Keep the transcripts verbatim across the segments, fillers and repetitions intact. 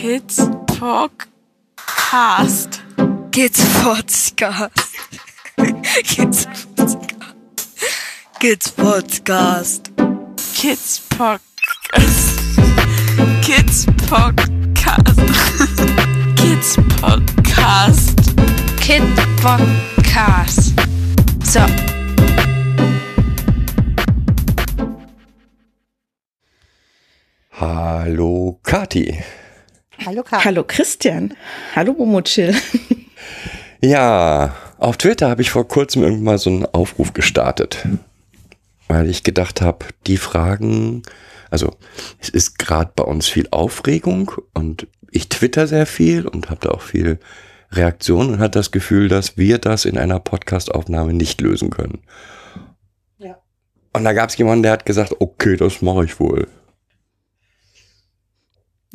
Kids Podcast. Kids Podcast. Kids Podcast. Kids Podcast. Kids Podcast. Kids Podcast. Kids Podcast. Kids Podcast. So. Hallo Kathi. Hallo Kathi. Hallo Christian. Hallo Momo Chill. Ja, auf Twitter habe ich vor kurzem irgendwann mal so einen Aufruf gestartet, weil ich gedacht habe, die Fragen, also es ist gerade bei uns viel Aufregung und ich twitter sehr viel und habe da auch viel Reaktion und hatte das Gefühl, dass wir das in einer Podcast-Aufnahme nicht lösen können. Ja. Und da gab es jemanden, der hat gesagt, okay, das mache ich wohl.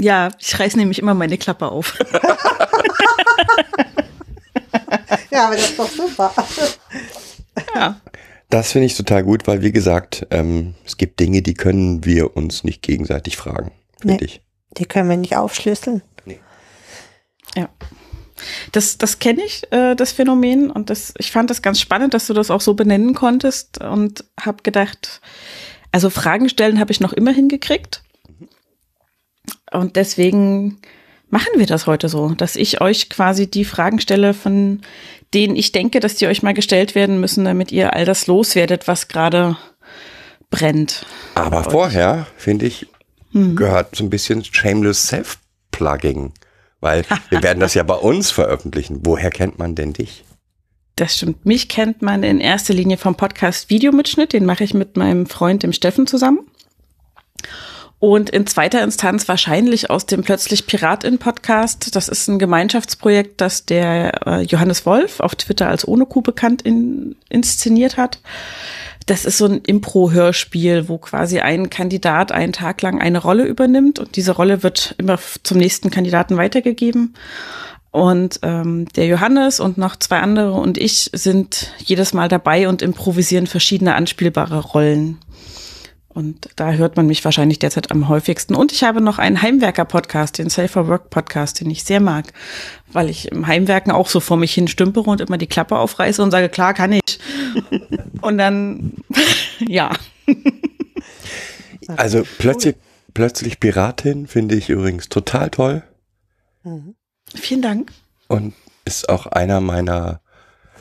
Ja, ich reiß nämlich immer meine Klappe auf. Ja, aber das ist doch super. Ja. Das finde ich total gut, weil wie gesagt, ähm, es gibt Dinge, die können wir uns nicht gegenseitig fragen, finde ich. Die können wir nicht aufschlüsseln. Nee. Ja. Das, das kenne ich, äh, das Phänomen. Und das, ich fand das ganz spannend, dass du das auch so benennen konntest und habe gedacht, also Fragen stellen habe ich noch immer hingekriegt. Und deswegen machen wir das heute so, dass ich euch quasi die Fragen stelle, von denen ich denke, dass die euch mal gestellt werden müssen, damit ihr all das loswerdet, was gerade brennt. Aber vorher, finde ich, hm. gehört so ein bisschen Shameless Self-Plugging, weil wir werden das ja bei uns veröffentlichen. Woher kennt man denn dich? Das stimmt. Mich kennt man in erster Linie vom Podcast Videomitschnitt, den mache ich mit meinem Freund, dem Steffen, zusammen. Und in zweiter Instanz wahrscheinlich aus dem Plötzlich Piratin Podcast. Das ist ein Gemeinschaftsprojekt, das der äh, Johannes Wolf auf Twitter als Onoku bekannt in, inszeniert hat. Das ist so ein Impro-Hörspiel, wo quasi ein Kandidat einen Tag lang eine Rolle übernimmt. Und diese Rolle wird immer zum nächsten Kandidaten weitergegeben. Und ähm, der Johannes und noch zwei andere und ich sind jedes Mal dabei und improvisieren verschiedene anspielbare Rollen. Und da hört man mich wahrscheinlich derzeit am häufigsten. Und ich habe noch einen Heimwerker-Podcast, den Safer Work Podcast, den ich sehr mag, weil ich im Heimwerken auch so vor mich hin stümpere und immer die Klappe aufreiße und sage, klar kann ich. Und dann, ja. Also plötzlich, plötzlich Piratin finde ich übrigens total toll. Mhm. Vielen Dank. Und ist auch einer meiner...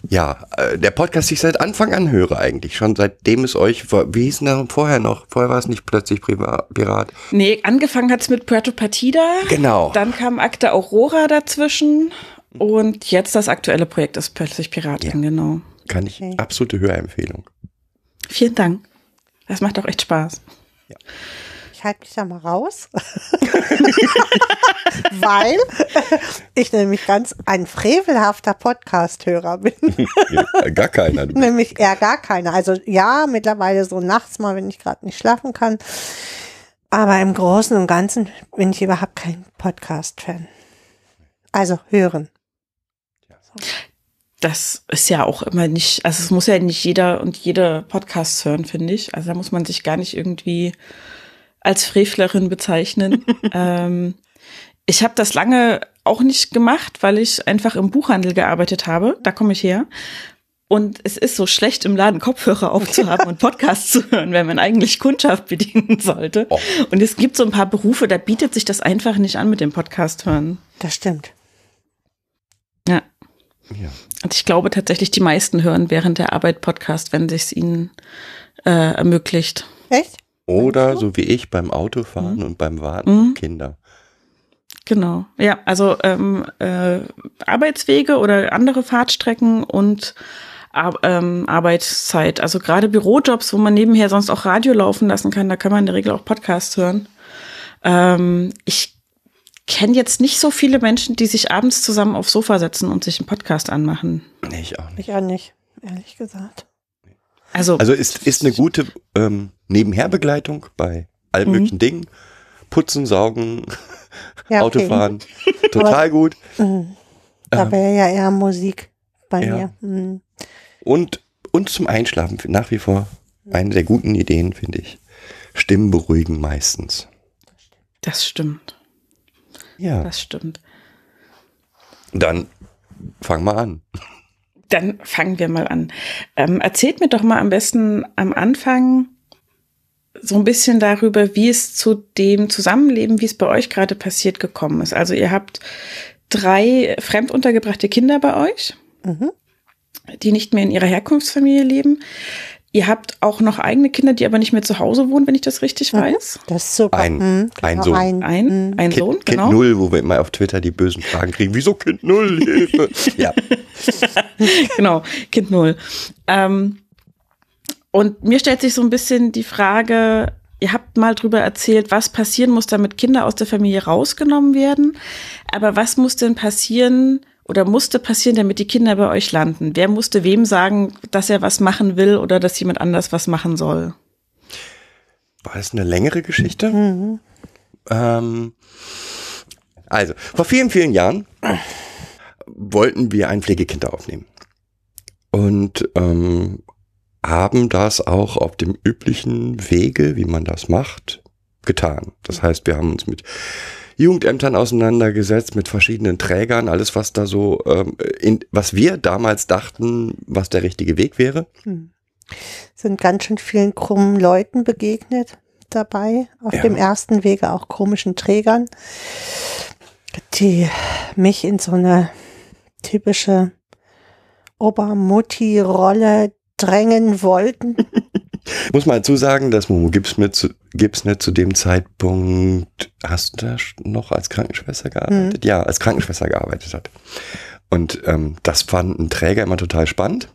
Ja, der Podcast, den ich seit Anfang an höre eigentlich, schon seitdem es euch, wie hieß denn der vorher noch? Vorher war es nicht plötzlich Pirat. Nee, angefangen hat es mit Puerto Partida. Genau. Dann kam Akte Aurora dazwischen und jetzt das aktuelle Projekt ist Plötzlich Piratin, ja. Genau. Kann ich, okay. Absolute Hörempfehlung. Vielen Dank. Das macht auch echt Spaß. Ja. Ich halte mich da mal raus, weil ich nämlich ganz ein frevelhafter Podcast-Hörer bin. Ja, gar keiner. Du. Nämlich eher gar keiner. Also ja, mittlerweile so nachts mal, wenn ich gerade nicht schlafen kann. Aber im Großen und Ganzen bin ich überhaupt kein Podcast-Fan. Also hören. Das ist ja auch immer nicht, also es muss ja nicht jeder und jede Podcasts hören, finde ich. Also da muss man sich gar nicht irgendwie als Frevlerin bezeichnen. ähm, ich habe das lange auch nicht gemacht, weil ich einfach im Buchhandel gearbeitet habe. Da komme ich her. Und es ist so schlecht, im Laden Kopfhörer aufzuhaben und Podcasts zu hören, wenn man eigentlich Kundschaft bedienen sollte. Oh. Und es gibt so ein paar Berufe, da bietet sich das einfach nicht an mit dem Podcast hören. Das stimmt. Ja. ja. Und ich glaube tatsächlich, die meisten hören während der Arbeit Podcast, wenn es ihnen äh, ermöglicht. Echt? Oder so wie ich beim Autofahren mhm. und beim Warten mhm. auf Kinder. Genau, ja, also ähm, äh, Arbeitswege oder andere Fahrtstrecken und Ar- ähm, Arbeitszeit. Also gerade Bürojobs, wo man nebenher sonst auch Radio laufen lassen kann, da kann man in der Regel auch Podcasts hören. Ähm, ich kenne jetzt nicht so viele Menschen, die sich abends zusammen aufs Sofa setzen und sich einen Podcast anmachen. Nee, ich auch nicht. Ich auch nicht, ehrlich gesagt. Also, also ist, ist eine gute ähm, Nebenherbegleitung bei allen möglichen mhm. Dingen. Putzen, saugen, ja, Autofahren. Okay. Total gut. Mhm. Da wäre ähm, ja eher Musik bei ja. mir. Mhm. Und, und zum Einschlafen nach wie vor eine der guten Ideen, finde ich. Stimmen beruhigen meistens. Das stimmt. Ja. Das stimmt. Dann fang mal an. Dann fangen wir mal an. Ähm, erzählt mir doch mal am besten am Anfang so ein bisschen darüber, wie es zu dem Zusammenleben, wie es bei euch gerade passiert, gekommen ist. Also ihr habt drei fremduntergebrachte Kinder bei euch, mhm. die nicht mehr in ihrer Herkunftsfamilie leben. Ihr habt auch noch eigene Kinder, die aber nicht mehr zu Hause wohnen, wenn ich das richtig mhm. weiß. Das ist sogar ein, mhm. genau, ein Sohn. Ein, ein, ein Kind, Sohn, Kind genau. Kind Null, wo wir immer auf Twitter die bösen Fragen kriegen. Wieso Kind Null? Hilfe. Ja. Genau, Kind Null. Ähm, und mir stellt sich so ein bisschen die Frage, ihr habt mal drüber erzählt, was passieren muss, damit Kinder aus der Familie rausgenommen werden. Aber was muss denn passieren, oder musste passieren, damit die Kinder bei euch landen? Wer musste wem sagen, dass er was machen will oder dass jemand anders was machen soll? War das eine längere Geschichte? Mhm. Ähm, also, vor vielen, vielen Jahren wollten wir ein Pflegekind aufnehmen. Und ähm, haben das auch auf dem üblichen Wege, wie man das macht, getan. Das heißt, wir haben uns mit Jugendämtern auseinandergesetzt, mit verschiedenen Trägern, alles was da so, ähm, in, was wir damals dachten, was der richtige Weg wäre. Hm. Sind ganz schön vielen krummen Leuten begegnet dabei, auf ja. dem ersten Wege auch komischen Trägern, die mich in so eine typische Obermutti-Rolle drängen wollten. Muss man dazu sagen, dass Momo Gibbsnet zu, Gibbsnet zu dem Zeitpunkt, hast du da noch als Krankenschwester gearbeitet? Mhm. Ja, als Krankenschwester gearbeitet hat. Und ähm, das fanden Träger immer total spannend,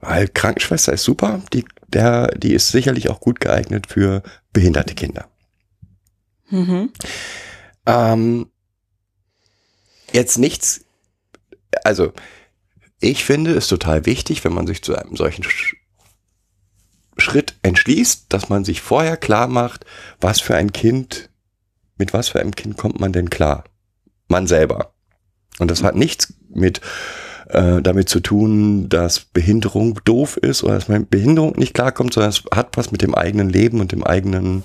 weil Krankenschwester ist super, die, der, die ist sicherlich auch gut geeignet für behinderte Kinder. Mhm. Ähm, jetzt nichts, also ich finde es total wichtig, wenn man sich zu einem solchen Schritt entschließt, dass man sich vorher klar macht, was für ein Kind, mit was für einem Kind kommt man denn klar? Man selber. Und das hat nichts mit äh, damit zu tun, dass Behinderung doof ist oder dass man mit Behinderung nicht klarkommt, sondern es hat was mit dem eigenen Leben und dem eigenen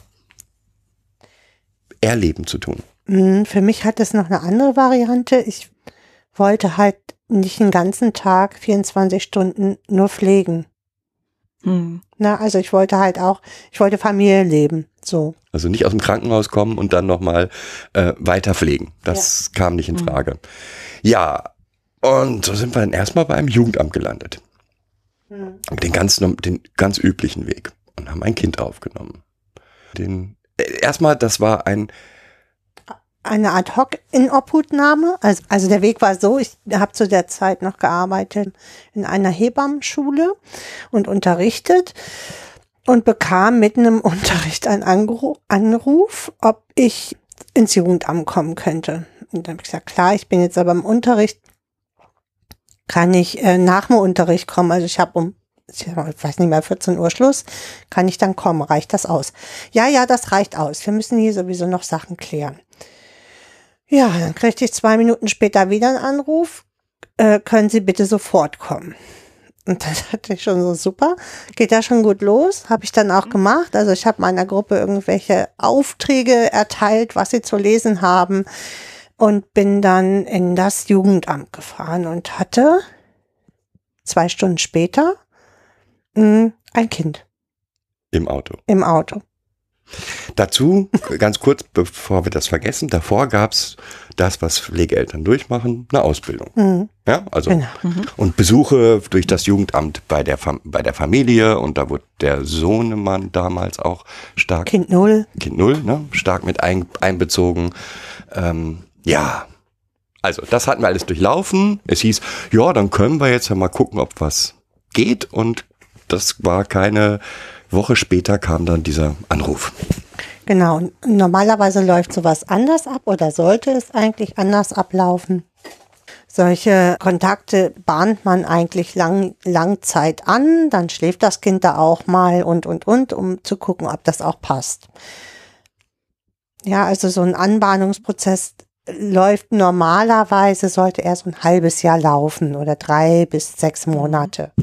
Erleben zu tun. Für mich hat das noch eine andere Variante. Ich wollte halt nicht den ganzen Tag, vierundzwanzig Stunden nur pflegen. Mhm. Na, also ich wollte halt auch, ich wollte Familie leben, so. Also nicht aus dem Krankenhaus kommen und dann nochmal äh, weiter pflegen. Das ja. kam nicht in Frage. Mhm. Ja, und so sind wir dann erstmal bei einem Jugendamt gelandet. Mhm. Den ganz, den ganz üblichen Weg. Und haben ein Kind aufgenommen. Den, äh, erstmal, das war ein... Eine Ad-Hoc-Inobhutnahme. Also, also der Weg war so, ich habe zu der Zeit noch gearbeitet in einer Hebammenschule und unterrichtet und bekam mitten im Unterricht einen Angru- Anruf, ob ich ins Jugendamt kommen könnte. Und dann habe ich gesagt, klar, ich bin jetzt aber im Unterricht, kann ich äh, nach dem Unterricht kommen. Also ich habe um, ich weiß nicht mehr, vierzehn Uhr Schluss, kann ich dann kommen, reicht das aus? Ja, ja, das reicht aus. Wir müssen hier sowieso noch Sachen klären. Ja, dann kriegte ich zwei Minuten später wieder einen Anruf, äh, können Sie bitte sofort kommen. Und dann dachte ich schon so, super, geht ja schon gut los, habe ich dann auch gemacht. Also ich habe meiner Gruppe irgendwelche Aufträge erteilt, was sie zu lesen haben und bin dann in das Jugendamt gefahren und hatte zwei Stunden später mh, ein Kind. Im Auto. Im Auto. Dazu, ganz kurz, bevor wir das vergessen, davor gab es das, was Pflegeeltern durchmachen, eine Ausbildung. Mhm. Ja, also genau. mhm. Und Besuche durch das Jugendamt bei der, Fam- bei der Familie und da wurde der Sohnemann damals auch stark... Kind Null. Kind Null, ne? Stark mit ein- einbezogen. Ähm, ja, also das hatten wir alles durchlaufen. Es hieß, ja, dann können wir jetzt ja mal gucken, ob was geht und das war keine... Woche später kam dann dieser Anruf. Genau, normalerweise läuft sowas anders ab oder sollte es eigentlich anders ablaufen. Solche Kontakte bahnt man eigentlich lang, Langzeit an, dann schläft das Kind da auch mal und, und, und, um zu gucken, ob das auch passt. Ja, also so ein Anbahnungsprozess läuft normalerweise, sollte er so ein halbes Jahr laufen oder drei bis sechs Monate.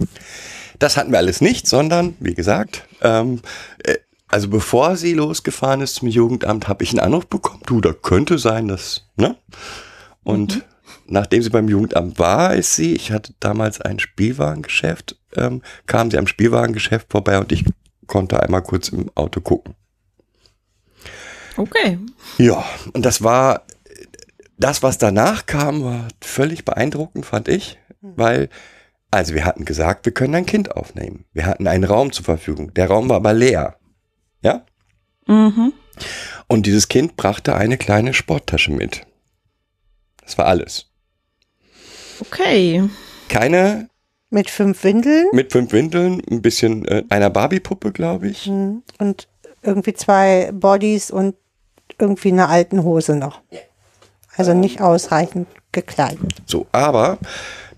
Das hatten wir alles nicht, sondern, wie gesagt, ähm, Also bevor sie losgefahren ist zum Jugendamt, habe ich einen Anruf bekommen. Du, da könnte sein, dass, ne? Und mhm. nachdem sie beim Jugendamt war, ist sie, ich hatte damals ein Spielwarengeschäft, ähm, kam sie am Spielwarengeschäft vorbei und ich konnte einmal kurz im Auto gucken. Okay. Ja, und das war, das, was danach kam, war völlig beeindruckend, fand ich, weil, also wir hatten gesagt, wir können ein Kind aufnehmen. Wir hatten einen Raum zur Verfügung. Der Raum war aber leer. Ja? Mhm. Und dieses Kind brachte eine kleine Sporttasche mit. Das war alles. Okay. Keine. Mit fünf Windeln? Mit fünf Windeln, ein bisschen äh, einer Barbie-Puppe, glaube ich. Mhm. Und irgendwie zwei Bodies und irgendwie eine alten Hose noch. Also nicht ausreichend gekleidet. So, aber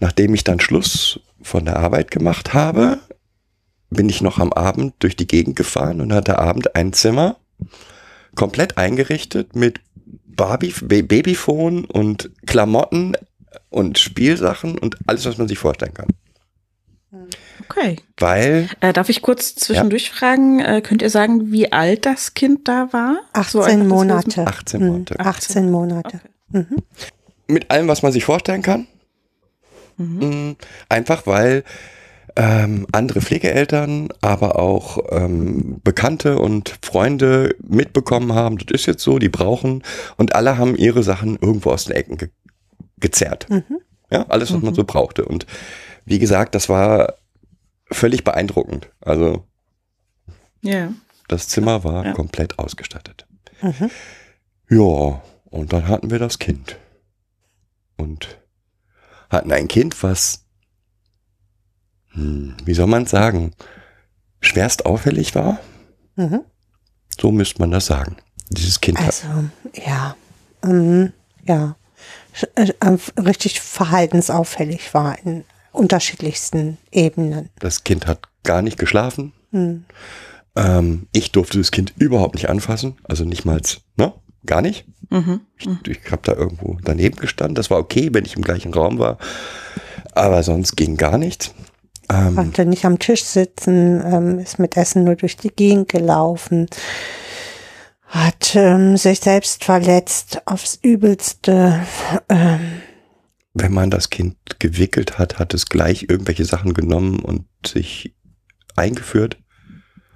nachdem ich dann Schluss von der Arbeit gemacht habe, bin ich noch am Abend durch die Gegend gefahren und hatte abend ein Zimmer komplett eingerichtet mit Barbie, Babyphone und Klamotten und Spielsachen und alles, was man sich vorstellen kann. Okay. Weil. Äh, darf ich kurz zwischendurch ja. fragen? Äh, könnt ihr sagen, wie alt das Kind da war? achtzehn so Monate. achtzehn Monate. achtzehn Monate. Okay. Mhm. Mit allem, was man sich vorstellen kann. Mhm. Einfach weil ähm, andere Pflegeeltern, aber auch ähm, Bekannte und Freunde mitbekommen haben, das ist jetzt so, die brauchen. Und alle haben ihre Sachen irgendwo aus den Ecken ge- gezerrt. Mhm. Ja, alles, was mhm. man so brauchte. Und wie gesagt, das war völlig beeindruckend. Also yeah. das Zimmer war ja. komplett ausgestattet. Mhm. Ja, und dann hatten wir das Kind. Und hatten ein Kind, was, hm, wie soll man es sagen, schwerst auffällig war. Mhm. So müsste man das sagen. Dieses Kind hat. Also, ja. Ähm, ja. Richtig verhaltensauffällig war in unterschiedlichsten Ebenen. Das Kind hat gar nicht geschlafen. Hm. Ähm, ich durfte das Kind überhaupt nicht anfassen. Also nicht mal, ne? Gar nicht. Mhm. Ich, ich habe da irgendwo daneben gestanden. Das war okay, wenn ich im gleichen Raum war. Aber sonst ging gar nichts. Ähm, konnte nicht am Tisch sitzen, ähm, ist mit Essen nur durch die Gegend gelaufen. Hat ähm, sich selbst verletzt aufs Übelste. Ähm, Wenn man das Kind gewickelt hat, hat es gleich irgendwelche Sachen genommen und sich eingeführt.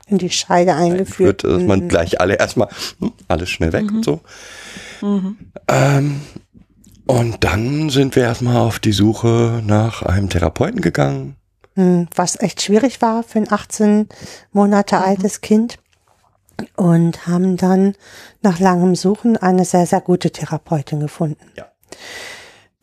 In die Scheide eingeführt. eingeführt dass mhm. man gleich alle erstmal, hm, alles schnell weg mhm. und so. Mhm. Ähm, und dann sind wir erstmal auf die Suche nach einem Therapeuten gegangen. Was echt schwierig war für ein achtzehn Monate mhm. altes Kind. Und haben dann nach langem Suchen eine sehr, sehr gute Therapeutin gefunden. Ja.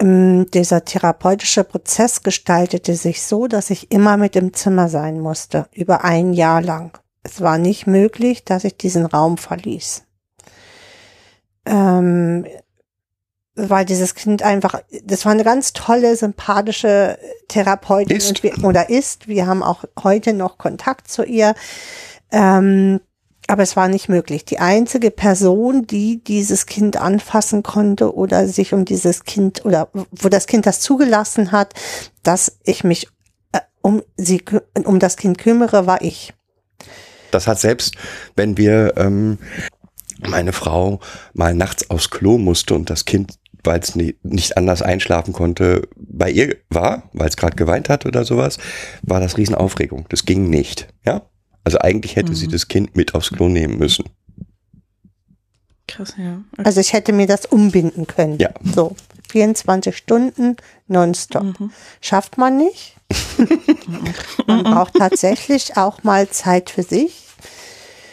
Dieser therapeutische Prozess gestaltete sich so, dass ich immer mit im Zimmer sein musste, über ein Jahr lang. Es war nicht möglich, dass ich diesen Raum verließ, ähm, weil dieses Kind einfach, das war eine ganz tolle, sympathische Therapeutin ist. Und wir, oder ist, wir haben auch heute noch Kontakt zu ihr, ähm, aber es war nicht möglich. Die einzige Person, die dieses Kind anfassen konnte oder sich um dieses Kind oder wo das Kind das zugelassen hat, dass ich mich äh, um sie, um das Kind kümmere, war ich. Das hat selbst, wenn wir, ähm, meine Frau mal nachts aufs Klo musste und das Kind, weil es nie, nicht anders einschlafen konnte, bei ihr war, weil es gerade geweint hat oder sowas, war das Riesenaufregung. Das ging nicht, ja? Also eigentlich hätte mhm. sie das Kind mit aufs Klo nehmen müssen. Krass, ja. Okay. Also ich hätte mir das umbinden können. Ja. So, vierundzwanzig Stunden nonstop. Mhm. Schafft man nicht. Man braucht tatsächlich auch mal Zeit für sich.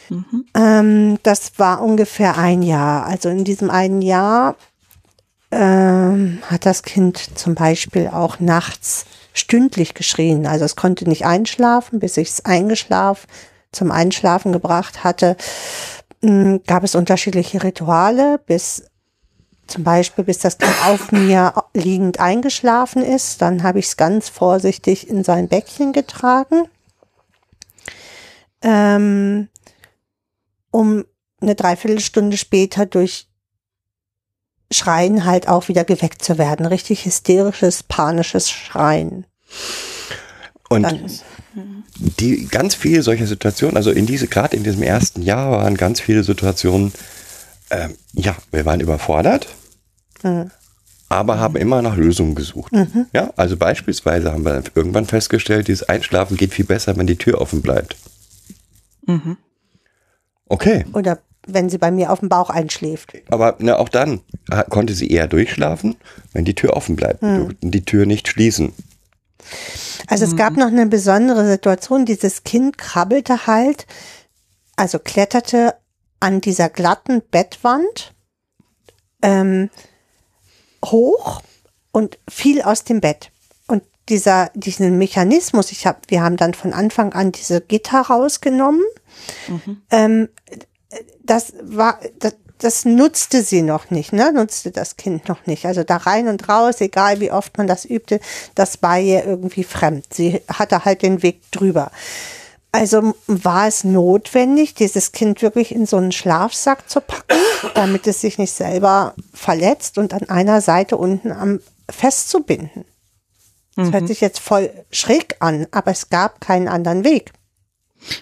Mhm. Ähm, das war ungefähr ein Jahr. Also in diesem einen Jahr ähm, hat das Kind zum Beispiel auch nachts stündlich geschrien, also es konnte nicht einschlafen, bis ich es eingeschlafen, zum Einschlafen gebracht hatte, gab es unterschiedliche Rituale, bis zum Beispiel, bis das Kind auf mir liegend eingeschlafen ist, dann habe ich es ganz vorsichtig in sein Bäckchen getragen, ähm, um eine Dreiviertelstunde später durch Schreien halt auch wieder geweckt zu werden. Richtig hysterisches, panisches Schreien. Und die ganz viele solcher Situationen, also in diese, gerade in diesem ersten Jahr waren ganz viele Situationen, ähm, ja, wir waren überfordert, mhm. aber haben immer nach Lösungen gesucht. Mhm. Ja, also beispielsweise haben wir irgendwann festgestellt, dieses Einschlafen geht viel besser, wenn die Tür offen bleibt. Mhm. Okay. Oder wenn sie bei mir auf dem Bauch einschläft. Aber ne, auch dann konnte sie eher durchschlafen, wenn die Tür offen bleibt. Wir durften die Tür nicht schließen. Also es gab noch eine besondere Situation. Dieses Kind krabbelte halt, also kletterte an dieser glatten Bettwand ähm, hoch und fiel aus dem Bett. Und dieser, diesen Mechanismus, ich hab, wir haben dann von Anfang an diese Gitter rausgenommen, mhm. ähm, das war, das, das nutzte sie noch nicht, ne? Nutzte das Kind noch nicht. Also da rein und raus, egal wie oft man das übte, das war ihr irgendwie fremd. Sie hatte halt den Weg drüber. Also war es notwendig, dieses Kind wirklich in so einen Schlafsack zu packen, damit es sich nicht selber verletzt und an einer Seite unten am festzubinden. Das mhm. hört sich jetzt voll schräg an, aber es gab keinen anderen Weg.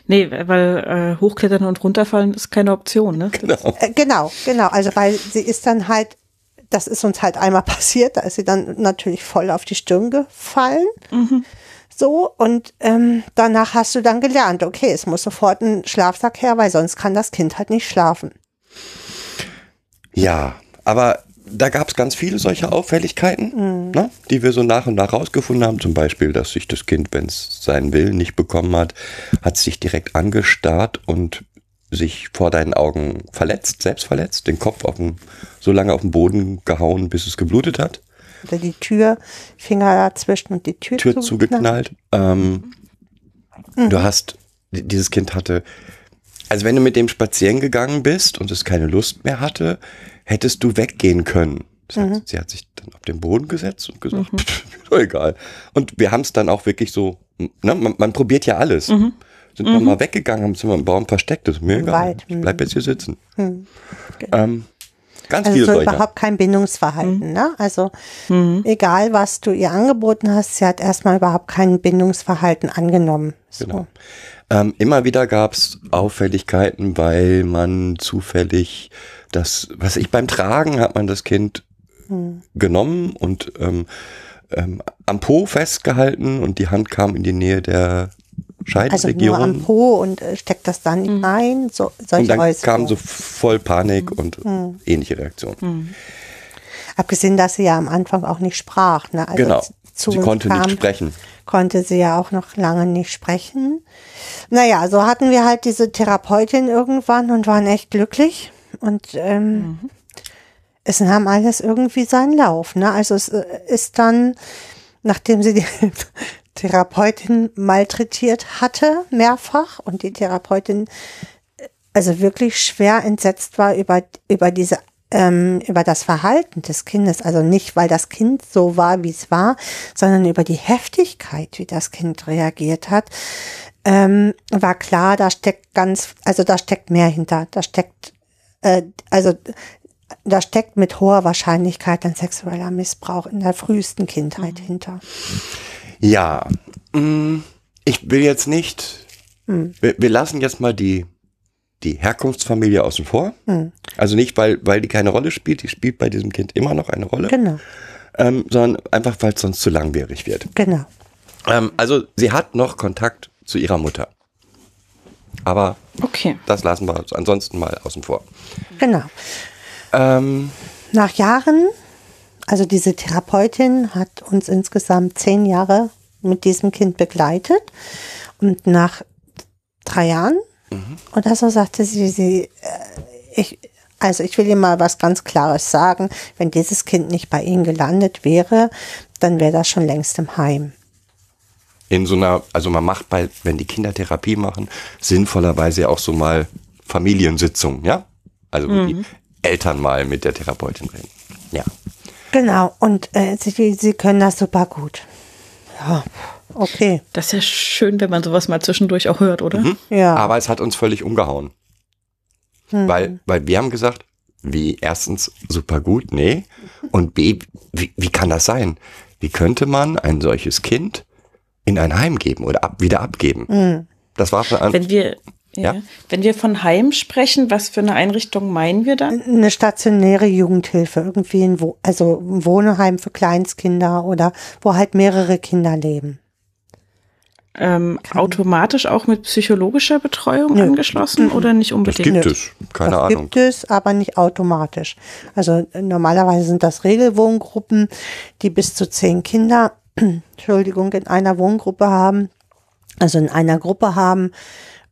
Nee, weil äh, hochklettern und runterfallen ist keine Option, ne? Genau. Äh, genau, genau. Also weil sie ist dann halt, das ist uns halt einmal passiert, da ist sie dann natürlich voll auf die Stirn gefallen. Mhm. So, und ähm, danach hast du dann gelernt, okay, es muss sofort ein Schlafsack her, weil sonst kann das Kind halt nicht schlafen. Ja, aber da gab es ganz viele solche Auffälligkeiten, mhm. ne, die wir so nach und nach rausgefunden haben. Zum Beispiel, dass sich das Kind, wenn es seinen Willen nicht bekommen hat, hat sich direkt angestarrt und sich vor deinen Augen verletzt, selbst verletzt, den Kopf auf den, so lange auf den Boden gehauen, bis es geblutet hat. Oder die Tür, Finger dazwischen und die Tür, Tür zugeknallt. Ähm, mhm. Du hast, dieses Kind hatte, also wenn du mit dem spazieren gegangen bist und es keine Lust mehr hatte, hättest du weggehen können. Das heißt, mhm. sie hat sich dann auf den Boden gesetzt und gesagt, mhm. pff, egal. Und wir haben es dann auch wirklich so, ne, man, man probiert ja alles. Mhm. Sind mhm. wir mal weggegangen, haben uns immer im Baum versteckt, das ist mir egal. Ich bleib jetzt hier sitzen. Mhm. Genau. Ähm, ganz also viel so solcher. Überhaupt kein Bindungsverhalten. Mhm. Ne? Also mhm. egal, was du ihr angeboten hast, sie hat erstmal überhaupt kein Bindungsverhalten angenommen. So. Genau. Ähm, immer wieder gab es Auffälligkeiten, weil man zufällig das, was ich beim Tragen hat man das Kind hm. genommen und ähm, ähm, am Po festgehalten und die Hand kam in die Nähe der Scheidenregion. Also nur am Po und äh, steckt das dann hm. rein, so, solche und dann Häuser. Kam so voll Panik hm. und hm. ähnliche Reaktionen. Hm. Abgesehen, dass sie ja am Anfang auch nicht sprach. Ne? Also genau, zu sie konnte kam, nicht sprechen. Konnte sie ja auch noch lange nicht sprechen. Naja, so hatten wir halt diese Therapeutin irgendwann und waren echt glücklich. Und ähm, mhm. es nahm alles irgendwie seinen Lauf. Ne? Also es ist dann, nachdem sie die Therapeutin malträtiert hatte, mehrfach, und die Therapeutin also wirklich schwer entsetzt war über, über, diese, ähm, über das Verhalten des Kindes. Also nicht, weil das Kind so war, wie es war, sondern über die Heftigkeit, wie das Kind reagiert hat. Ähm, war klar, da steckt ganz, also da steckt mehr hinter, da steckt Also da steckt mit hoher Wahrscheinlichkeit ein sexueller Missbrauch in der frühesten Kindheit mhm. hinter. Ja, ich will jetzt nicht, mhm. wir, wir lassen jetzt mal die, die Herkunftsfamilie außen vor. Mhm. Also nicht, weil, weil die keine Rolle spielt, die spielt bei diesem Kind immer noch eine Rolle. Genau. Ähm, sondern einfach, weil es sonst zu langwierig wird. Genau. Ähm, also sie hat noch Kontakt zu ihrer Mutter. Aber okay. Das lassen wir uns ansonsten mal außen vor. Genau. Ähm. Nach Jahren, also diese Therapeutin hat uns insgesamt zehn Jahre mit diesem Kind begleitet. Und nach drei Jahren mhm. oder so sagte sie, sie äh, ich, also ich will ihr mal was ganz Klares sagen. Wenn dieses Kind nicht bei Ihnen gelandet wäre, dann wäre das schon längst im Heim. In so einer, also man macht bei, wenn die Kinder Therapie machen, sinnvollerweise auch so mal Familiensitzungen, ja? Also mhm. die Eltern mal mit der Therapeutin reden. Ja. Genau, und äh, sie, sie können das super gut. Ja, okay. Das ist ja schön, wenn man sowas mal zwischendurch auch hört, oder? Mhm. Ja. Aber es hat uns völlig umgehauen. Mhm. Weil, weil wir haben gesagt, wie erstens super gut, nee. Und B, wie, wie kann das sein? Wie könnte man ein solches Kind in ein Heim geben oder ab, wieder abgeben. Mhm. Das war schon an. Wenn wir, ja. Ja, wenn wir von Heim sprechen, was für eine Einrichtung meinen wir dann? Eine stationäre Jugendhilfe, irgendwie ein Wo- also ein Wohnheim für Kleinstkinder oder wo halt mehrere Kinder leben. Ähm, automatisch auch mit psychologischer Betreuung Nö. angeschlossen oder nicht unbedingt? Das gibt Nö. es, keine das Ahnung. Gibt es, aber nicht automatisch. Also normalerweise sind das Regelwohngruppen, die bis zu zehn Kinder, Entschuldigung, in einer Wohngruppe haben, also in einer Gruppe haben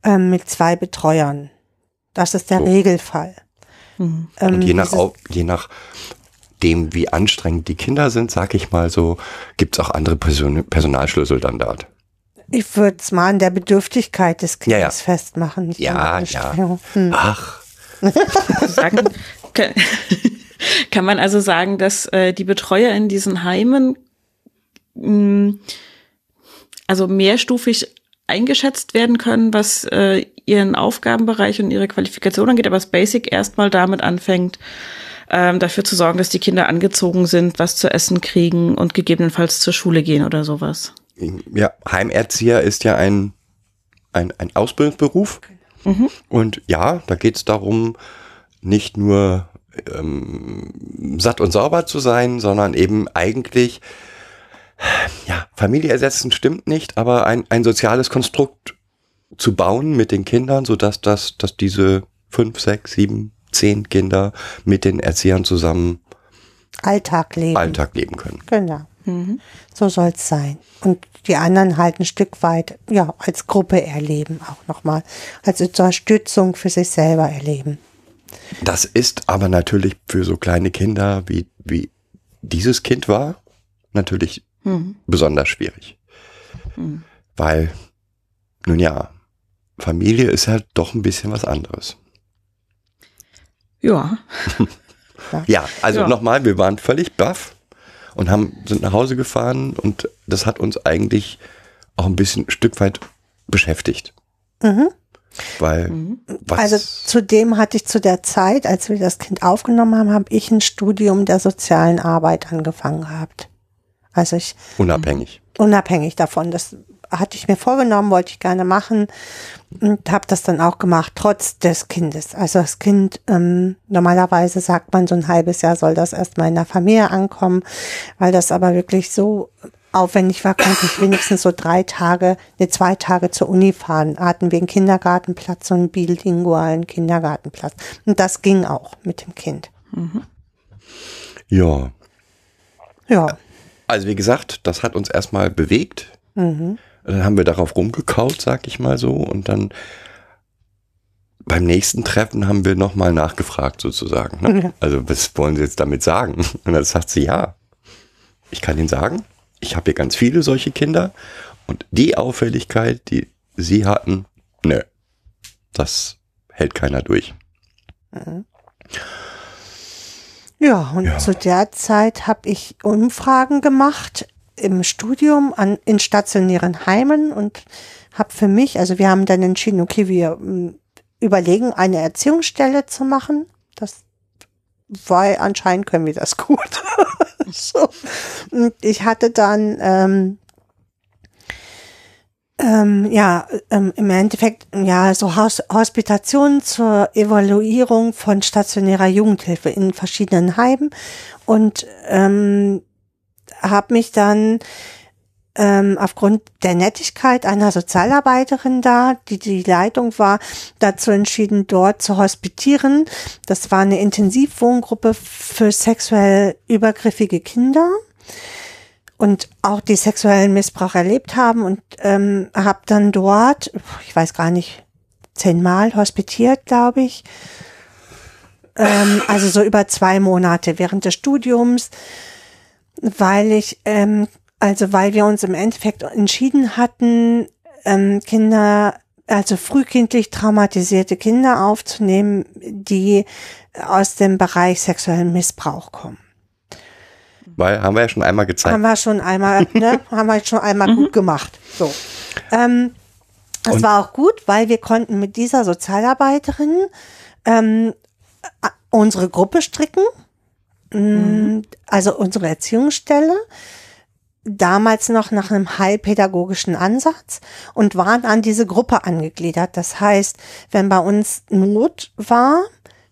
äh, mit zwei Betreuern. Das ist der so. Regelfall. Mhm. Ähm, Und je nach, au- je nach dem, wie anstrengend die Kinder sind, sag ich mal so, gibt es auch andere Person- Personalschlüssel dann dort. Ich würde es mal an der Bedürftigkeit des Kindes ja, ja. festmachen. Nicht ja, ja. Hm. Ach. sagen, kann, kann man also sagen, dass äh, die Betreuer in diesen Heimen mh, also mehrstufig eingeschätzt werden können, was äh, ihren Aufgabenbereich und ihre Qualifikation angeht, aber das Basic erstmal damit anfängt, ähm, dafür zu sorgen, dass die Kinder angezogen sind, was zu essen kriegen und gegebenenfalls zur Schule gehen oder sowas. Ja, Heimerzieher ist ja ein, ein, ein Ausbildungsberuf. Mhm. Und ja, da geht es darum, nicht nur ähm, satt und sauber zu sein, sondern eben eigentlich, ja, Familie ersetzen stimmt nicht, aber ein, ein soziales Konstrukt zu bauen mit den Kindern, sodass das, dass diese fünf, sechs, sieben, zehn Kinder mit den Erziehern zusammen Alltag leben, Alltag leben können. Genau. Mhm. So soll es sein. Und die anderen halt ein Stück weit, ja, als Gruppe erleben auch nochmal, als Unterstützung für sich selber erleben. Das ist aber natürlich für so kleine Kinder, wie, wie dieses Kind war, natürlich mhm. besonders schwierig. Mhm. Weil, nun ja, Familie ist halt doch ein bisschen was anderes. Ja. ja, also ja. nochmal, wir waren völlig baff. Und haben, sind nach Hause gefahren und das hat uns eigentlich auch ein bisschen ein Stück weit beschäftigt. Mhm. Weil mhm. Was also zudem hatte ich zu der Zeit, als wir das Kind aufgenommen haben, habe ich ein Studium der sozialen Arbeit angefangen gehabt. Also ich unabhängig. Unabhängig davon, das hatte ich mir vorgenommen, wollte ich gerne machen und habe das dann auch gemacht, trotz des Kindes. Also das Kind, ähm, normalerweise sagt man, so ein halbes Jahr soll das erstmal in der Familie ankommen, weil das aber wirklich so aufwendig war, konnte ich wenigstens so drei Tage, ne, zwei Tage zur Uni fahren. Hatten wir einen Kindergartenplatz, so einen bilingualen Kindergartenplatz. Und das ging auch mit dem Kind. Mhm. Ja. Ja. Also wie gesagt, das hat uns erstmal bewegt. Mhm. Dann haben wir darauf rumgekaut, sag ich mal so. Und dann beim nächsten Treffen haben wir nochmal nachgefragt sozusagen. Ne? Ja. Also was wollen Sie jetzt damit sagen? Und dann sagt sie, ja, ich kann Ihnen sagen, ich habe hier ganz viele solche Kinder. Und die Auffälligkeit, die Sie hatten, nö, das hält keiner durch. Mhm. Ja, und ja. zu der Zeit habe ich Umfragen gemacht im Studium an, in stationären Heimen und habe für mich, also wir haben dann entschieden, okay, wir überlegen, eine Erziehungsstelle zu machen. Das weil anscheinend können wir das gut. so. Und ich hatte dann ähm, ähm, ja ähm, im Endeffekt ja so Haus, Hospitationen zur Evaluierung von stationärer Jugendhilfe in verschiedenen Heimen und ähm, habe mich dann ähm, aufgrund der Nettigkeit einer Sozialarbeiterin da, die die Leitung war, dazu entschieden, dort zu hospitieren. Das war eine Intensivwohngruppe für sexuell übergriffige Kinder und auch die sexuellen Missbrauch erlebt haben und ähm, habe dann dort, ich weiß gar nicht, zehnmal hospitiert, glaube ich, ähm, also so über zwei Monate während des Studiums. Weil ich, ähm, also weil wir uns im Endeffekt entschieden hatten, ähm, Kinder, also frühkindlich traumatisierte Kinder aufzunehmen, die aus dem Bereich sexuellen Missbrauch kommen. Weil, haben wir ja schon einmal gezeigt. Haben wir schon einmal, ne, haben wir schon einmal gut gemacht. So. Ähm, das Und? war auch gut, weil wir konnten mit dieser Sozialarbeiterin ähm, unsere Gruppe stricken. Also unsere Erziehungsstelle damals noch nach einem heilpädagogischen Ansatz und waren an diese Gruppe angegliedert. Das heißt, wenn bei uns Not war,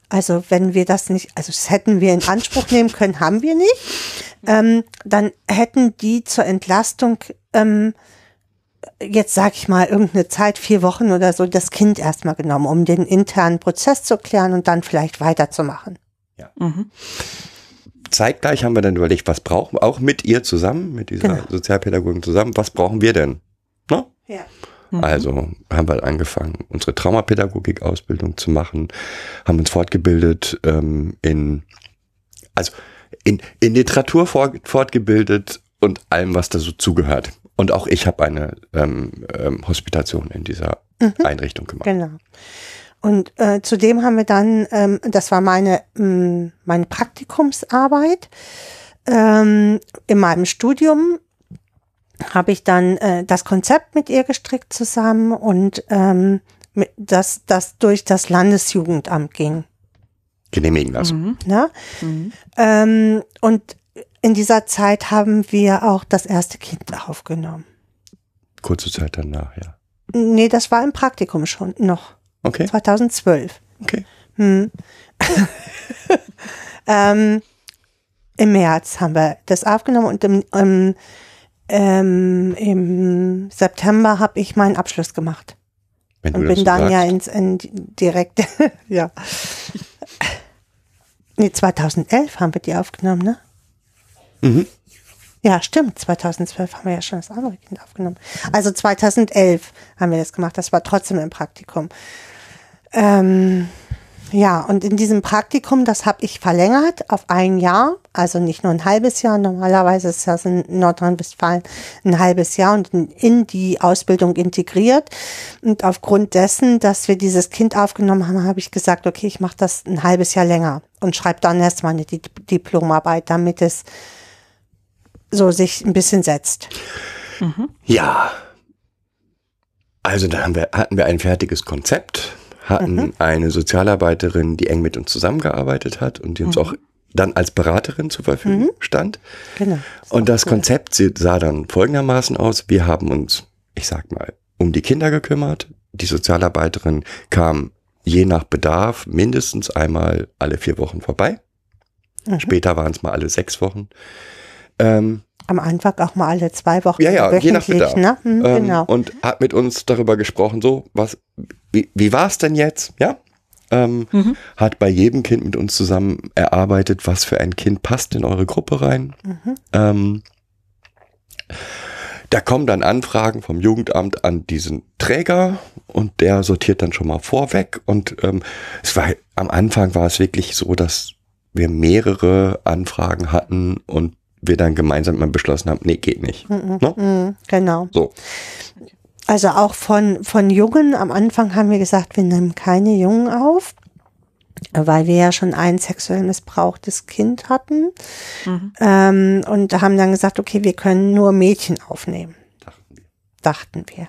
also wenn wir das nicht, also das hätten wir in Anspruch nehmen können, haben wir nicht, ähm, dann hätten die zur Entlastung, ähm, jetzt sag ich mal, irgendeine Zeit, vier Wochen oder so, das Kind erstmal genommen, um den internen Prozess zu klären und dann vielleicht weiterzumachen. Ja. Mhm. Zeitgleich haben wir dann überlegt, was brauchen wir, auch mit ihr zusammen, mit dieser genau. Sozialpädagogin zusammen, was brauchen wir denn? Ne? Ja. Mhm. Also haben wir angefangen, unsere Traumapädagogik-Ausbildung zu machen, haben uns fortgebildet ähm, in, also in, in Literatur fort, fortgebildet und allem, was da so zugehört. Und auch ich habe eine ähm, ähm, Hospitation in dieser mhm. Einrichtung gemacht. Genau. Und äh, zudem haben wir dann, ähm, das war meine, mh, meine Praktikumsarbeit, ähm, in meinem Studium habe ich dann äh, das Konzept mit ihr gestrickt zusammen und ähm, mit, dass das durch das Landesjugendamt ging. Genehmigen lassen. Mhm. Na? Mhm. Ähm, und in dieser Zeit haben wir auch das erste Kind aufgenommen. Kurze Zeit danach, ja. Nee, das war im Praktikum schon noch. Okay. zweitausendzwölf. Okay. Hm. ähm, im März haben wir das aufgenommen und im, im, ähm, im September habe ich meinen Abschluss gemacht. Wenn du und bin dann sagst. Ja ins in direkt, ja. Nee, zweitausendelf haben wir die aufgenommen, ne? Mhm. Ja, stimmt. zweitausendzwölf haben wir ja schon das andere Kind aufgenommen. Also zweitausendelf haben wir das gemacht. Das war trotzdem im Praktikum. Ähm, ja, und in diesem Praktikum, das habe ich verlängert auf ein Jahr. Also nicht nur ein halbes Jahr. Normalerweise ist das in Nordrhein-Westfalen ein halbes Jahr und in die Ausbildung integriert. Und aufgrund dessen, dass wir dieses Kind aufgenommen haben, habe ich gesagt, okay, ich mache das ein halbes Jahr länger und schreibe dann erstmal eine Di- Diplomarbeit, damit es so sich ein bisschen setzt. Mhm. Ja. Also da haben wir, hatten wir ein fertiges Konzept, hatten mhm. eine Sozialarbeiterin, die eng mit uns zusammengearbeitet hat und die uns mhm. auch dann als Beraterin zur Verfügung mhm. stand. Genau. Das und das cool. Konzept sah dann folgendermaßen aus. Wir haben uns, ich sag mal, um die Kinder gekümmert. Die Sozialarbeiterin kam je nach Bedarf mindestens einmal alle vier Wochen vorbei. Mhm. Später waren es mal alle sechs Wochen. Ähm, Am Anfang auch mal alle zwei Wochen. Ja, ja, je nach Bedarf. Ne? Hm, ähm, genau. Und hat mit uns darüber gesprochen, so, was, wie, wie war es denn jetzt? Ja, ähm, mhm. hat bei jedem Kind mit uns zusammen erarbeitet, was für ein Kind passt in eure Gruppe rein. Mhm. Ähm, da kommen dann Anfragen vom Jugendamt an diesen Träger und der sortiert dann schon mal vorweg. Und ähm, es war, am Anfang war es wirklich so, dass wir mehrere Anfragen hatten und wir dann gemeinsam mal beschlossen haben, nee, geht nicht. Mm-mm, no? mm, genau. So. Also auch von, von Jungen, am Anfang haben wir gesagt, wir nehmen keine Jungen auf, weil wir ja schon ein sexuell missbrauchtes Kind hatten. Mhm. Ähm, und haben dann gesagt, okay, wir können nur Mädchen aufnehmen. Dachten wir. Dachten wir.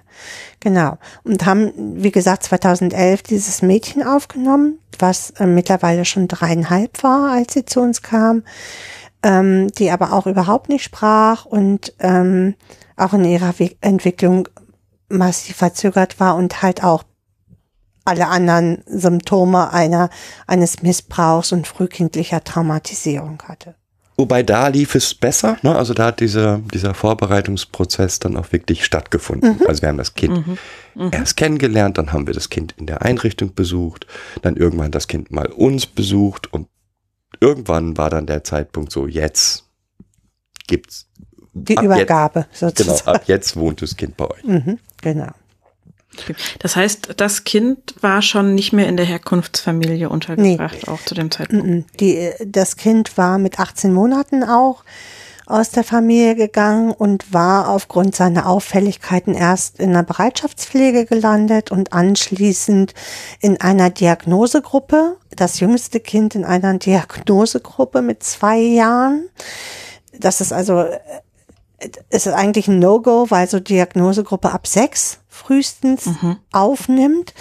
Genau. Und haben, wie gesagt, zweitausendelf dieses Mädchen aufgenommen, was äh, mittlerweile schon dreieinhalb war, als sie zu uns kam. Ähm, die aber auch überhaupt nicht sprach und ähm, auch in ihrer We- Entwicklung massiv verzögert war und halt auch alle anderen Symptome einer eines Missbrauchs und frühkindlicher Traumatisierung hatte. Wobei da lief es besser, ne? Also da hat dieser, dieser Vorbereitungsprozess dann auch wirklich stattgefunden. Mhm. Also wir haben das Kind mhm. Mhm. erst kennengelernt, dann haben wir das Kind in der Einrichtung besucht, dann irgendwann das Kind mal uns besucht und irgendwann war dann der Zeitpunkt so, jetzt gibt's die Übergabe jetzt, sozusagen. Genau, ab jetzt wohnt das Kind bei euch. Mhm, genau. Das heißt, das Kind war schon nicht mehr in der Herkunftsfamilie untergebracht, nee. Auch zu dem Zeitpunkt. Die, das Kind war mit achtzehn Monaten auch aus der Familie gegangen und war aufgrund seiner Auffälligkeiten erst in der Bereitschaftspflege gelandet und anschließend in einer Diagnosegruppe, das jüngste Kind in einer Diagnosegruppe mit zwei Jahren. Das ist also, ist eigentlich ein No-Go, weil so Diagnosegruppe ab sechs frühestens mhm. aufnimmt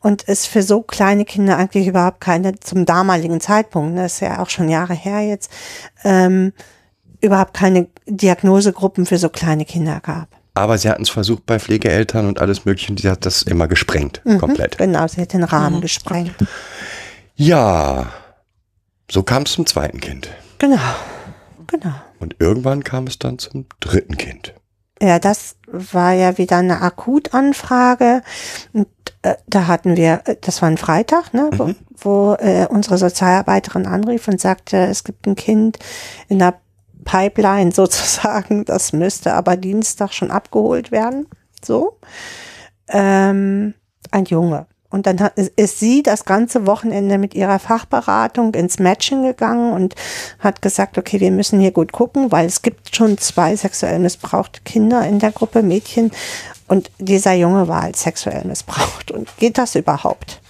und ist für so kleine Kinder eigentlich überhaupt keine, zum damaligen Zeitpunkt, das ist ja auch schon Jahre her jetzt, ähm, überhaupt keine Diagnosegruppen für so kleine Kinder gab. Aber sie hatten es versucht bei Pflegeeltern und alles Mögliche. Die hat das immer gesprengt, mhm, komplett. Genau, sie hat den Rahmen mhm. gesprengt. Ja, so kam es zum zweiten Kind. Genau, genau. Und irgendwann kam es dann zum dritten Kind. Ja, das war ja wieder eine Akutanfrage. Und äh, da hatten wir, das war ein Freitag, ne, mhm. wo, wo äh, unsere Sozialarbeiterin anrief und sagte, es gibt ein Kind in der Pipeline sozusagen, das müsste aber Dienstag schon abgeholt werden, so, ähm, ein Junge. Und dann hat, ist sie das ganze Wochenende mit ihrer Fachberatung ins Matching gegangen und hat gesagt, okay, wir müssen hier gut gucken, weil es gibt schon zwei sexuell missbrauchte Kinder in der Gruppe Mädchen und dieser Junge war halt sexuell missbraucht. Und geht das überhaupt?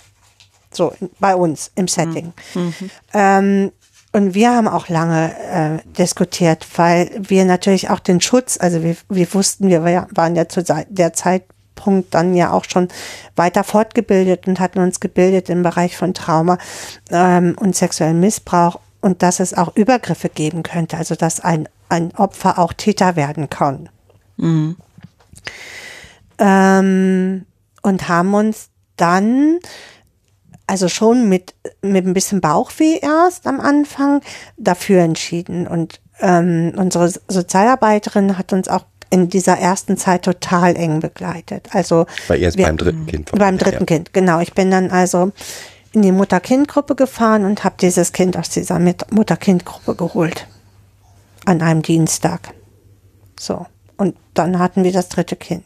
So, bei uns im Setting. Mhm. Ähm, Und wir haben auch lange äh, diskutiert, weil wir natürlich auch den Schutz, also wir, wir wussten, wir waren ja zu der Zeitpunkt dann ja auch schon weiter fortgebildet und hatten uns gebildet im Bereich von Trauma ähm, und sexuellen Missbrauch und dass es auch Übergriffe geben könnte, also dass ein, ein Opfer auch Täter werden kann. Mhm. Ähm, und haben uns dann... Also schon mit, mit ein bisschen Bauchweh erst am Anfang dafür entschieden. Und ähm, unsere Sozialarbeiterin hat uns auch in dieser ersten Zeit total eng begleitet. Also bei erst wir, beim dritten Kind. Beim dritten ja. Kind, genau. Ich bin dann also in die Mutter-Kind-Gruppe gefahren und habe dieses Kind aus dieser Mutter-Kind-Gruppe geholt. An einem Dienstag. So. Und dann hatten wir das dritte Kind.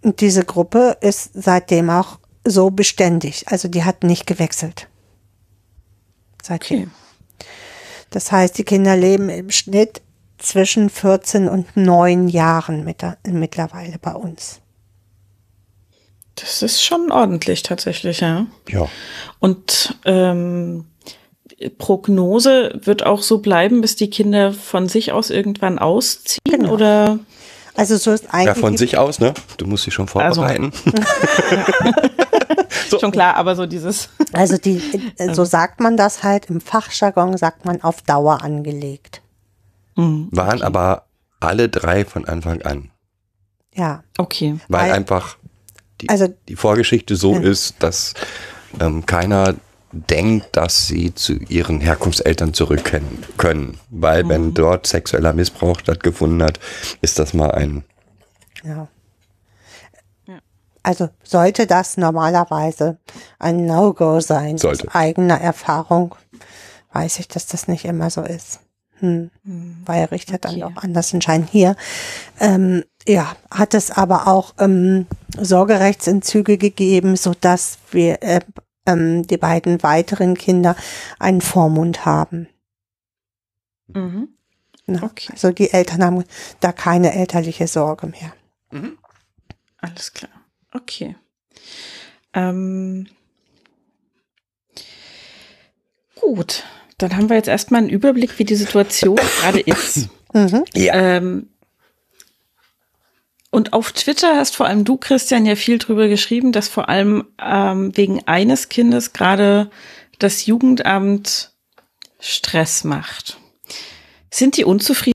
Und diese Gruppe ist seitdem auch so beständig. Also die hat nicht gewechselt. Seitdem. Okay. Das heißt, die Kinder leben im Schnitt zwischen vierzehn und neun Jahren mit der, mittlerweile bei uns. Das ist schon ordentlich tatsächlich, ja. Ja. Und ähm, Prognose wird auch so bleiben, bis die Kinder von sich aus irgendwann ausziehen, genau. Oder... Also so ist eigentlich ja, von sich aus, ne? Du musst dich schon vorbereiten. Also. So. Schon klar, aber so dieses. Also die, so sagt man das halt, im Fachjargon sagt man auf Dauer angelegt. Mhm. Waren okay. aber alle drei von Anfang an. Ja. Okay. Weil, Weil einfach die, also, die Vorgeschichte so äh. ist, dass ähm, keiner denkt, dass sie zu ihren Herkunftseltern zurückkehren können. Weil, mhm. wenn dort sexueller Missbrauch stattgefunden hat, ist das mal ein... Ja. Also sollte das normalerweise ein No-Go sein. Sollte. Aus eigener Erfahrung weiß ich, dass das nicht immer so ist. Hm. Mhm. Weil Richter okay. dann auch anders entscheiden. Hier ähm, ja, hat es aber auch ähm, Sorgerechtsentzüge gegeben, sodass wir... Äh, die beiden weiteren Kinder einen Vormund haben. Mhm. Na, okay. Also die Eltern haben da keine elterliche Sorge mehr. Mhm. Alles klar. Okay. Ähm. Gut, dann haben wir jetzt erstmal einen Überblick, wie die Situation gerade ist. Mhm. Ja. Ähm. Und auf Twitter hast vor allem du, Christian, ja viel drüber geschrieben, dass vor allem ähm, wegen eines Kindes gerade das Jugendamt Stress macht. Sind die unzufrieden?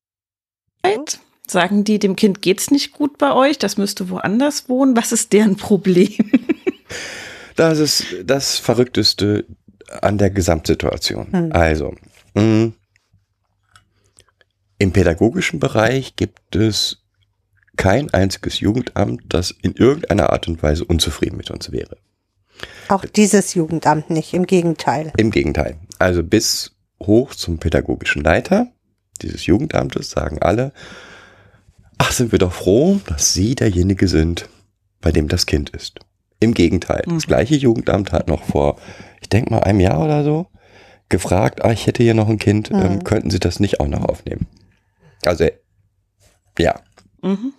Sagen die, dem Kind geht's nicht gut bei euch, das müsste woanders wohnen? Was ist deren Problem? Das ist das Verrückteste an der Gesamtsituation. Hm. Also, mh, im pädagogischen Bereich gibt es kein einziges Jugendamt, das in irgendeiner Art und Weise unzufrieden mit uns wäre. Auch dieses Jugendamt nicht, im Gegenteil. Im Gegenteil. Also bis hoch zum pädagogischen Leiter dieses Jugendamtes sagen alle, ach, sind wir doch froh, dass Sie derjenige sind, bei dem das Kind ist. Im Gegenteil. Mhm. Das gleiche Jugendamt hat noch vor, ich denke mal einem Jahr oder so, gefragt, ah, ich hätte hier noch ein Kind, mhm. ähm, könnten Sie das nicht auch noch aufnehmen? Also, ja. Mhm.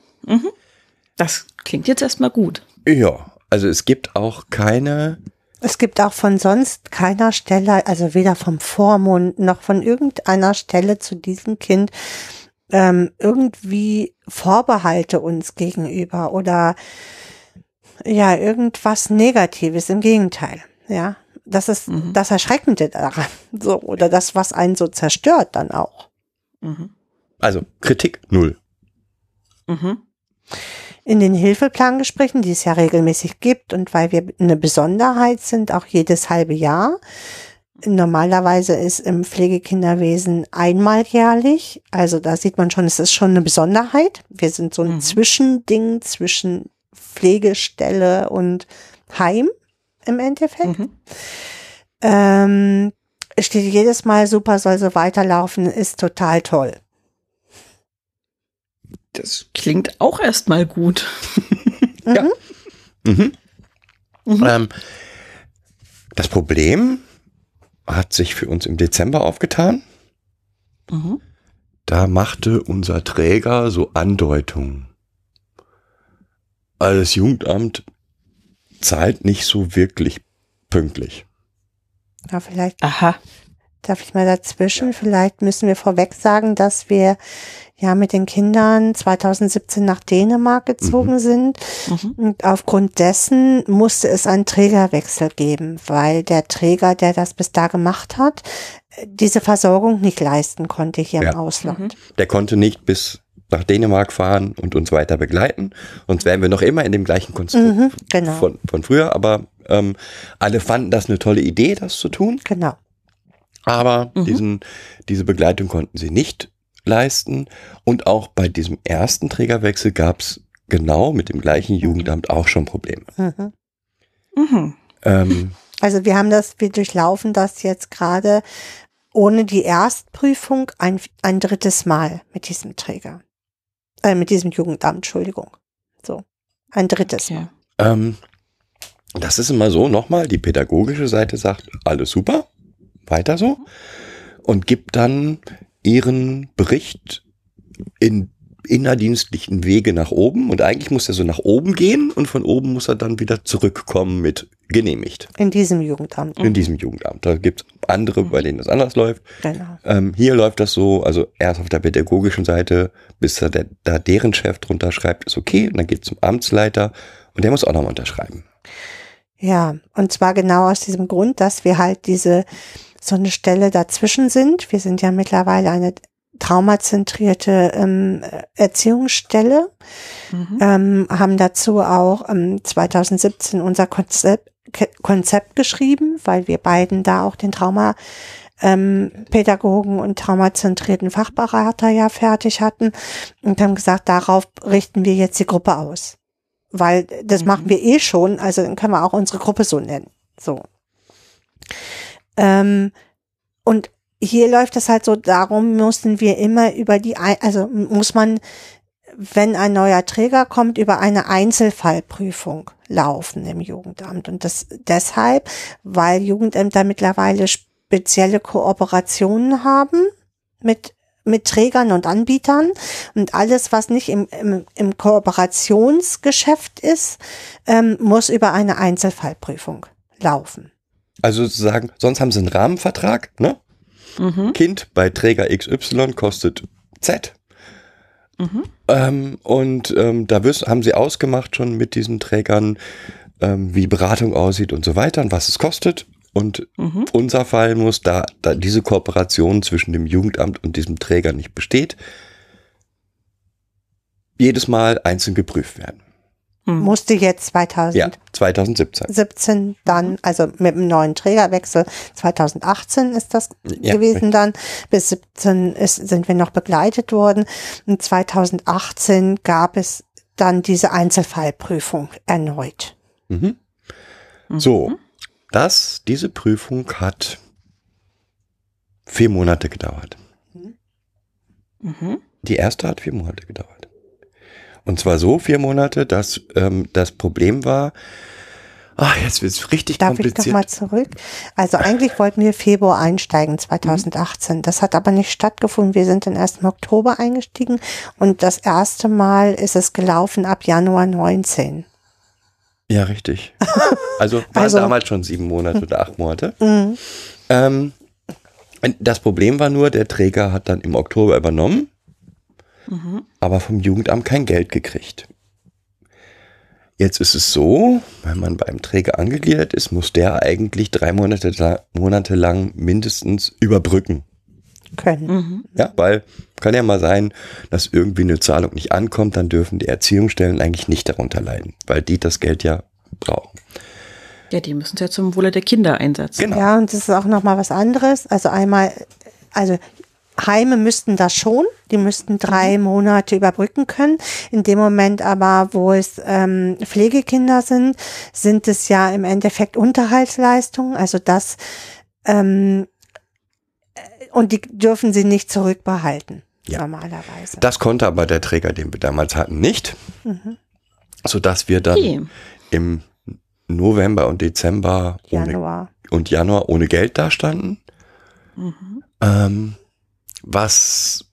Das klingt jetzt erstmal gut. Ja, also es gibt auch keine... Es gibt auch von sonst keiner Stelle, also weder vom Vormund noch von irgendeiner Stelle zu diesem Kind ähm, irgendwie Vorbehalte uns gegenüber oder ja, irgendwas Negatives, im Gegenteil, ja. Das ist mhm. das Erschreckende daran, so, oder das, was einen so zerstört dann auch. Mhm. Also Kritik null. Mhm. In den Hilfeplangesprächen, die es ja regelmäßig gibt und weil wir eine Besonderheit sind, auch jedes halbe Jahr. Normalerweise ist im Pflegekinderwesen einmal jährlich. Also da sieht man schon, es ist schon eine Besonderheit. Wir sind so ein mhm. Zwischending zwischen Pflegestelle und Heim im Endeffekt. Mhm. Ähm, steht jedes Mal super, soll so weiterlaufen, ist total toll. Das klingt auch erstmal gut. Ja. Mhm. Mhm. Ähm, das Problem hat sich für uns im Dezember aufgetan. Mhm. Da machte unser Träger so Andeutungen. Also das Jugendamt zahlt nicht so wirklich pünktlich. Ja, vielleicht. Aha. Darf ich mal dazwischen? Ja. Vielleicht müssen wir vorweg sagen, dass wir ja mit den Kindern zweitausendsiebzehn nach Dänemark gezogen mhm. sind. Mhm. Und aufgrund dessen musste es einen Trägerwechsel geben, weil der Träger, der das bis da gemacht hat, diese Versorgung nicht leisten konnte hier ja. im Ausland. Mhm. Der konnte nicht bis nach Dänemark fahren und uns weiter begleiten. Sonst wären wir noch immer in dem gleichen Konstrukt mhm, genau. von, von früher. Aber ähm, alle fanden das eine tolle Idee, das zu tun. Genau. Aber mhm. diesen, diese Begleitung konnten sie nicht leisten. Und auch bei diesem ersten Trägerwechsel gab es genau mit dem gleichen Jugendamt auch schon Probleme. Mhm. Mhm. Ähm, also wir haben das, wir durchlaufen das jetzt gerade ohne die Erstprüfung ein, ein drittes Mal mit diesem Träger. Äh, mit diesem Jugendamt, Entschuldigung. So, ein drittes Mal. Okay. Ähm, das ist immer so, nochmal, die pädagogische Seite sagt, alles super. Weiter so und gibt dann ihren Bericht in innerdienstlichen Wege nach oben und eigentlich muss er so nach oben gehen und von oben muss er dann wieder zurückkommen mit genehmigt. In diesem Jugendamt. In diesem Jugendamt. Da gibt es andere, mhm. bei denen das anders läuft. Genau. Ähm, hier läuft das so, also erst auf der pädagogischen Seite, bis da, der, da deren Chef drunter schreibt, ist okay und dann geht es zum Amtsleiter und der muss auch nochmal unterschreiben. Ja, und zwar genau aus diesem Grund, dass wir halt diese so eine Stelle dazwischen sind. Wir sind ja mittlerweile eine traumazentrierte ähm, Erziehungsstelle, mhm. ähm, haben dazu auch ähm, zweitausendsiebzehn unser Konzept, Konzept geschrieben, weil wir beiden da auch den Trauma ähm, Pädagogen und traumazentrierten Fachberater ja fertig hatten und haben gesagt, darauf richten wir jetzt die Gruppe aus. Weil das mhm. machen wir eh schon, also dann können wir auch unsere Gruppe so nennen. So. Ähm, und hier läuft es halt so, darum müssen wir immer über die, also muss man, wenn ein neuer Träger kommt, über eine Einzelfallprüfung laufen im Jugendamt. Und das deshalb, weil Jugendämter mittlerweile spezielle Kooperationen haben mit mit Trägern und Anbietern und alles, was nicht im, im, im Kooperationsgeschäft ist, ähm, muss über eine Einzelfallprüfung laufen. Also sozusagen, sonst haben sie einen Rahmenvertrag, ne? Mhm. Kind bei Träger X Y kostet Z. Mhm. Ähm, und ähm, da wirst, haben sie ausgemacht schon mit diesen Trägern, ähm, wie Beratung aussieht und so weiter und was es kostet. Und mhm. unser Fall muss, da, da diese Kooperation zwischen dem Jugendamt und diesem Träger nicht besteht, jedes Mal einzeln geprüft werden. Mhm. Musste jetzt zweitausend Ja, zweitausendsiebzehn siebzehn dann, mhm. also mit dem neuen Trägerwechsel, zweitausendachtzehn ist das ja, gewesen dann, bis siebzehn ist, sind wir noch begleitet worden. Und zweitausendachtzehn gab es dann diese Einzelfallprüfung erneut. Mhm. Mhm. So. Das, diese Prüfung hat vier Monate gedauert. Mhm. Die erste hat vier Monate gedauert. Und zwar so vier Monate, dass ähm, das Problem war, ach, jetzt wird es richtig Darf kompliziert. Darf ich nochmal zurück? Also eigentlich wollten wir Februar einsteigen, zweitausendachtzehn Mhm. Das hat aber nicht stattgefunden. Wir sind dann erst im Oktober eingestiegen und das erste Mal ist es gelaufen ab Januar neunzehn Ja, richtig. Also waren also, damals schon sieben Monate oder acht Monate. Mhm. Ähm, das Problem war nur, der Träger hat dann im Oktober übernommen, mhm. aber vom Jugendamt kein Geld gekriegt. Jetzt ist es so, wenn man beim Träger angegliedert ist, muss der eigentlich drei Monate, Monate lang mindestens überbrücken. können. Mhm. Ja, weil kann ja mal sein, dass irgendwie eine Zahlung nicht ankommt, dann dürfen die Erziehungsstellen eigentlich nicht darunter leiden, weil die das Geld ja brauchen. Ja, die müssen es ja zum Wohle der Kinder einsetzen. Genau. Ja, und das ist auch nochmal was anderes. Also einmal, also Heime müssten das schon, die müssten drei Monate überbrücken können. In dem Moment aber, wo es ähm, Pflegekinder sind, sind es ja im Endeffekt Unterhaltsleistungen. Also das, ähm, und die dürfen sie nicht zurückbehalten, ja, normalerweise. Das konnte aber der Träger, den wir damals hatten, nicht. Mhm. Sodass wir dann okay. im November und Dezember Januar. Ohne, und Januar ohne Geld dastanden. Mhm. Ähm, was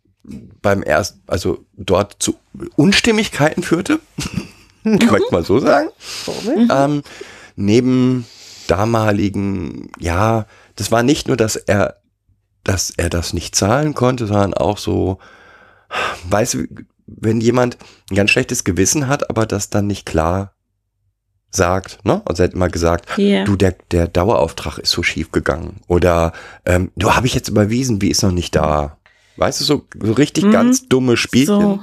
beim ersten, also dort zu Unstimmigkeiten führte, kann ich mal so sagen. Mhm. Ähm, neben damaligen, ja, das war nicht nur, dass er, dass er das nicht zahlen konnte, sondern auch so, weißt du, wenn jemand ein ganz schlechtes Gewissen hat, aber das dann nicht klar sagt, ne? Also er hat immer gesagt, yeah. du, der, der Dauerauftrag ist so schief gegangen. Oder ähm, du, habe ich jetzt überwiesen, wie ist noch nicht da? Weißt du, so, so richtig mm. ganz dumme Spielchen. So.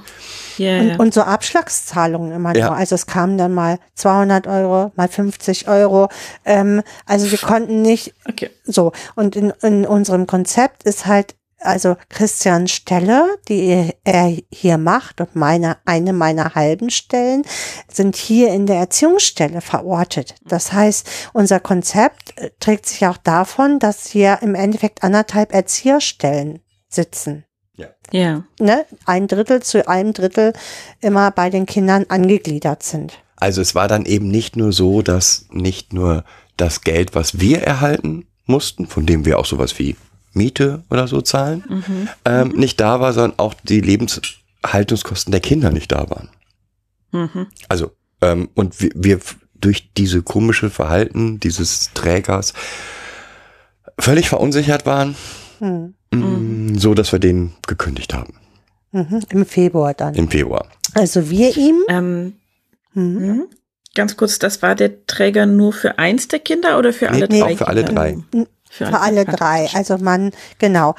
Yeah, und, yeah. und so Abschlagszahlungen immer ja. nur. Also es kamen dann mal zweihundert Euro, mal fünfzig Euro. Ähm, also wir konnten nicht okay. so. Und in, in unserem Konzept ist halt, also Christians Stelle, die er hier macht, und meine, eine meiner halben Stellen sind hier in der Erziehungsstelle verortet. Das heißt, unser Konzept trägt sich auch davon, dass hier im Endeffekt anderthalb Erzieherstellen sitzen. Ja. Ja. Ne? Ein Drittel zu einem Drittel immer bei den Kindern angegliedert sind. Also es war dann eben nicht nur so, dass nicht nur das Geld, was wir erhalten mussten, von dem wir auch sowas wie Miete oder so zahlen, mhm. ähm, nicht da war, sondern auch die Lebenshaltungskosten der Kinder nicht da waren. Mhm. Also, ähm, und wir, wir durch diese komische Verhalten dieses Trägers völlig verunsichert waren, mhm. mh, so dass wir den gekündigt haben. Mhm. Im Februar dann. Im Februar. Also wir ihm. Ähm, mhm. Ganz kurz, das war der Träger nur für eins der Kinder oder für nee, alle nee, drei? Auch für alle drei. Mhm. Für, Für alle drei, also man, genau,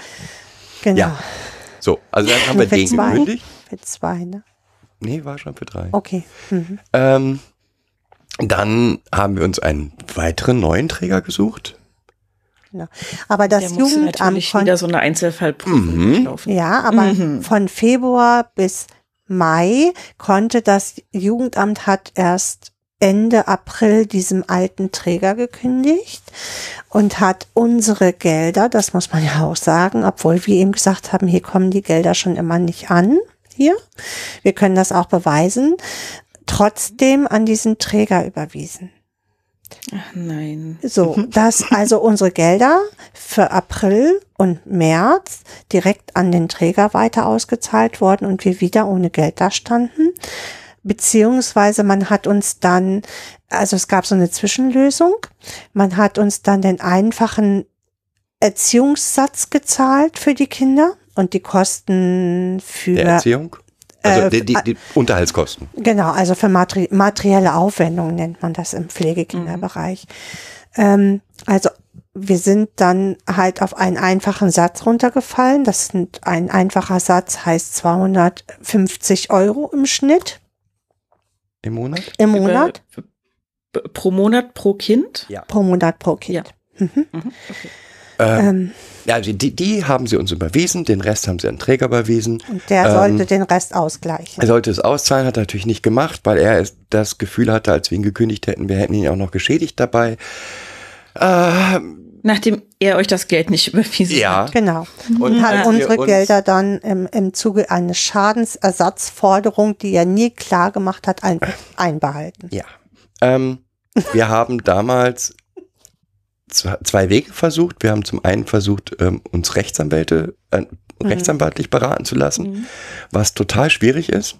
genau. Ja, so, also dann haben wir den zwei? Gekündigt. Für zwei, ne? Nee, war schon für drei. Okay. Mhm. Ähm, dann haben wir uns einen weiteren neuen Träger gesucht. Genau. Aber das Jugendamt natürlich wieder so eine Einzelfallprüfung mhm. laufen. Ja, aber mhm. von Februar bis Mai konnte das Jugendamt hat erst Ende April diesem alten Träger gekündigt und hat unsere Gelder, das muss man ja auch sagen, obwohl wir eben gesagt haben, hier kommen die Gelder schon immer nicht an, hier, wir können das auch beweisen, trotzdem an diesen Träger überwiesen. Ach nein. So, dass also unsere Gelder für April und März direkt an den Träger weiter ausgezahlt wurden und wir wieder ohne Geld dastanden. Beziehungsweise man hat uns dann, also es gab so eine Zwischenlösung, man hat uns dann den einfachen Erziehungssatz gezahlt für die Kinder und die Kosten für der Erziehung? Also äh, die, die, die Unterhaltskosten. Genau, also für materi- materielle Aufwendungen nennt man das im Pflegekinderbereich. Mhm. Ähm, also wir sind dann halt auf einen einfachen Satz runtergefallen. Das sind, ein einfacher Satz heißt zweihundertfünfzig Euro im Schnitt. Im Monat? Im Monat. Über, pro Monat pro Kind? Ja. Pro Monat pro Kind. Ja. Mhm. Mhm. Okay. Ähm, ähm, also die, die haben sie uns überwiesen, den Rest haben sie an den Träger überwiesen. Und der ähm, sollte den Rest ausgleichen. Er sollte es auszahlen, hat er natürlich nicht gemacht, weil er es, das Gefühl hatte, als wir ihn gekündigt hätten, wir hätten ihn auch noch geschädigt dabei. Ähm. Nachdem er euch das Geld nicht überwiesen ja. hat. Genau. Und hat ja. unsere Gelder dann im, im Zuge eines Schadensersatzforderung, die er nie klar gemacht hat, ein, einbehalten. Ja. Ähm, wir haben damals zwei, zwei Wege versucht. Wir haben zum einen versucht, ähm, uns Rechtsanwälte, äh, rechtsanwaltlich beraten zu lassen, mhm. was total schwierig ist,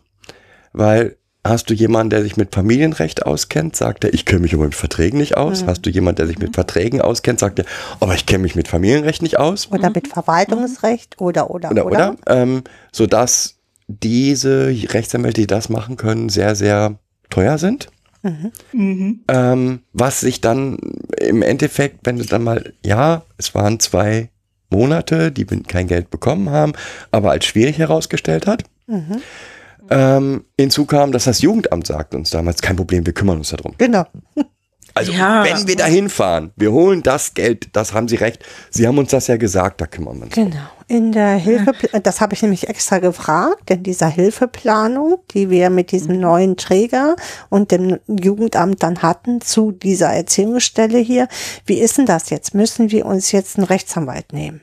weil hast du jemanden, der sich mit Familienrecht auskennt, sagt er, ich kenne mich aber mit Verträgen nicht aus. Mhm. Hast du jemanden, der sich mit Verträgen auskennt, sagt er, aber ich kenne mich mit Familienrecht nicht aus. Oder mit Verwaltungsrecht oder, oder, oder. oder. oder. Ähm, sodass diese Rechtsanwälte, die das machen können, sehr, sehr teuer sind. Mhm. Mhm. Ähm, was sich dann im Endeffekt, wenn du dann mal, ja, es waren zwei Monate, die kein Geld bekommen haben, aber als schwierig herausgestellt hat. Mhm. Ähm, hinzu kam, dass das Jugendamt sagt uns damals, kein Problem, wir kümmern uns darum. Genau. Also ja, wenn wir da hinfahren, wir holen das Geld, das haben Sie recht, Sie haben uns das ja gesagt, da kümmern wir uns. Genau, in der Hilfe, das habe ich nämlich extra gefragt, in dieser Hilfeplanung, die wir mit diesem neuen Träger und dem Jugendamt dann hatten, zu dieser Erziehungsstelle hier, wie ist denn das jetzt, müssen wir uns jetzt einen Rechtsanwalt nehmen?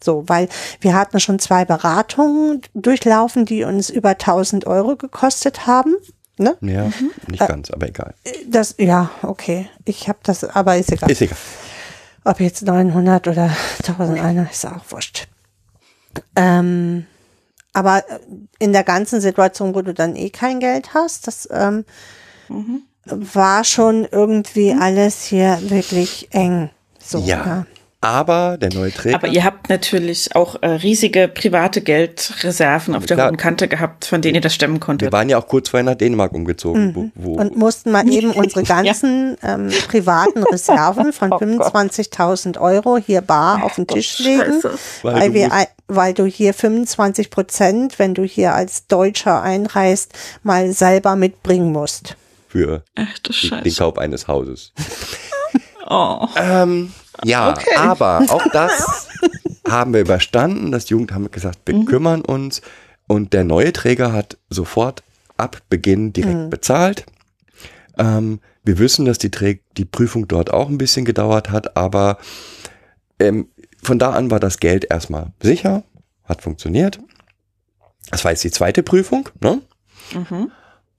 So, weil wir hatten schon zwei Beratungen durchlaufen, die uns über tausend Euro gekostet haben. Ne? Ja, mhm. nicht ganz, aber egal. Das, ja, okay. Ich habe das, aber ist egal. Ist egal. Ob jetzt neunhundert oder eintausend, ist auch wurscht. Ähm, aber in der ganzen Situation, wo du dann eh kein Geld hast, das ähm, mhm. war schon irgendwie mhm. alles hier wirklich eng. So, ja. ja. Aber der neue Träger. Aber ihr habt natürlich auch äh, riesige private Geldreserven auf der Klar. hohen Kante gehabt, von denen ihr das stemmen konntet. Wir waren ja auch kurz vorher nach Dänemark umgezogen. Mhm. Wo, wo und mussten mal eben unsere ganzen ja. ähm, privaten Reserven von oh fünfundzwanzigtausend Euro hier bar auf den Tisch oh, legen, weil, weil, wir, weil du hier fünfundzwanzig Prozent, wenn du hier als Deutscher einreist, mal selber mitbringen musst. Für Ach, die, den Kauf eines Hauses. Oh. Ähm, ja, okay. aber auch das haben wir überstanden. Das Jugendamt hat gesagt, wir mhm. kümmern uns. Und der neue Träger hat sofort ab Beginn direkt mhm. bezahlt. Ähm, wir wissen, dass die, Trä- die Prüfung dort auch ein bisschen gedauert hat. Aber ähm, von da an war das Geld erstmal sicher. Hat funktioniert. Das war jetzt die zweite Prüfung. Ne? Mhm.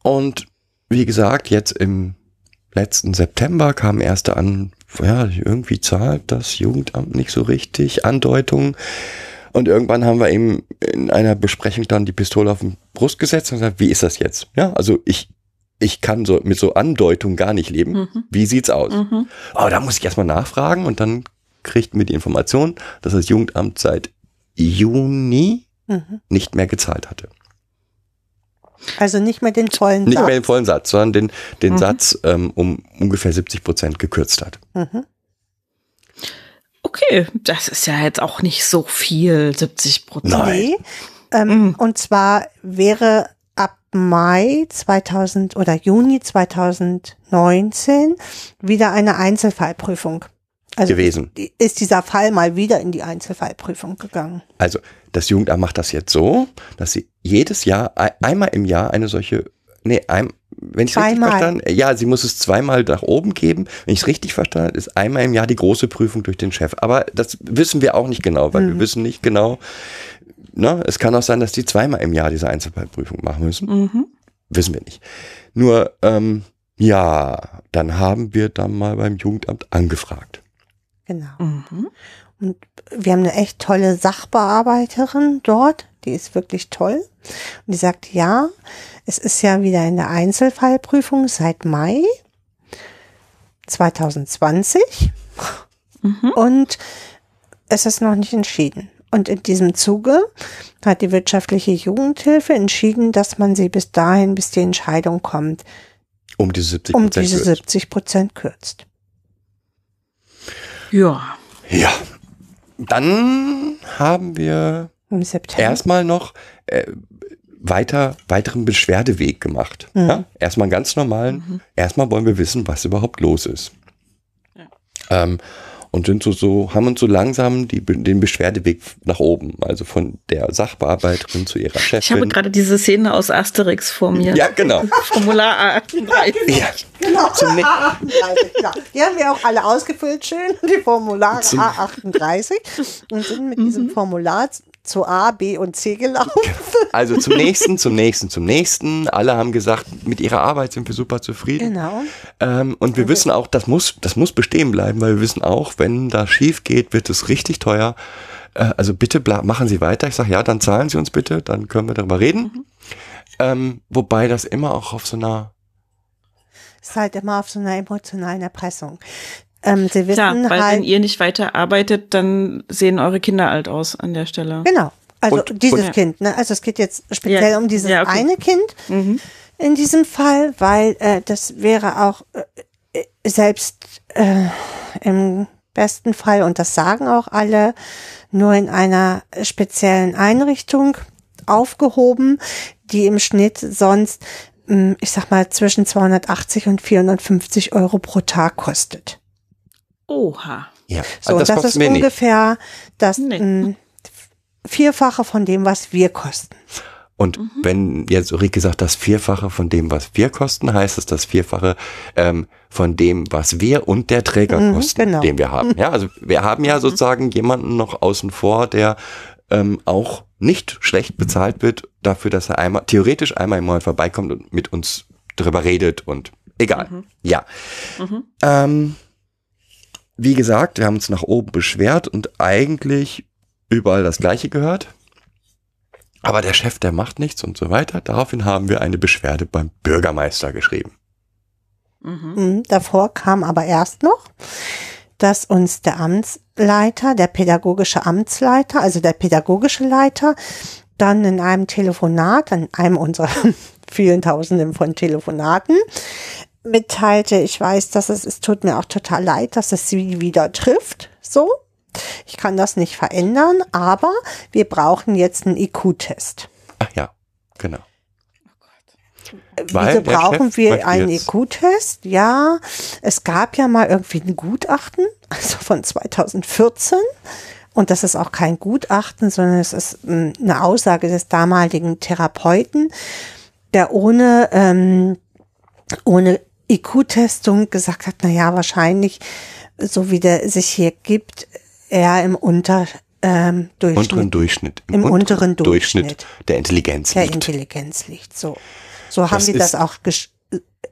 Und wie gesagt, jetzt im letzten September kam erste an, ja, irgendwie zahlt das Jugendamt nicht so richtig, Andeutungen. Und irgendwann haben wir eben in einer Besprechung dann die Pistole auf den Brust gesetzt und gesagt, wie ist das jetzt? Ja, also ich, ich kann so mit so Andeutungen gar nicht leben. Mhm. Wie sieht's aus? Mhm. Aber da muss ich erstmal nachfragen und dann kriegt mir die Information, dass das Jugendamt seit Juni mhm. nicht mehr gezahlt hatte. Also nicht mehr den vollen nicht Satz. Nicht mehr den vollen Satz, sondern den, den mhm. Satz ähm, um ungefähr siebzig Prozent gekürzt hat. Mhm. Okay, das ist ja jetzt auch nicht so viel, siebzig Prozent. Nein. Ähm, mhm. Und zwar wäre ab Mai zweitausend oder Juni zweitausendneunzehn wieder eine Einzelfallprüfung. Also gewesen. Ist dieser Fall mal wieder in die Einzelfallprüfung gegangen? Also das Jugendamt macht das jetzt so, dass sie jedes Jahr, einmal im Jahr eine solche, nee, ein, wenn ich es richtig verstanden habe, ja, sie muss es zweimal nach oben geben. Wenn ich es richtig verstanden habe, ist einmal im Jahr die große Prüfung durch den Chef. Aber das wissen wir auch nicht genau, weil mhm. wir wissen nicht genau, ne, es kann auch sein, dass die zweimal im Jahr diese Einzelfallprüfung machen müssen. Mhm. Wissen wir nicht. Nur, ähm, ja, dann haben wir dann mal beim Jugendamt angefragt. Genau. Mhm. Und wir haben eine echt tolle Sachbearbeiterin dort, die ist wirklich toll. Und die sagt, ja, es ist ja wieder in der Einzelfallprüfung seit Mai zweitausendzwanzig mhm. und es ist noch nicht entschieden. Und in diesem Zuge hat die wirtschaftliche Jugendhilfe entschieden, dass man sie bis dahin, bis die Entscheidung kommt, um diese siebzig Prozent kürzt. Ja. Ja. Dann haben wir erstmal noch äh, weiter, weiteren Beschwerdeweg gemacht. Mhm. Ja? Erstmal einen ganz normalen, mhm. erstmal wollen wir wissen, was überhaupt los ist. Ja. Ähm, und sind so, so, haben uns so langsam die, den Beschwerdeweg nach oben, also von der Sachbearbeiterin zu ihrer Chefin. Ich habe gerade diese Szene aus Asterix vor mir. Ja, genau. Formular achtunddreißig. Ja, genau. Zum A achtunddreißig, klar. Die haben wir auch alle ausgefüllt, schön, die Formulare A achtunddreißig und sind mit mhm. diesem Formular zu A, B und C gelaufen. Also zum nächsten, zum nächsten, zum nächsten. Alle haben gesagt, mit ihrer Arbeit sind wir super zufrieden. Genau. Ähm, und wir okay. wissen auch, das muss, das muss bestehen bleiben, weil wir wissen auch, wenn da schief geht, wird es richtig teuer. Äh, also bitte bla- machen Sie weiter. Ich sage, ja, dann zahlen Sie uns bitte, dann können wir darüber reden. Mhm. Ähm, wobei das immer auch auf so einer... Ist halt immer auf so einer emotionalen Erpressung. Ähm, Sie wissen ja, weil halt, wenn ihr nicht weiter arbeitet, dann sehen eure Kinder alt aus an der Stelle. Genau, also und, dieses und, Kind. Ne? Also es geht jetzt speziell ja, um dieses ja, okay. eine Kind mhm. in diesem Fall, weil äh, das wäre auch äh, selbst äh, im besten Fall, und das sagen auch alle, nur in einer speziellen Einrichtung aufgehoben, die im Schnitt sonst, ich sag mal, zwischen zweihundertachtzig und vierhundertfünfzig Euro pro Tag kostet. Oha. Ja. So, also das, das ist ungefähr nicht. das nee. Vierfache von dem, was wir kosten. Und mhm. wenn jetzt Ulrike sagt, das Vierfache von dem, was wir kosten, heißt es das Vierfache ähm, von dem, was wir und der Träger mhm, kosten, genau. den wir haben. Ja, also wir haben ja sozusagen mhm. jemanden noch außen vor, der ähm, auch nicht schlecht bezahlt wird dafür, dass er einmal theoretisch einmal im Monat vorbeikommt und mit uns drüber redet und egal. Mhm. Ja. Mhm. Ähm, wie gesagt, wir haben uns nach oben beschwert und eigentlich überall das Gleiche gehört. Aber der Chef, der macht nichts und so weiter. Daraufhin haben wir eine Beschwerde beim Bürgermeister geschrieben. Mhm. Davor kam aber erst noch, dass uns der Amtsleiter, der pädagogische Amtsleiter, also der pädagogische Leiter, dann in einem Telefonat, in einem unserer vielen Tausenden von Telefonaten, mitteilte, ich weiß, dass es, es tut mir auch total leid, dass es sie wieder trifft, so. Ich kann das nicht verändern, aber wir brauchen jetzt einen I Q-Test. Ach ja, genau. Wieso brauchen wir einen I Q-Test? Ja, es gab ja mal irgendwie ein Gutachten, also von zweitausendvierzehn. Und das ist auch kein Gutachten, sondern es ist eine Aussage des damaligen Therapeuten, der ohne, ähm, ohne I Q-Testung gesagt hat, naja, wahrscheinlich, so wie der sich hier gibt, eher im unter, ähm, Durchschnitt, unteren Durchschnitt. Im, Im unteren Durchschnitt, Durchschnitt der Intelligenz liegt. Der Intelligenz liegt, so. So haben sie das auch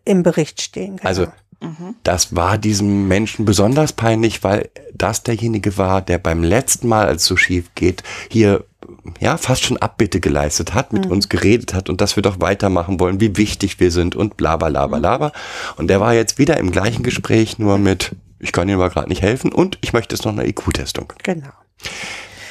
im Bericht stehen. Genau. Also mhm. das war diesem Menschen besonders peinlich, weil das derjenige war, der beim letzten Mal, als es so schief geht, hier ja fast schon Abbitte geleistet hat, mit mhm. uns geredet hat und dass wir doch weitermachen wollen, wie wichtig wir sind und bla bla bla bla bla. Und der war jetzt wieder im gleichen Gespräch, nur mit: Ich kann Ihnen aber gerade nicht helfen und ich möchte jetzt noch eine I Q-Testung. Genau.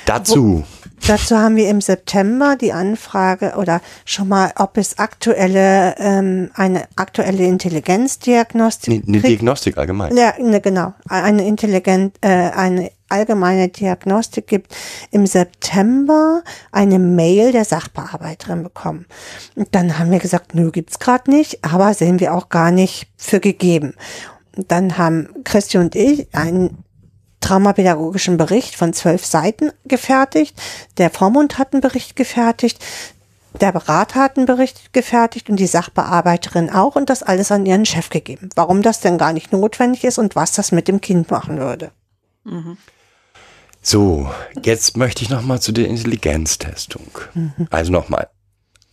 Dazu. Wo, dazu haben wir im September die Anfrage oder schon mal, ob es aktuelle, ähm, eine aktuelle Intelligenzdiagnostik. Eine ne Diagnostik allgemein. Ja, ne, genau. Eine intelligent, äh, eine allgemeine Diagnostik gibt, im September eine Mail der Sachbearbeiterin bekommen. Und dann haben wir gesagt, nö, gibt's gerade nicht, aber sehen wir auch gar nicht für gegeben. Dann haben Christi und ich einen traumapädagogischen Bericht von zwölf Seiten gefertigt. Der Vormund hat einen Bericht gefertigt, der Berater hat einen Bericht gefertigt und die Sachbearbeiterin auch und das alles an ihren Chef gegeben. Warum das denn gar nicht notwendig ist und was das mit dem Kind machen würde. Mhm. So, jetzt möchte ich nochmal zu der Intelligenztestung. Mhm. Also nochmal,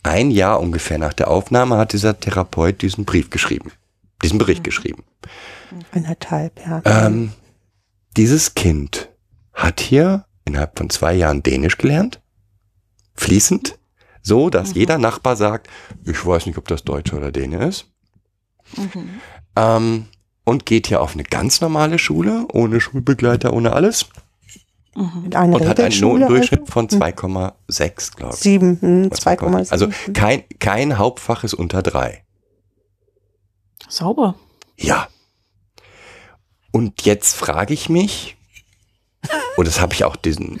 ein Jahr ungefähr nach der Aufnahme hat dieser Therapeut diesen Brief geschrieben. diesen Bericht mhm. geschrieben. Eineinhalb, ja. Ähm, dieses Kind hat hier innerhalb von zwei Jahren Dänisch gelernt, fließend, so, dass mhm. jeder Nachbar sagt, ich weiß nicht, ob das Deutsch oder Dänisch ist. Mhm. Ähm, und geht hier auf eine ganz normale Schule, ohne Schulbegleiter, ohne alles. Mhm. Und hat einen Notendurchschnitt also? von zwei Komma sechs, glaube ich. sieben, zwei Komma sechs. Also kein, kein Hauptfach ist unter drei. Sauber. Ja. Und jetzt frage ich mich, und das habe ich auch diesen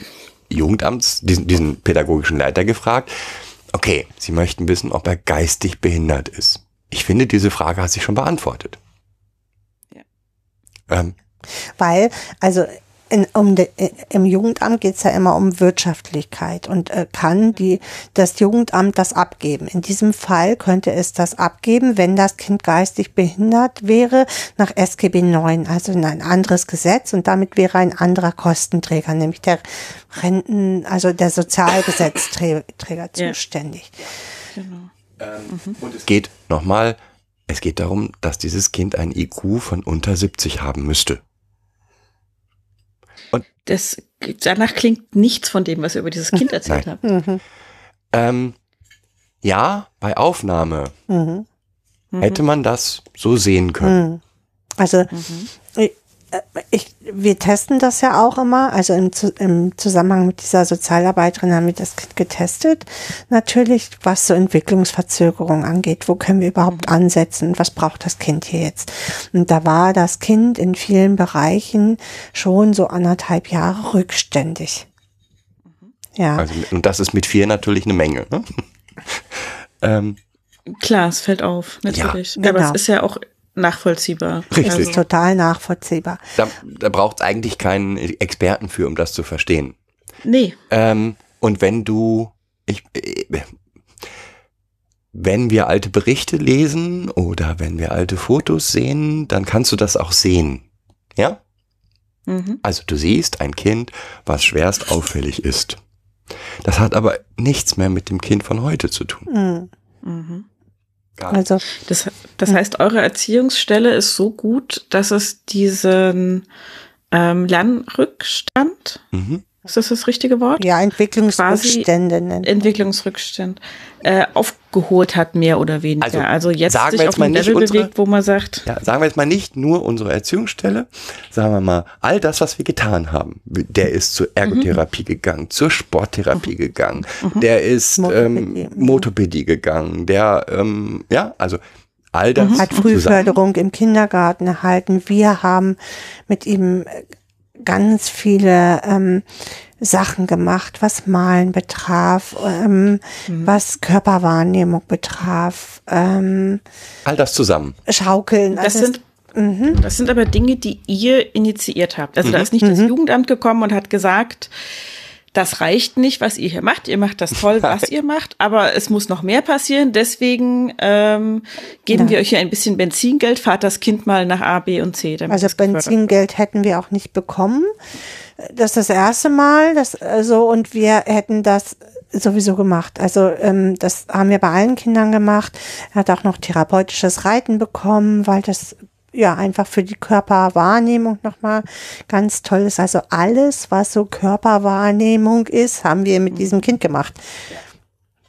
Jugendamts, diesen, diesen pädagogischen Leiter gefragt, okay, Sie möchten wissen, ob er geistig behindert ist. Ich finde, diese Frage hat sich schon beantwortet. Ja. Ähm, Weil, also in, um de, im Jugendamt geht es ja immer um Wirtschaftlichkeit und äh, kann die, das Jugendamt das abgeben. In diesem Fall könnte es das abgeben, wenn das Kind geistig behindert wäre nach S G B neun, also in ein anderes Gesetz, und damit wäre ein anderer Kostenträger, nämlich der Renten, also der Sozialgesetzträger zuständig. Ja. Genau. Ähm, mhm. Und es geht nochmal, es geht darum, dass dieses Kind ein I Q von unter siebzig haben müsste. Und das, danach klingt nichts von dem, was ihr über dieses Kind erzählt habt. Mhm. Ähm, ja, bei Aufnahme mhm. hätte man das so sehen können. Also mhm. Ich, wir testen das ja auch immer, also im, im Zusammenhang mit dieser Sozialarbeiterin haben wir das getestet, natürlich, was so Entwicklungsverzögerung angeht, wo können wir überhaupt ansetzen, was braucht das Kind hier jetzt? Und da war das Kind in vielen Bereichen schon so anderthalb Jahre rückständig. Ja. Also, und das ist mit vier natürlich eine Menge, ne? ähm. Klar, es fällt auf, natürlich. Ja, genau. Aber es ist ja auch nachvollziehbar. Richtig. Das ist total nachvollziehbar. Da, da braucht es eigentlich keinen Experten für, um das zu verstehen. Nee. Ähm, und wenn du, ich, wenn wir alte Berichte lesen oder wenn wir alte Fotos sehen, dann kannst du das auch sehen. Ja? Mhm. Also du siehst ein Kind, was schwerst auffällig ist. Das hat aber nichts mehr mit dem Kind von heute zu tun. Mhm. Mhm. Also das, das heißt, eure Erziehungsstelle ist so gut, dass es diesen ähm, Lernrückstand, mhm. ist das das richtige Wort? Ja, Entwicklungsrückstände. Quasi Entwicklungsrückstand äh, aufgeholt hat, mehr oder weniger. Also, also jetzt sagen sich wir jetzt auf ein Level bewegt, wo man sagt. Ja, sagen wir jetzt mal nicht nur unsere Erziehungsstelle, sagen wir mal, all das, was wir getan haben, der ist zur Ergotherapie mhm. gegangen, zur Sporttherapie mhm. gegangen, mhm. der ist Motopädie, ähm, Motopädie gegangen, der, ähm, ja, also all das. Mhm. Hat Frühförderung im Kindergarten erhalten. Wir haben mit ihm ganz viele ähm, Sachen gemacht, was Malen betraf, ähm, mhm. was Körperwahrnehmung betraf. Ähm, All das zusammen. Schaukeln. Das also sind mhm. das sind aber Dinge, die ihr initiiert habt. Also mhm. da ist nicht mhm. das Jugendamt gekommen und hat gesagt, das reicht nicht, was ihr hier macht. Ihr macht das toll, was ihr macht, aber es muss noch mehr passieren. Deswegen ähm, geben ja. wir euch hier ein bisschen Benzingeld. Fahrt das Kind mal nach A, B und C. Also Benzingeld hätten wir auch nicht bekommen. Das ist das erste Mal. Das, also, und wir hätten das sowieso gemacht. Also ähm, das haben wir bei allen Kindern gemacht. Er hat auch noch therapeutisches Reiten bekommen, weil das ja einfach für die Körperwahrnehmung nochmal ganz toll ist. Also alles, was so Körperwahrnehmung ist, haben wir mit diesem Kind gemacht.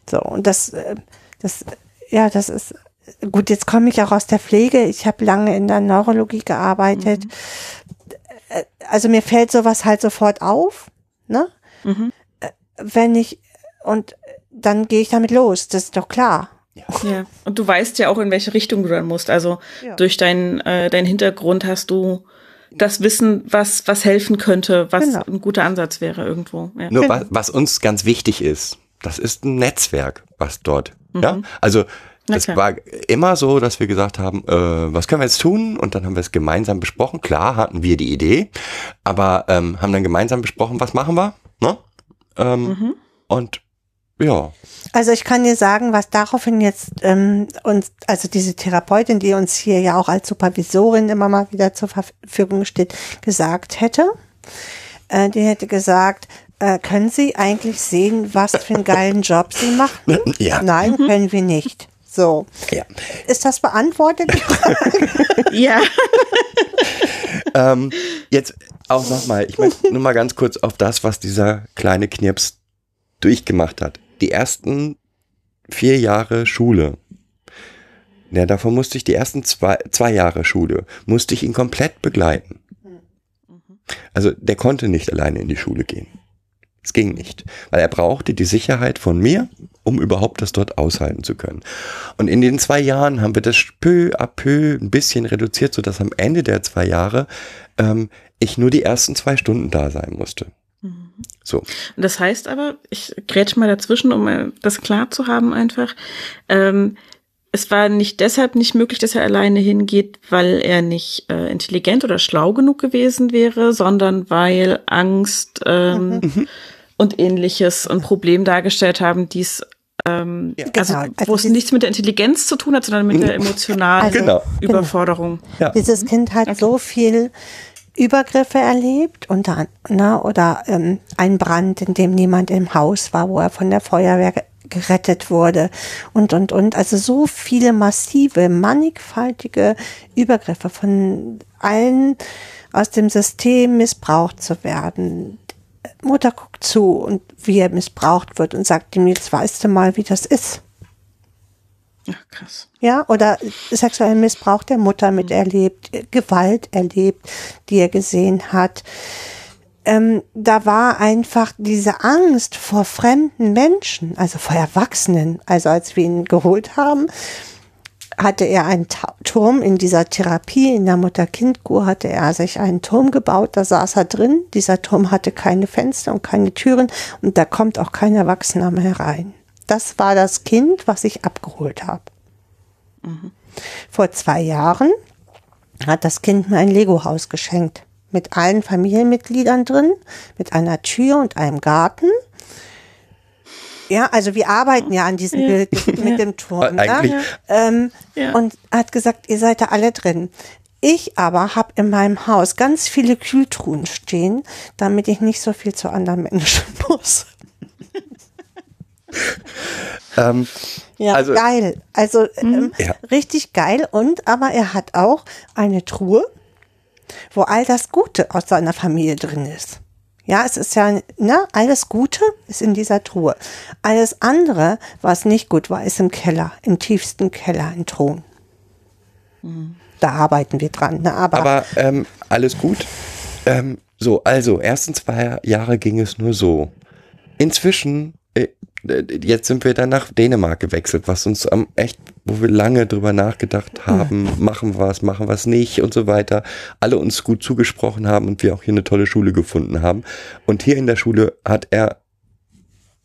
So, und das, das, ja, das ist, gut, jetzt komme ich auch aus der Pflege. Ich habe lange in der Neurologie gearbeitet. Mhm. Also mir fällt sowas halt sofort auf, ne? Mhm. Wenn ich, und dann gehe ich damit los, das ist doch klar. Ja, und du weißt ja auch, in welche Richtung du dann musst. Also ja. durch deinen äh, deinen Hintergrund hast du das Wissen, was was helfen könnte, was genau. ein guter Ansatz wäre irgendwo. Ja. Nur was, was uns ganz wichtig ist, das ist ein Netzwerk, was dort. Mhm. Ja, also das okay. war immer so, dass wir gesagt haben, äh, was können wir jetzt tun? Und dann haben wir es gemeinsam besprochen. Klar hatten wir die Idee, aber ähm, haben dann gemeinsam besprochen, was machen wir? Ne? Ähm, mhm. Und ja. Also ich kann dir sagen, was daraufhin jetzt ähm, uns, also diese Therapeutin, die uns hier ja auch als Supervisorin immer mal wieder zur Verfügung steht, gesagt hätte, äh, die hätte gesagt, äh, können Sie eigentlich sehen, was für einen geilen Job Sie machen? Ja. Nein, mhm. können wir nicht. So. Ja. Ist das beantwortet? Ja. ähm, jetzt auch nochmal, ich möchte nur mal ganz kurz auf das, was dieser kleine Knirps durchgemacht hat. Die ersten vier Jahre Schule, ja, davon musste ich die ersten zwei, zwei Jahre Schule, musste ich ihn komplett begleiten. Also der konnte nicht alleine in die Schule gehen. Es ging nicht, weil er brauchte die Sicherheit von mir, um überhaupt das dort aushalten zu können. Und in den zwei Jahren haben wir das peu à peu ein bisschen reduziert, sodass am Ende der zwei Jahre ähm, ich nur die ersten zwei Stunden da sein musste. So. Das heißt aber, ich grätsche mal dazwischen, um das klar zu haben einfach, ähm, es war nicht deshalb nicht möglich, dass er alleine hingeht, weil er nicht äh, intelligent oder schlau genug gewesen wäre, sondern weil Angst ähm, mhm. und Ähnliches ein Problem dargestellt haben, die es Ähm, ja. also, genau. also wo es nichts mit der Intelligenz zu tun hat, sondern mit der emotionalen also, Überforderung. Genau. Ja. Dieses Kind hat okay. so viel Übergriffe erlebt unter, ne, oder ähm, ein Brand, in dem niemand im Haus war, wo er von der Feuerwehr gerettet wurde und, und, und. Also so viele massive, mannigfaltige Übergriffe von allen, aus dem System missbraucht zu werden. Mutter guckt zu und wie er missbraucht wird und sagt ihm, jetzt weißt du mal, wie das ist. Ach, krass. Ja, oder sexuellen Missbrauch der Mutter miterlebt, mhm. Gewalt erlebt, die er gesehen hat. Ähm, da war einfach diese Angst vor fremden Menschen, also vor Erwachsenen. Also als wir ihn geholt haben, hatte er einen Turm in dieser Therapie, in der Mutter-Kind-Kur hatte er sich einen Turm gebaut, da saß er drin. Dieser Turm hatte keine Fenster und keine Türen und da kommt auch kein Erwachsener mehr rein. Das war das Kind, was ich abgeholt habe. Mhm. Vor zwei Jahren hat das Kind mir ein Lego-Haus geschenkt. Mit allen Familienmitgliedern drin, mit einer Tür und einem Garten. Ja, also wir arbeiten ja an diesem ja. Bild mit ja. dem Turm. Ne? Ähm, ja. Und hat gesagt, ihr seid da alle drin. Ich aber habe in meinem Haus ganz viele Kühltruhen stehen, damit ich nicht so viel zu anderen Menschen muss. ähm, ja, also, geil. Also ähm, ja. richtig geil. Und aber er hat auch eine Truhe, wo all das Gute aus seiner Familie drin ist. Ja, es ist ja, ne, alles Gute ist in dieser Truhe. Alles andere, was nicht gut war, ist im Keller, im tiefsten Keller, im Thron. Mhm. Da arbeiten wir dran. Ne? Aber, Aber ähm, alles gut. Ähm, so, also, ersten zwei Jahre ging es nur so. Inzwischen, äh, jetzt sind wir dann nach Dänemark gewechselt, was uns am echt, wo wir lange drüber nachgedacht haben, machen wir es, machen wir es nicht und so weiter, alle uns gut zugesprochen haben und wir auch hier eine tolle Schule gefunden haben. Und hier in der Schule hat er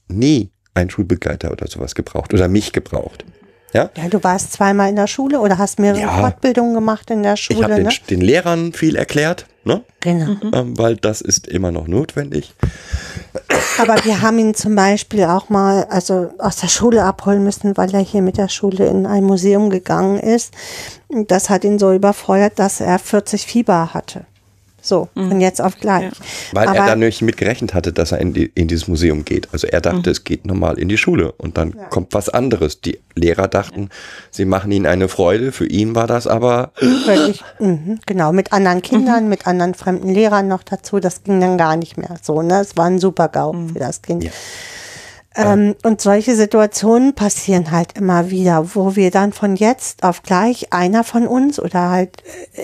nie einen Schulbegleiter oder sowas gebraucht oder mich gebraucht. Ja, ja, du warst zweimal in der Schule oder hast mehrere ja. Fortbildungen gemacht in der Schule. Ich habe den, ne? den Lehrern viel erklärt, ne? Genau. Ähm, weil das ist immer noch notwendig. Aber wir haben ihn zum Beispiel auch mal also aus der Schule abholen müssen, weil er hier mit der Schule in ein Museum gegangen ist. Das hat ihn so überfordert, dass er vierzig Fieber hatte. So, mhm. von jetzt auf gleich. Ja. Weil aber er dann nicht mit gerechnet hatte, dass er in, die, in dieses Museum geht. Also er dachte, mhm. es geht normal in die Schule und dann ja. kommt was anderes. Die Lehrer dachten, ja. sie machen ihnen eine Freude. Für ihn war das aber... Völlig, mhm, genau, mit anderen Kindern, mhm. mit anderen fremden Lehrern noch dazu. Das ging dann gar nicht mehr so. Ne? Es war ein Super-GAU mhm. für das Kind. Ja. Ähm, ja. Und solche Situationen passieren halt immer wieder, wo wir dann von jetzt auf gleich einer von uns oder halt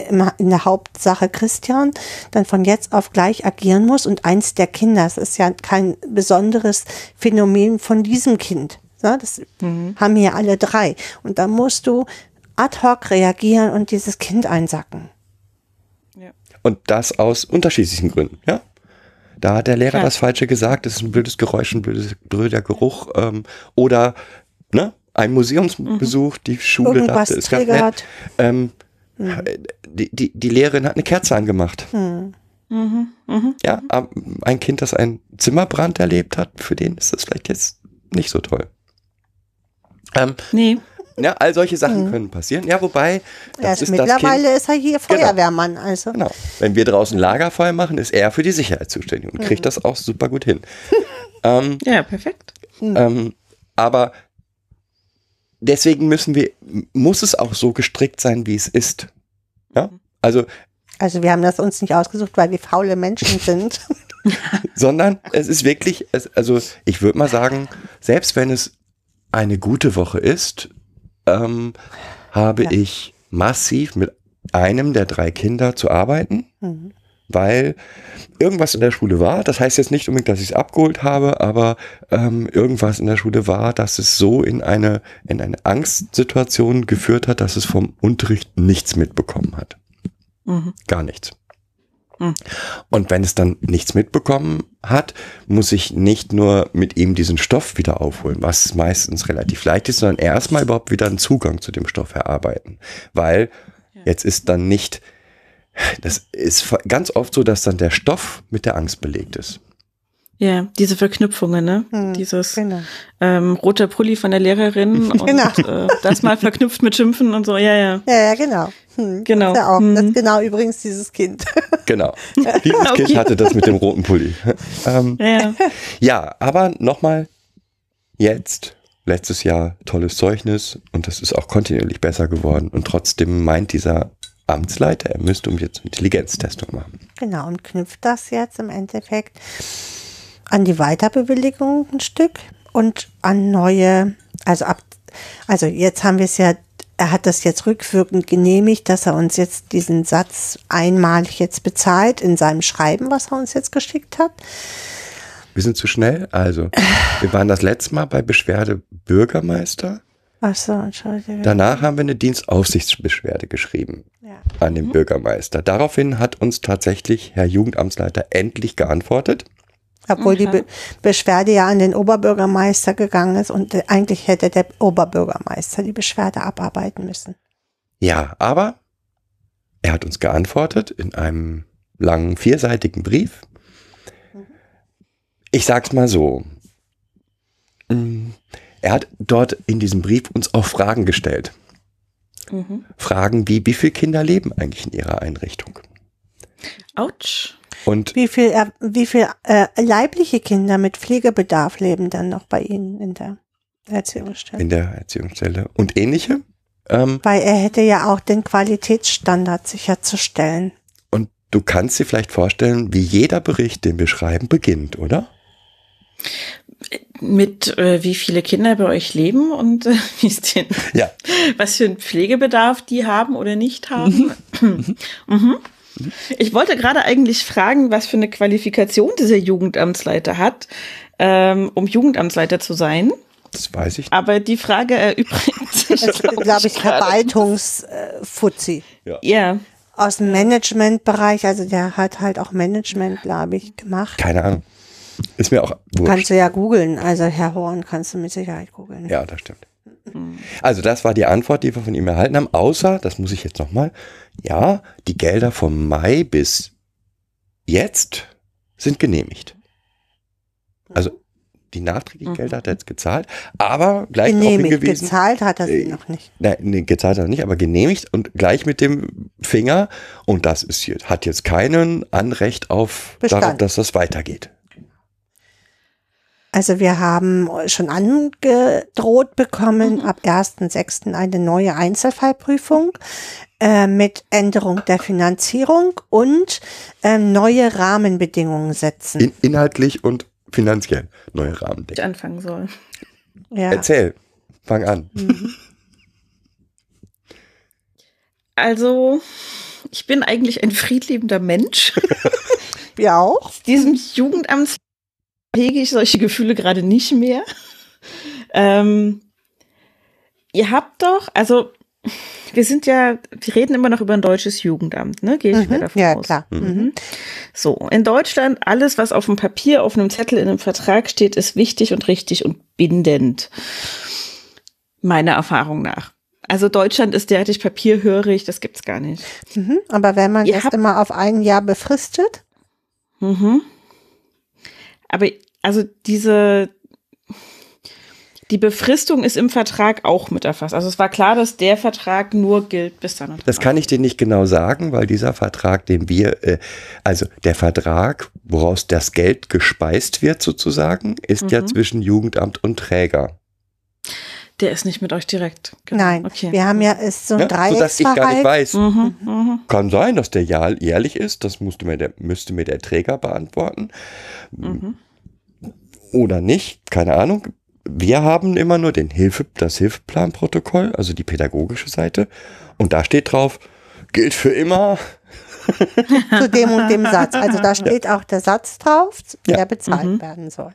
immer in der Hauptsache Christian dann von jetzt auf gleich agieren muss und eins der Kinder, das ist ja kein besonderes Phänomen von diesem Kind, ne? Das mhm. haben hier alle drei und da musst du ad hoc reagieren und dieses Kind einsacken. Ja. Und das aus unterschiedlichen Gründen, ja? Da hat der Lehrer ja. das Falsche gesagt, es ist ein blödes Geräusch, ein blödes, blöder Geruch ähm, oder ne, ein Museumsbesuch, mhm. die Schule dachte, es gab nett. Ähm, mhm. die, die, die Lehrerin hat eine Kerze angemacht. Mhm. Mhm. Mhm. Ja, ein Kind, das einen Zimmerbrand erlebt hat, für den ist das vielleicht jetzt nicht so toll. Ähm, nee. Ja, all solche Sachen mhm. können passieren. Ja, wobei, das ist mittlerweile das ist er hier Feuerwehrmann. Genau. Also. Genau. Wenn wir draußen Lagerfeuer machen, ist er für die Sicherheit zuständig und mhm. kriegt das auch super gut hin. ähm, ja, perfekt. Mhm. Ähm, aber deswegen müssen wir, muss es auch so gestrickt sein, wie es ist. Ja? Also, also wir haben das uns nicht ausgesucht, weil wir faule Menschen sind. Sondern es ist wirklich, es, also ich würde mal sagen, selbst wenn es eine gute Woche ist, Ähm, habe ja. ich massiv mit einem der drei Kinder zu arbeiten, mhm. weil irgendwas in der Schule war. Das heißt jetzt nicht unbedingt, dass ich es abgeholt habe, aber ähm, irgendwas in der Schule war, dass es so in eine, in eine Angstsituation geführt hat, dass es vom Unterricht nichts mitbekommen hat. Mhm. Gar nichts. Mhm. Und wenn es dann nichts mitbekommen hat, muss ich nicht nur mit ihm diesen Stoff wieder aufholen, was meistens relativ leicht ist, sondern erstmal überhaupt wieder einen Zugang zu dem Stoff erarbeiten. Weil jetzt ist dann nicht, das ist ganz oft so, dass dann der Stoff mit der Angst belegt ist. Ja, diese Verknüpfungen, ne? Hm, Dieses genau. ähm, roter Pulli von der Lehrerin und genau. äh, das mal verknüpft mit Schimpfen und so, ja, ja. Ja, ja, genau. Hm, genau. Das, auch. Hm. das ist genau übrigens dieses Kind. Genau. Dieses okay. Kind hatte das mit dem roten Pulli. Ähm, ja. ja, aber nochmal, jetzt, letztes Jahr, tolles Zeugnis und das ist auch kontinuierlich besser geworden und trotzdem meint dieser Amtsleiter, er müsste um jetzt Intelligenztestung machen. Genau, und knüpft das jetzt im Endeffekt an die Weiterbewilligung ein Stück und an neue, also ab, also jetzt haben wir es ja, er hat das jetzt rückwirkend genehmigt, dass er uns jetzt diesen Satz einmalig jetzt bezahlt in seinem Schreiben, was er uns jetzt geschickt hat. Wir sind zu schnell, also wir waren das letzte Mal bei Beschwerde Bürgermeister. Ach so, Entschuldigung. Danach haben wir eine Dienstaufsichtsbeschwerde geschrieben ja. an den mhm. Bürgermeister. Daraufhin hat uns tatsächlich Herr Jugendamtsleiter endlich geantwortet. Obwohl okay. die Be- Beschwerde ja an den Oberbürgermeister gegangen ist und eigentlich hätte der Oberbürgermeister die Beschwerde abarbeiten müssen. Ja, aber er hat uns geantwortet in einem langen vierseitigen Brief. Mhm. Ich sag's mal so. Mhm. Er hat dort in diesem Brief uns auch Fragen gestellt. Mhm. Fragen wie, wie viele Kinder leben eigentlich in ihrer Einrichtung? Autsch. Und wie viel, äh, wie viel äh, leibliche Kinder mit Pflegebedarf leben dann noch bei Ihnen in der Erziehungsstelle? In der Erziehungsstelle. Und ähnliche? Ähm, Weil er hätte ja auch den Qualitätsstandard sicherzustellen. Und du kannst dir vielleicht vorstellen, wie jeder Bericht, den wir schreiben, beginnt, oder? Mit äh, wie viele Kinder bei euch leben und äh, wie ist denn, ja. was für einen Pflegebedarf die haben oder nicht haben. Mhm. Mhm. Mhm. Ich wollte gerade eigentlich fragen, was für eine Qualifikation dieser Jugendamtsleiter hat, ähm, um Jugendamtsleiter zu sein. Das weiß ich nicht. Aber die Frage erübrigt sich. Das ist, glaube ich, Verwaltungsfuzzi. Ja. ja. Aus dem Managementbereich, also der hat halt auch Management, glaube ich, gemacht. Keine Ahnung. Ist mir auch wurscht. Kannst du ja googeln, also Herr Horn kannst du mit Sicherheit googeln. Ja, das stimmt. Also das war die Antwort, die wir von ihm erhalten haben, außer, das muss ich jetzt nochmal, ja, die Gelder vom Mai bis jetzt sind genehmigt. Also die nachträglichen Gelder hat er jetzt gezahlt, aber gleich auch hingewiesen. Gezahlt hat er sie äh, noch nicht. Nein, nee, gezahlt hat er nicht, aber genehmigt und gleich mit dem Finger und das ist jetzt, hat jetzt keinen Anrecht auf darauf, dass das weitergeht. Also wir haben schon angedroht bekommen, mhm. ab ersten sechsten eine neue Einzelfallprüfung äh, mit Änderung der Finanzierung und äh, neue Rahmenbedingungen setzen. In, inhaltlich und finanziell neue Rahmenbedingungen. Ich anfangen soll. Ja. Erzähl, fang an. Mhm. Also ich bin eigentlich ein friedliebender Mensch. Wir auch. Diesem Jugendamts hege ich solche Gefühle gerade nicht mehr. Ähm, ihr habt doch, also wir sind ja, wir reden immer noch über ein deutsches Jugendamt, ne? Gehe ich mhm, mal davon ja, aus. Ja, klar. Mhm. So, in Deutschland, alles, was auf dem Papier, auf einem Zettel, in einem Vertrag steht, ist wichtig und richtig und bindend. Meiner Erfahrung nach. Also Deutschland ist derartig papierhörig, das gibt's gar nicht. Mhm, aber wenn man ihr das habt, immer auf ein Jahr befristet? Mhm. Aber also diese, die Befristung ist im Vertrag auch mit erfasst. Also es war klar, dass der Vertrag nur gilt bis dann. Das kann ich dir nicht genau sagen, weil dieser Vertrag, den wir, äh, also der Vertrag, woraus das Geld gespeist wird sozusagen, ist mhm. ja zwischen Jugendamt und Träger. Der ist nicht mit euch direkt. Genau. Nein, okay. Wir haben ja ist so ein ja, Dreiecksverhalt. Sodass ich gar nicht weiß. Mhm, mhm. Kann sein, dass der Jahr jährlich ist. Das musste mir der, müsste mir der Träger beantworten. Mhm. Oder nicht, keine Ahnung. Wir haben immer nur den Hilfe, das Hilfeplanprotokoll, also die pädagogische Seite. Und da steht drauf, gilt für immer. Zu dem und dem Satz. Also da steht ja. auch der Satz drauf, der ja. bezahlt mhm. werden soll.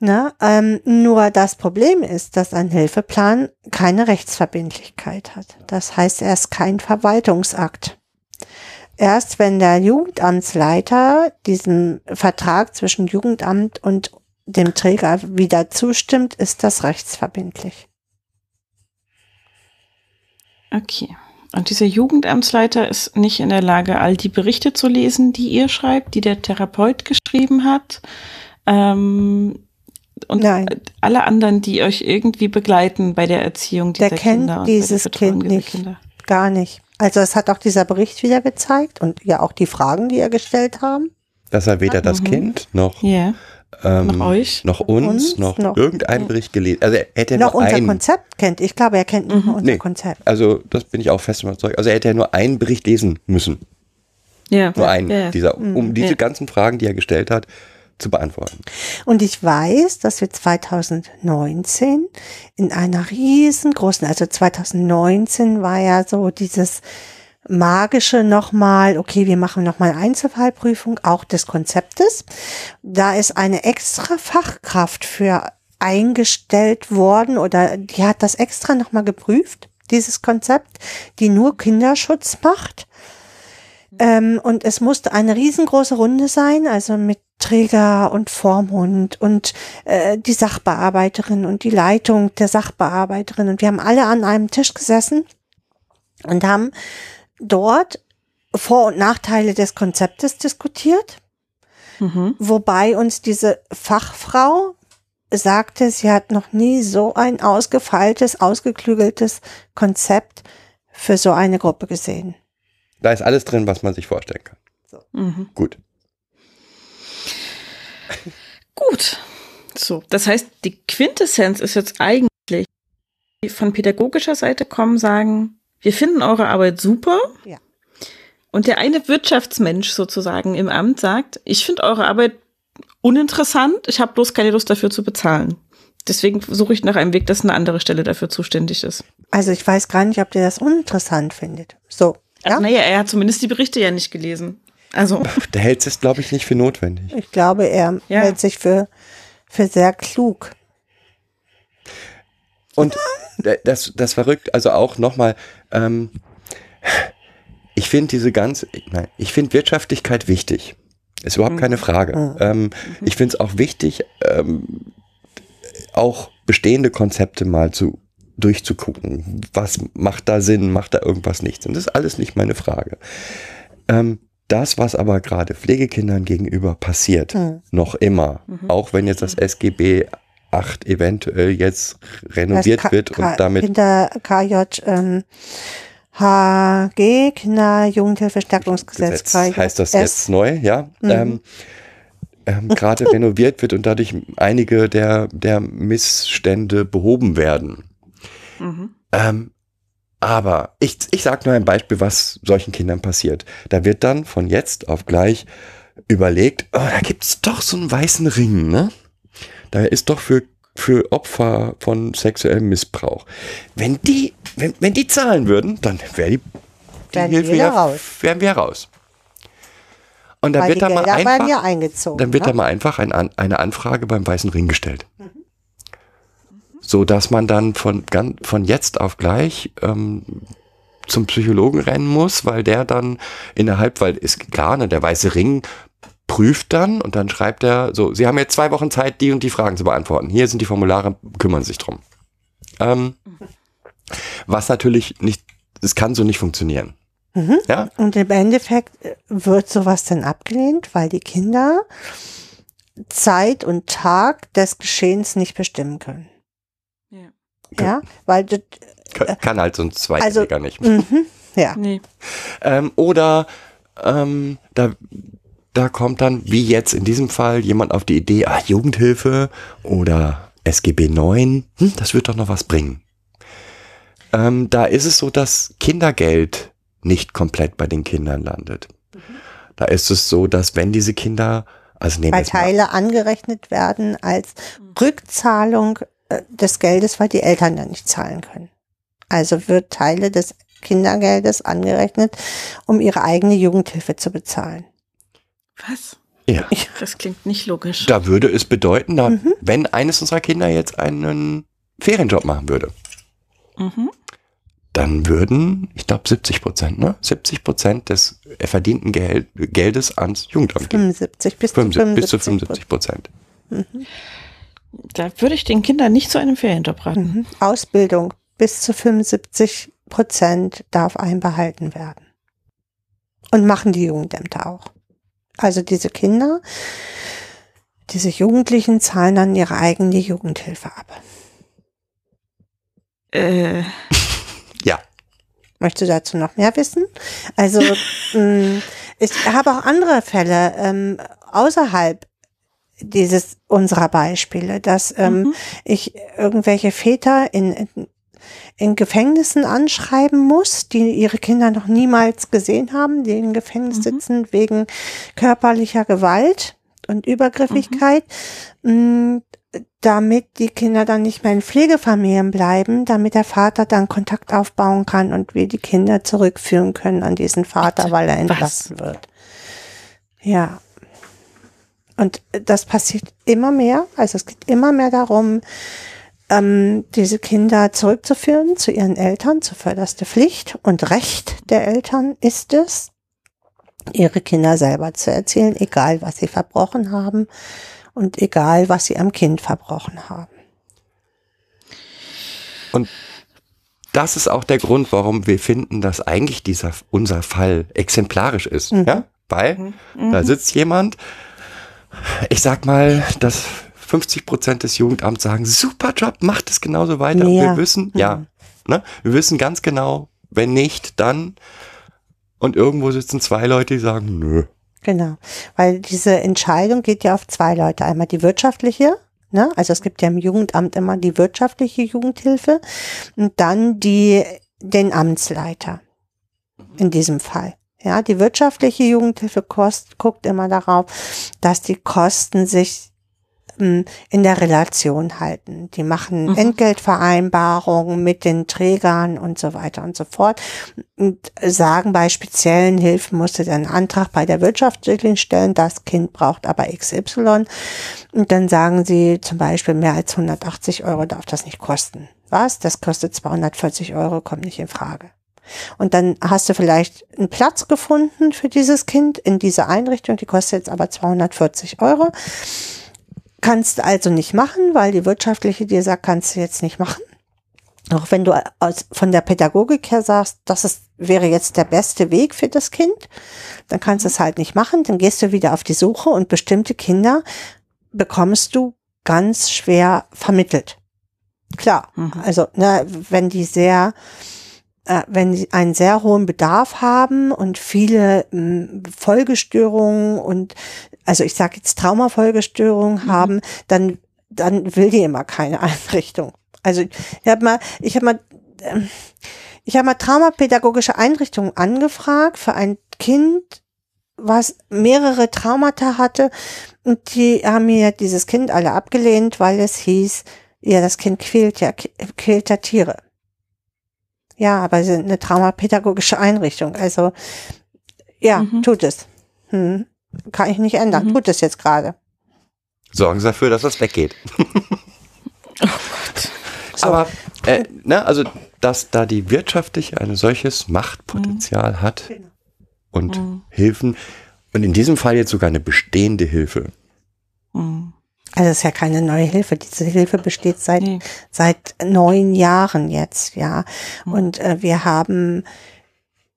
Na, ähm, nur das Problem ist, dass ein Hilfeplan keine Rechtsverbindlichkeit hat. Das heißt, er ist kein Verwaltungsakt. Erst wenn der Jugendamtsleiter diesem Vertrag zwischen Jugendamt und dem Träger wieder zustimmt, ist das rechtsverbindlich. Okay. Und dieser Jugendamtsleiter ist nicht in der Lage, all die Berichte zu lesen, die ihr schreibt, die der Therapeut geschrieben hat. Ähm, Und Nein. alle anderen, die euch irgendwie begleiten bei der Erziehung dieser Kinder. Der kennt Kinder dieses Kind nicht, Kinder. Gar nicht. Also das hat auch dieser Bericht wieder gezeigt und ja auch die Fragen, die er gestellt haben. Dass er weder ah, das m-hmm. Kind noch, yeah. ähm, noch, euch. noch uns, uns noch, noch irgendeinen Bericht gelesen. Also er hätte noch, noch unser einen, Konzept kennt. Ich glaube, er kennt nicht mhm. unser nee, Konzept. Also das bin ich auch fest überzeugt. Also er hätte ja nur einen Bericht lesen müssen. Ja. Nur einen. Ja, ja. Dieser, um mhm. diese ja. ganzen Fragen, die er gestellt hat, zu beantworten. Und ich weiß, dass wir zweitausendneunzehn in einer riesengroßen, also zweitausendneunzehn war ja so dieses magische nochmal, okay, wir machen nochmal eine Einzelfallprüfung, auch des Konzeptes. Da ist eine extra Fachkraft für eingestellt worden oder die hat das extra nochmal geprüft, dieses Konzept, die nur Kinderschutz macht. Ähm, und es musste eine riesengroße Runde sein, also mit Träger und Vormund und äh, die Sachbearbeiterin und die Leitung der Sachbearbeiterin. Und wir haben alle an einem Tisch gesessen und haben dort Vor- und Nachteile des Konzeptes diskutiert, mhm. wobei uns diese Fachfrau sagte, sie hat noch nie so ein ausgefeiltes, ausgeklügeltes Konzept für so eine Gruppe gesehen. Da ist alles drin, was man sich vorstellen kann. So. Mhm. Gut. Gut. So, das heißt, die Quintessenz ist jetzt eigentlich, die von pädagogischer Seite kommen, sagen, wir finden eure Arbeit super. Ja. Und der eine Wirtschaftsmensch sozusagen im Amt sagt, ich finde eure Arbeit uninteressant, ich habe bloß keine Lust dafür zu bezahlen. Deswegen suche ich nach einem Weg, dass eine andere Stelle dafür zuständig ist. Also ich weiß gar nicht, ob ihr das uninteressant findet. So. Ja? Naja, er hat zumindest die Berichte ja nicht gelesen. Also. Der hält es, glaube ich, nicht für notwendig. Ich glaube, er ja. hält sich für, für sehr klug. Und das, das verrückt, also auch nochmal, ähm, ich finde diese ganze, nein, ich finde Wirtschaftlichkeit wichtig. Ist überhaupt mhm. keine Frage. Mhm. Ähm, ich finde es auch wichtig, ähm, auch bestehende Konzepte mal zu durchzugucken, was macht da Sinn, macht da irgendwas nichts. Und das ist alles nicht meine Frage. Ähm, das, was aber gerade Pflegekindern gegenüber passiert, mhm. noch immer, mhm. auch wenn jetzt das S G B acht eventuell jetzt renoviert wird K und damit... Hinter K J H G, Kinderjugendstärkungsgesetz, heißt das jetzt neu, ja. Mhm. Ähm, ähm, gerade renoviert wird und dadurch einige der, der Missstände behoben werden. Mhm. Ähm, aber ich, ich sage nur ein Beispiel, was solchen Kindern passiert. Da wird dann von jetzt auf gleich überlegt, oh, da gibt es doch so einen weißen Ring, ne? Da ist doch für, für Opfer von sexuellem Missbrauch. Wenn die, wenn, wenn die zahlen würden, dann wäre die, die Hilfe ja, wären wir raus. Und dann wird da mal einfach, ja dann wird ne? da mal einfach ein, eine Anfrage beim Weißen Ring gestellt. Mhm. So dass man dann von, von jetzt auf gleich ähm, zum Psychologen rennen muss, weil der dann innerhalb, weil ist klar, ne, der Weiße Ring prüft dann und dann schreibt er so, Sie haben jetzt zwei Wochen Zeit, die und die Fragen zu beantworten. Hier sind die Formulare, kümmern Sie sich drum. Ähm, was natürlich nicht, es kann so nicht funktionieren. Mhm. Ja? Und im Endeffekt wird sowas dann abgelehnt, weil die Kinder Zeit und Tag des Geschehens nicht bestimmen können. Ja, weil das, äh, kann halt so ein Zweijähriger also, nicht. Mhm, ja. Nee. Ähm, oder ähm, da, da kommt dann, wie jetzt in diesem Fall, jemand auf die Idee, ah, Jugendhilfe oder S G B neun, hm, das wird doch noch was bringen. Ähm, da ist es so, dass Kindergeld nicht komplett bei den Kindern landet. Mhm. Da ist es so, dass wenn diese Kinder, also nehmen wir mal, Teile angerechnet werden als Rückzahlung des Geldes, weil die Eltern dann nicht zahlen können. Also wird Teile des Kindergeldes angerechnet, um ihre eigene Jugendhilfe zu bezahlen. Was? Ja. Das klingt nicht logisch. Da würde es bedeuten, da, mhm. wenn eines unserer Kinder jetzt einen Ferienjob machen würde, mhm. dann würden, ich glaube, siebzig Prozent, ne? siebzig Prozent des verdienten Geld, Geldes ans Jugendamt gehen. fünfundsiebzig bis zu fünfundsiebzig Prozent. Mhm. Da würde ich den Kindern nicht zu einem Ferienjob raten. Mhm. Ausbildung. Bis zu fünfundsiebzig Prozent darf einbehalten werden. Und machen die Jugendämter auch. Also diese Kinder, diese Jugendlichen zahlen dann ihre eigene Jugendhilfe ab. Äh. Ja. Möchtest du dazu noch mehr wissen? Also ich habe auch andere Fälle ähm, außerhalb dieses unserer Beispiele, dass mhm. ähm, ich irgendwelche Väter in, in, in Gefängnissen anschreiben muss, die ihre Kinder noch niemals gesehen haben, die im Gefängnis mhm. sitzen wegen körperlicher Gewalt, und Übergriffigkeit, mhm. damit die Kinder dann nicht mehr in Pflegefamilien bleiben, damit der Vater dann Kontakt aufbauen kann und wir die Kinder zurückführen können an diesen Vater, weil er entlassen Was? wird. Ja. Und das passiert immer mehr. Also es geht immer mehr darum, ähm, diese Kinder zurückzuführen zu ihren Eltern, zur förderste Pflicht und Recht der Eltern ist es, ihre Kinder selber zu erziehen, egal was sie verbrochen haben und egal was sie am Kind verbrochen haben. Und das ist auch der Grund, warum wir finden, dass eigentlich dieser unser Fall exemplarisch ist. Mhm. Ja? Weil mhm. da sitzt jemand, ich sag mal, dass fünfzig Prozent des Jugendamts sagen, super Job, macht es genauso weiter. Ja. Wir wissen, ja, ne, wir wissen ganz genau, wenn nicht, dann. Und irgendwo sitzen zwei Leute, die sagen, nö. Genau, weil diese Entscheidung geht ja auf zwei Leute. Einmal die wirtschaftliche, ne? Also es gibt ja im Jugendamt immer die wirtschaftliche Jugendhilfe und dann die, den Amtsleiter in diesem Fall. Ja, die wirtschaftliche Jugendhilfe kost, guckt immer darauf, dass die Kosten sich ähm, in der Relation halten. Die machen mhm. Entgeltvereinbarungen mit den Trägern und so weiter und so fort und sagen, bei speziellen Hilfen musst du dann einen Antrag bei der Wirtschaftlichen stellen, das Kind braucht aber X Y. Und dann sagen sie zum Beispiel, mehr als hundertachtzig Euro darf das nicht kosten. Was? Das kostet zweihundertvierzig Euro, kommt nicht in Frage. Und dann hast du vielleicht einen Platz gefunden für dieses Kind in dieser Einrichtung, die kostet jetzt aber zweihundertvierzig Euro. Kannst du also nicht machen, weil die wirtschaftliche dir sagt, kannst du jetzt nicht machen. Auch wenn du aus, von der Pädagogik her sagst, das ist, wäre jetzt der beste Weg für das Kind, dann kannst du es halt nicht machen. Dann gehst du wieder auf die Suche und bestimmte Kinder bekommst du ganz schwer vermittelt. Klar, mhm. also ne, wenn die sehr... wenn sie einen sehr hohen Bedarf haben und viele mh, Folgestörungen und, also ich sage jetzt Traumafolgestörungen mhm. haben, dann dann will die immer keine Einrichtung. Also ich habe mal, ich habe mal, ich habe mal traumapädagogische Einrichtungen angefragt für ein Kind, was mehrere Traumata hatte, und die haben mir dieses Kind alle abgelehnt, weil es hieß, ja, das Kind quält ja, quält ja Tiere. Ja, aber sie sind eine traumapädagogische Einrichtung. Also, ja, mhm. tut es. Hm. Kann ich nicht ändern. Mhm. Tut es jetzt gerade. Sorgen Sie dafür, dass das weggeht. Oh Gott. So. Aber, äh, ne, also, dass da die wirtschaftliche ein solches Machtpotenzial mhm. hat und mhm. Hilfen und in diesem Fall jetzt sogar eine bestehende Hilfe. Mhm. Also es ist ja keine neue Hilfe. Diese Hilfe besteht seit nee. seit neun Jahren jetzt, ja. Und äh, wir haben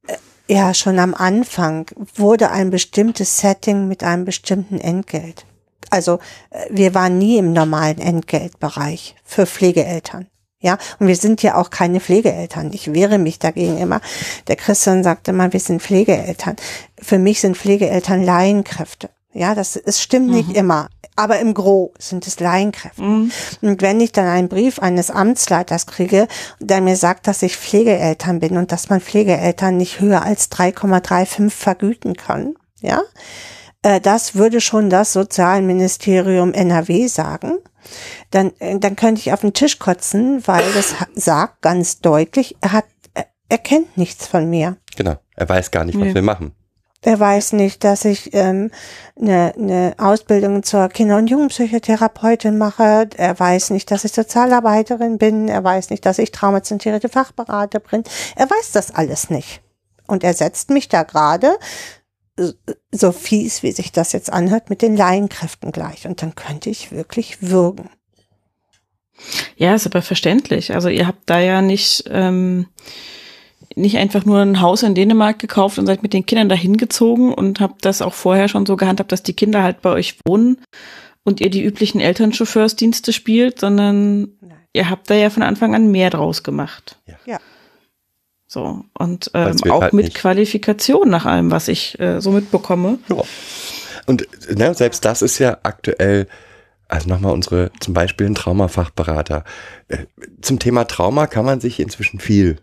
äh, ja schon am Anfang wurde ein bestimmtes Setting mit einem bestimmten Entgelt. Also äh, wir waren nie im normalen Entgeltbereich für Pflegeeltern, ja. Und wir sind ja auch keine Pflegeeltern. Ich wehre mich dagegen immer. Der Christian sagt immer, wir sind Pflegeeltern. Für mich sind Pflegeeltern Laienkräfte. Ja, das es stimmt mhm. nicht immer. Aber im Gros sind es Laienkräfte. Mhm. Und wenn ich dann einen Brief eines Amtsleiters kriege, der mir sagt, dass ich Pflegeeltern bin und dass man Pflegeeltern nicht höher als drei Komma fünfunddreißig vergüten kann, ja, das würde schon das Sozialministerium N R W sagen, dann, dann könnte ich auf den Tisch kotzen, weil das sagt ganz deutlich, er, hat, er kennt nichts von mir. Genau, er weiß gar nicht, was nee. wir machen. Er weiß nicht, dass ich ähm, eine, eine Ausbildung zur Kinder- und Jugendpsychotherapeutin mache. Er weiß nicht, dass ich Sozialarbeiterin bin. Er weiß nicht, dass ich traumazentrierte Fachberater bin. Er weiß das alles nicht. Und er setzt mich da gerade, so fies, wie sich das jetzt anhört, mit den Laienkräften gleich. Und dann könnte ich wirklich würgen. Ja, ist aber verständlich. Also ihr habt da ja nicht... Ähm nicht einfach nur ein Haus in Dänemark gekauft und seid mit den Kindern dahin gezogen und habt das auch vorher schon so gehandhabt, dass die Kinder halt bei euch wohnen und ihr die üblichen Elternchauffeursdienste spielt, sondern Nein. ihr habt da ja von Anfang an mehr draus gemacht. Ja. ja. So, und ähm, auch halt mit nicht. Qualifikation nach allem, was ich äh, so mitbekomme. Ja. Und ne, selbst das ist ja aktuell, also nochmal unsere, zum Beispiel ein Traumafachberater. Zum Thema Trauma kann man sich inzwischen viel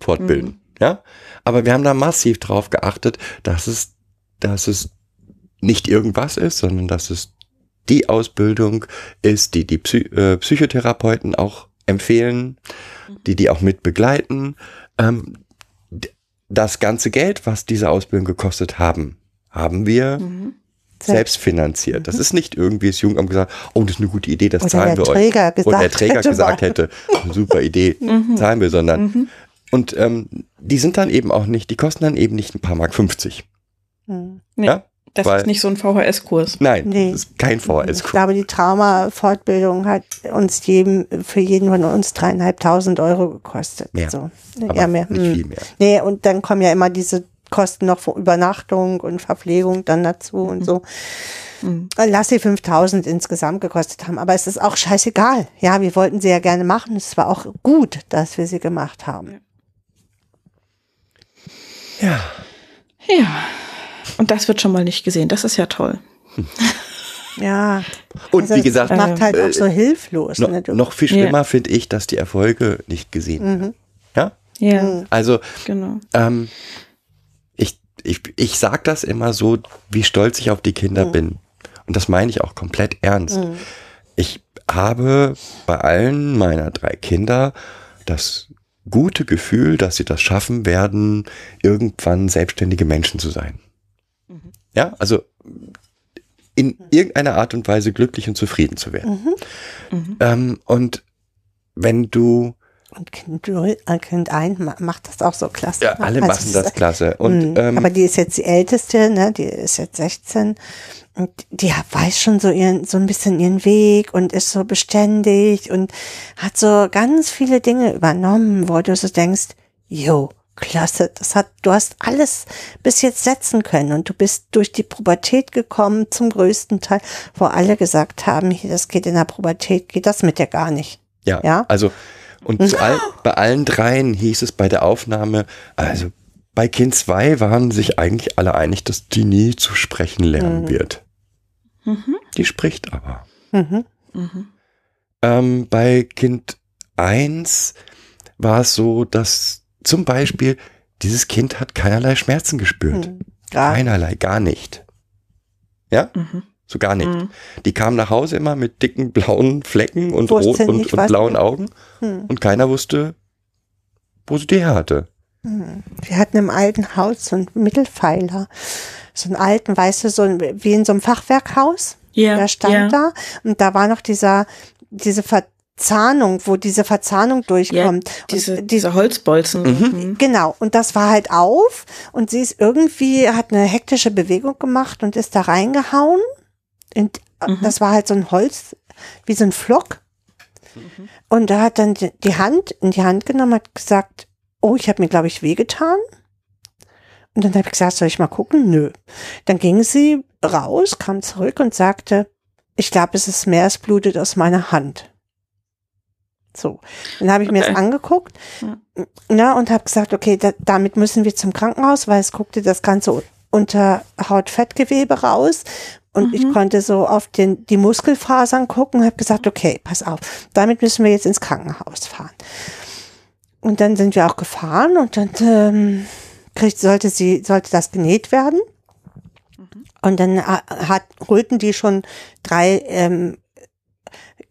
fortbilden, mhm. ja. Aber wir haben da massiv drauf geachtet, dass es, dass es nicht irgendwas ist, sondern dass es die Ausbildung ist, die die Psy- äh, Psychotherapeuten auch empfehlen, die die auch mit begleiten. Ähm, d- das ganze Geld, was diese Ausbildung gekostet haben, haben wir mhm. selbst finanziert. Mhm. Das ist nicht irgendwie das Jugendamt gesagt, oh, das ist eine gute Idee, das Oder zahlen wir Träger euch. Oder der Träger hätte gesagt mal. hätte, super Idee, mhm. zahlen wir, sondern mhm. und ähm, die sind dann eben auch nicht, die kosten dann eben nicht ein paar Mark fünfzig. Mhm. Nee. Ja? Das Weil, ist nicht so ein V H S-Kurs. Nein, nee. Das ist kein V H S-Kurs. Ich glaube, die Trauma-Fortbildung hat uns jedem, für jeden von uns dreieinhalbtausend Euro gekostet. Mehr, so. ja, mehr. nicht hm. viel mehr. Nee, und dann kommen ja immer diese Kosten noch für Übernachtung und Verpflegung dann dazu mhm. und so. Mhm. Lass sie fünftausend insgesamt gekostet haben. Aber es ist auch scheißegal. Ja, wir wollten sie ja gerne machen. Es war auch gut, dass wir sie gemacht haben. Ja. Ja. Und das wird schon mal nicht gesehen. Das ist ja toll. Ja. Und also wie gesagt, das macht halt äh, auch so hilflos. No, ne? Noch viel schlimmer yeah. finde ich, dass die Erfolge nicht gesehen werden. Mhm. Ja? Ja. Mhm. Also, genau. ähm, ich, ich, ich sage das immer so, wie stolz ich auf die Kinder mhm. bin. Und das meine ich auch komplett ernst. Mhm. Ich habe bei allen meiner drei Kinder das gute Gefühl, dass sie das schaffen werden, irgendwann selbstständige Menschen zu sein. Ja, also in irgendeiner Art und Weise glücklich und zufrieden zu werden. Mhm. Mhm. Ähm, und wenn du... Und Kind ein macht das auch so klasse. Ja, alle also machen das klasse. Und, ähm, aber die ist jetzt die Älteste, ne? Die ist jetzt sechzehn und die weiß schon so ihren, so ein bisschen ihren Weg und ist so beständig und hat so ganz viele Dinge übernommen, wo du so denkst, yo, klasse, das hat, du hast alles bis jetzt setzen können und du bist durch die Pubertät gekommen zum größten Teil, wo alle gesagt haben, hier, das geht in der Pubertät, geht das mit dir gar nicht. Ja, ja? also und zu all, bei allen dreien hieß es bei der Aufnahme, also bei Kind zwei waren sich eigentlich alle einig, dass die nie zu sprechen lernen mhm. wird. Mhm. Die spricht aber. Mhm. Mhm. Ähm, bei Kind eins war es so, dass zum Beispiel, dieses Kind hat keinerlei Schmerzen gespürt. Mhm. Ja. Keinerlei, gar nicht. Ja? Mhm. So gar nicht. Mhm. Die kam nach Hause immer mit dicken blauen Flecken und rot und, und blauen Augen mhm. und keiner wusste, wo sie die her hatte. Mhm. Wir hatten im alten Haus so einen Mittelpfeiler. So einen alten, weißt du, so ein, wie in so einem Fachwerkhaus. Yeah. Der stand yeah. da und da war noch dieser, diese Ver- Zahnung, wo diese Verzahnung durchkommt. Ja, diese, und die, diese Holzbolzen. Mhm. Genau. Und das war halt auf und sie ist irgendwie, hat eine hektische Bewegung gemacht und ist da reingehauen. Und mhm. das war halt so ein Holz, wie so ein Flock. Mhm. Und da hat dann die, die Hand in die Hand genommen, hat gesagt, oh, ich habe mir, glaube ich, wehgetan. Und dann habe ich gesagt, soll ich mal gucken? Nö. Dann ging sie raus, kam zurück und sagte, ich glaube, es ist mehr, es blutet aus meiner Hand. So, dann habe ich okay. mir das angeguckt ja. na, und habe gesagt, okay, da, damit müssen wir zum Krankenhaus, weil es guckte das ganze unter Hautfettgewebe raus und mhm. ich konnte so auf den, die Muskelfasern gucken und habe gesagt, okay, pass auf, damit müssen wir jetzt ins Krankenhaus fahren. Und dann sind wir auch gefahren und dann ähm, kriegt, sollte, sie, sollte das genäht werden mhm. und dann hat, rührten die schon drei ähm,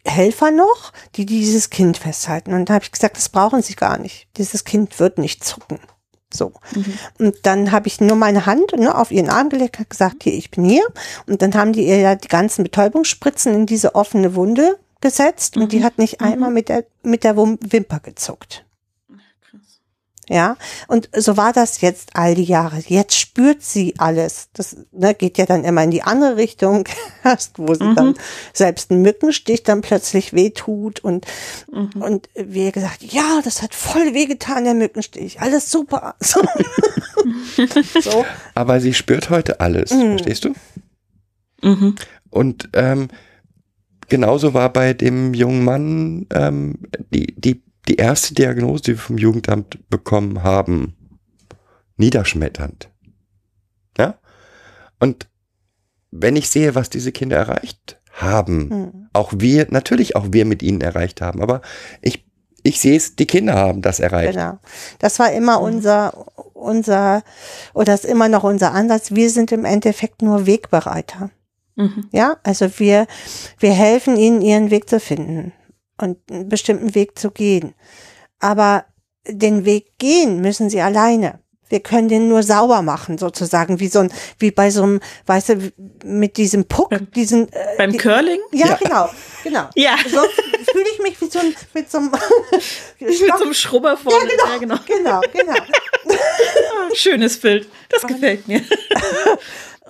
Helfer noch, die dieses Kind festhalten. Und da habe ich gesagt, das brauchen sie gar nicht. Dieses Kind wird nicht zucken. So. Mhm. Und dann habe ich nur meine Hand ne, auf ihren Arm gelegt, habe gesagt, hier, ich bin hier. Und dann haben die ihr ja die ganzen Betäubungsspritzen in diese offene Wunde gesetzt mhm. und die hat nicht mhm. einmal mit der, mit der Wimper gezuckt. Krass. Ja, und so war das jetzt all die Jahre. Jetzt spürt sie alles. Das ne, geht ja dann immer in die andere Richtung, wo sie mhm. dann selbst einen Mückenstich dann plötzlich wehtut. Und, mhm. und wir gesagt, ja, das hat voll wehgetan, der Mückenstich. Alles super. So. so. Aber sie spürt heute alles, mhm. verstehst du? Mhm. Und ähm, genauso war bei dem jungen Mann ähm, die die Die erste Diagnose, die wir vom Jugendamt bekommen haben, niederschmetternd. Ja? Und wenn ich sehe, was diese Kinder erreicht haben, mhm. auch wir, natürlich auch wir mit ihnen erreicht haben, aber ich, ich sehe es, die Kinder haben das erreicht. Genau. Das war immer unser, unser, oder ist immer noch unser Ansatz, wir sind im Endeffekt nur Wegbereiter. Mhm. Ja, also wir, wir helfen ihnen, ihren Weg zu finden und einen bestimmten Weg zu gehen. Aber den Weg gehen müssen sie alleine. Wir können den nur sauber machen, sozusagen, wie so ein, wie bei so einem, weißt du, mit diesem Puck, diesen, äh, beim die, Curling? Ja, ja, genau, genau. Ja. So fühle ich mich wie so ein, mit so einem, mit so einem Schrubber vorne. Ja, genau, ja, genau, genau, genau. Schönes Bild. Das und, gefällt mir.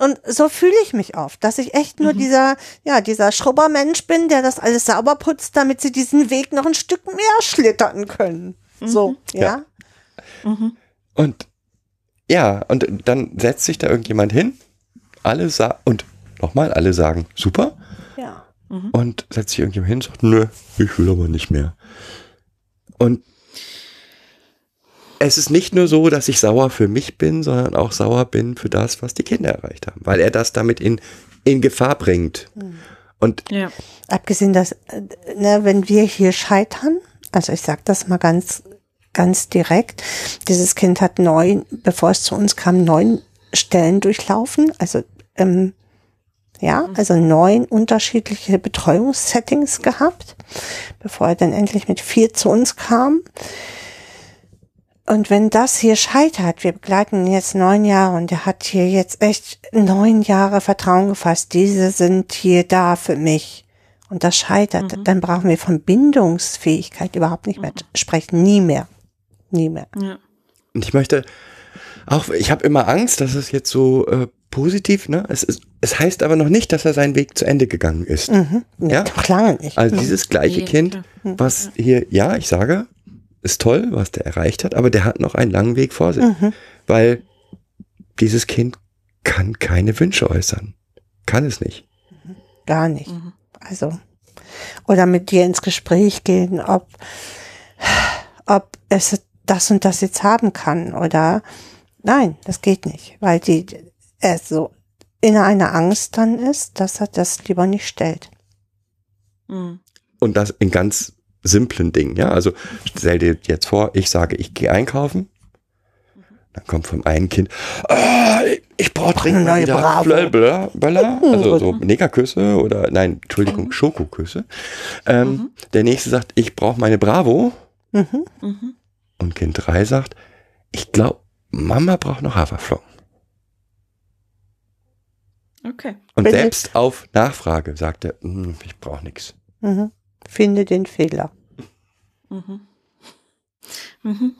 Und so fühle ich mich oft, dass ich echt nur mhm. dieser, ja, dieser Schrubbermensch bin, der das alles sauber putzt, damit sie diesen Weg noch ein Stück mehr schlittern können. Mhm. So, ja. ja. Mhm. Und, ja, und dann setzt sich da irgendjemand hin, alle sagen, und nochmal, alle sagen, super. Ja. Mhm. Und setzt sich irgendjemand hin und sagt, nö, ich will aber nicht mehr. Und es ist nicht nur so, dass ich sauer für mich bin, sondern auch sauer bin für das, was die Kinder erreicht haben, weil er das damit in, in Gefahr bringt. Mhm. Und ja. Abgesehen, dass, ne, wenn wir hier scheitern, also ich sag das mal ganz ganz direkt. Dieses Kind hat neun, bevor es zu uns kam, neun Stellen durchlaufen. Also ähm, ja, also neun unterschiedliche Betreuungssettings gehabt, bevor er dann endlich mit vier zu uns kam. Und wenn das hier scheitert, wir begleiten ihn jetzt neun Jahre und er hat hier jetzt echt neun Jahre Vertrauen gefasst. Diese sind hier da für mich. Und das scheitert. Mhm. Dann brauchen wir von Bindungsfähigkeit überhaupt nicht mehr mhm. sprechen. Nie mehr. Nie mehr. Ja. Und ich möchte auch, ich habe immer Angst, dass es jetzt so äh, positiv, ne? Es, ist, es heißt aber noch nicht, dass er seinen Weg zu Ende gegangen ist. Mhm. Ja, klar nicht. Also mhm. dieses gleiche Kind, was hier, ja, ich sage, ist toll, was der erreicht hat, aber der hat noch einen langen Weg vor sich. Mhm. Weil dieses Kind kann keine Wünsche äußern. Kann es nicht. Gar nicht. Mhm. Also, oder mit dir ins Gespräch gehen, ob, ob es das und das jetzt haben kann oder nein, das geht nicht, weil die, er so in einer Angst dann ist, dass er das lieber nicht stellt. Und das in ganz simplen Dingen, ja, also stell dir jetzt vor, ich sage, ich gehe einkaufen, dann kommt vom einen Kind, ah, ich brauche dringend mal wieder Blöbler, Blöbler, also so Negerküsse oder, nein, Entschuldigung, mhm. Schokoküsse. Ähm, mhm. Der nächste sagt, ich brauche meine Bravo. Mhm. Mhm. Und Kind drei sagt, ich glaube, Mama braucht noch Haferflocken. Okay. Und Bin selbst ich? auf Nachfrage sagt er, ich brauche nichts. Mhm. Finde den Fehler. Mhm. Mhm.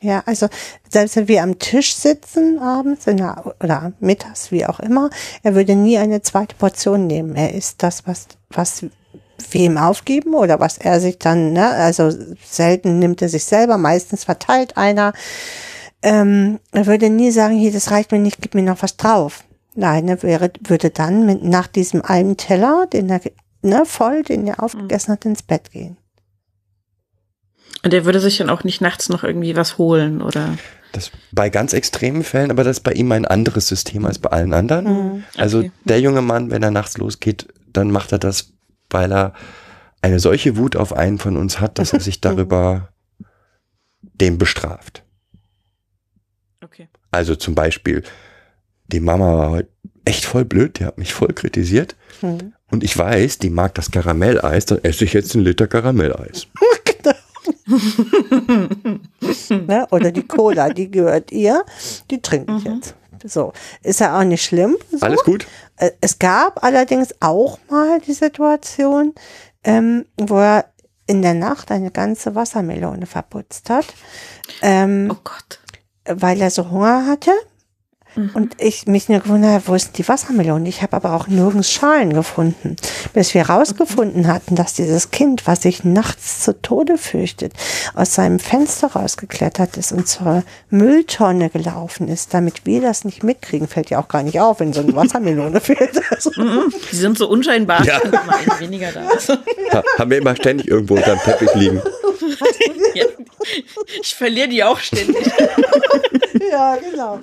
Ja, also selbst wenn wir am Tisch sitzen abends in der, oder mittags, wie auch immer, er würde nie eine zweite Portion nehmen. Er isst das, was, was wir ihm aufgeben oder was er sich dann, ne, also selten nimmt er sich selber, meistens verteilt einer. Ähm, er würde nie sagen, hier, das reicht mir nicht, gib mir noch was drauf. Nein, er wäre, würde dann mit, nach diesem einen Teller, den er, ne, voll, den er aufgegessen hat, ins Bett gehen. Und er würde sich dann auch nicht nachts noch irgendwie was holen, oder? Das bei ganz extremen Fällen, aber das ist bei ihm ein anderes System als bei allen anderen. Mhm, okay. Also der junge Mann, wenn er nachts losgeht, dann macht er das, weil er eine solche Wut auf einen von uns hat, dass er sich darüber dem bestraft. Okay. Also zum Beispiel, die Mama war heute echt voll blöd, die hat mich voll kritisiert. Mhm. Und ich weiß, die mag das Karamelleis, dann esse ich jetzt einen Liter Karamelleis. Ne? Oder die Cola, die gehört ihr, die trinke ich mhm. jetzt. So, ist ja auch nicht schlimm. So. Alles gut. Es gab allerdings auch mal die Situation, ähm, wo er in der Nacht eine ganze Wassermelone verputzt hat. Ähm, oh Gott. Weil er so Hunger hatte. Mhm. Und ich mich nur gewundert habe, wo ist die Wassermelone? Ich habe aber auch nirgends Schalen gefunden. Bis wir rausgefunden hatten, dass dieses Kind, was sich nachts zu Tode fürchtet, aus seinem Fenster rausgeklettert ist und zur Mülltonne gelaufen ist, damit wir das nicht mitkriegen, fällt ja auch gar nicht auf, wenn so eine Wassermelone fehlt. Also. Mhm, die sind so unscheinbar, ja. Dass immer ein weniger da ist. Ha, haben wir immer ständig irgendwo unter dem Teppich liegen. Ja, ich verliere die auch ständig. Ja, genau.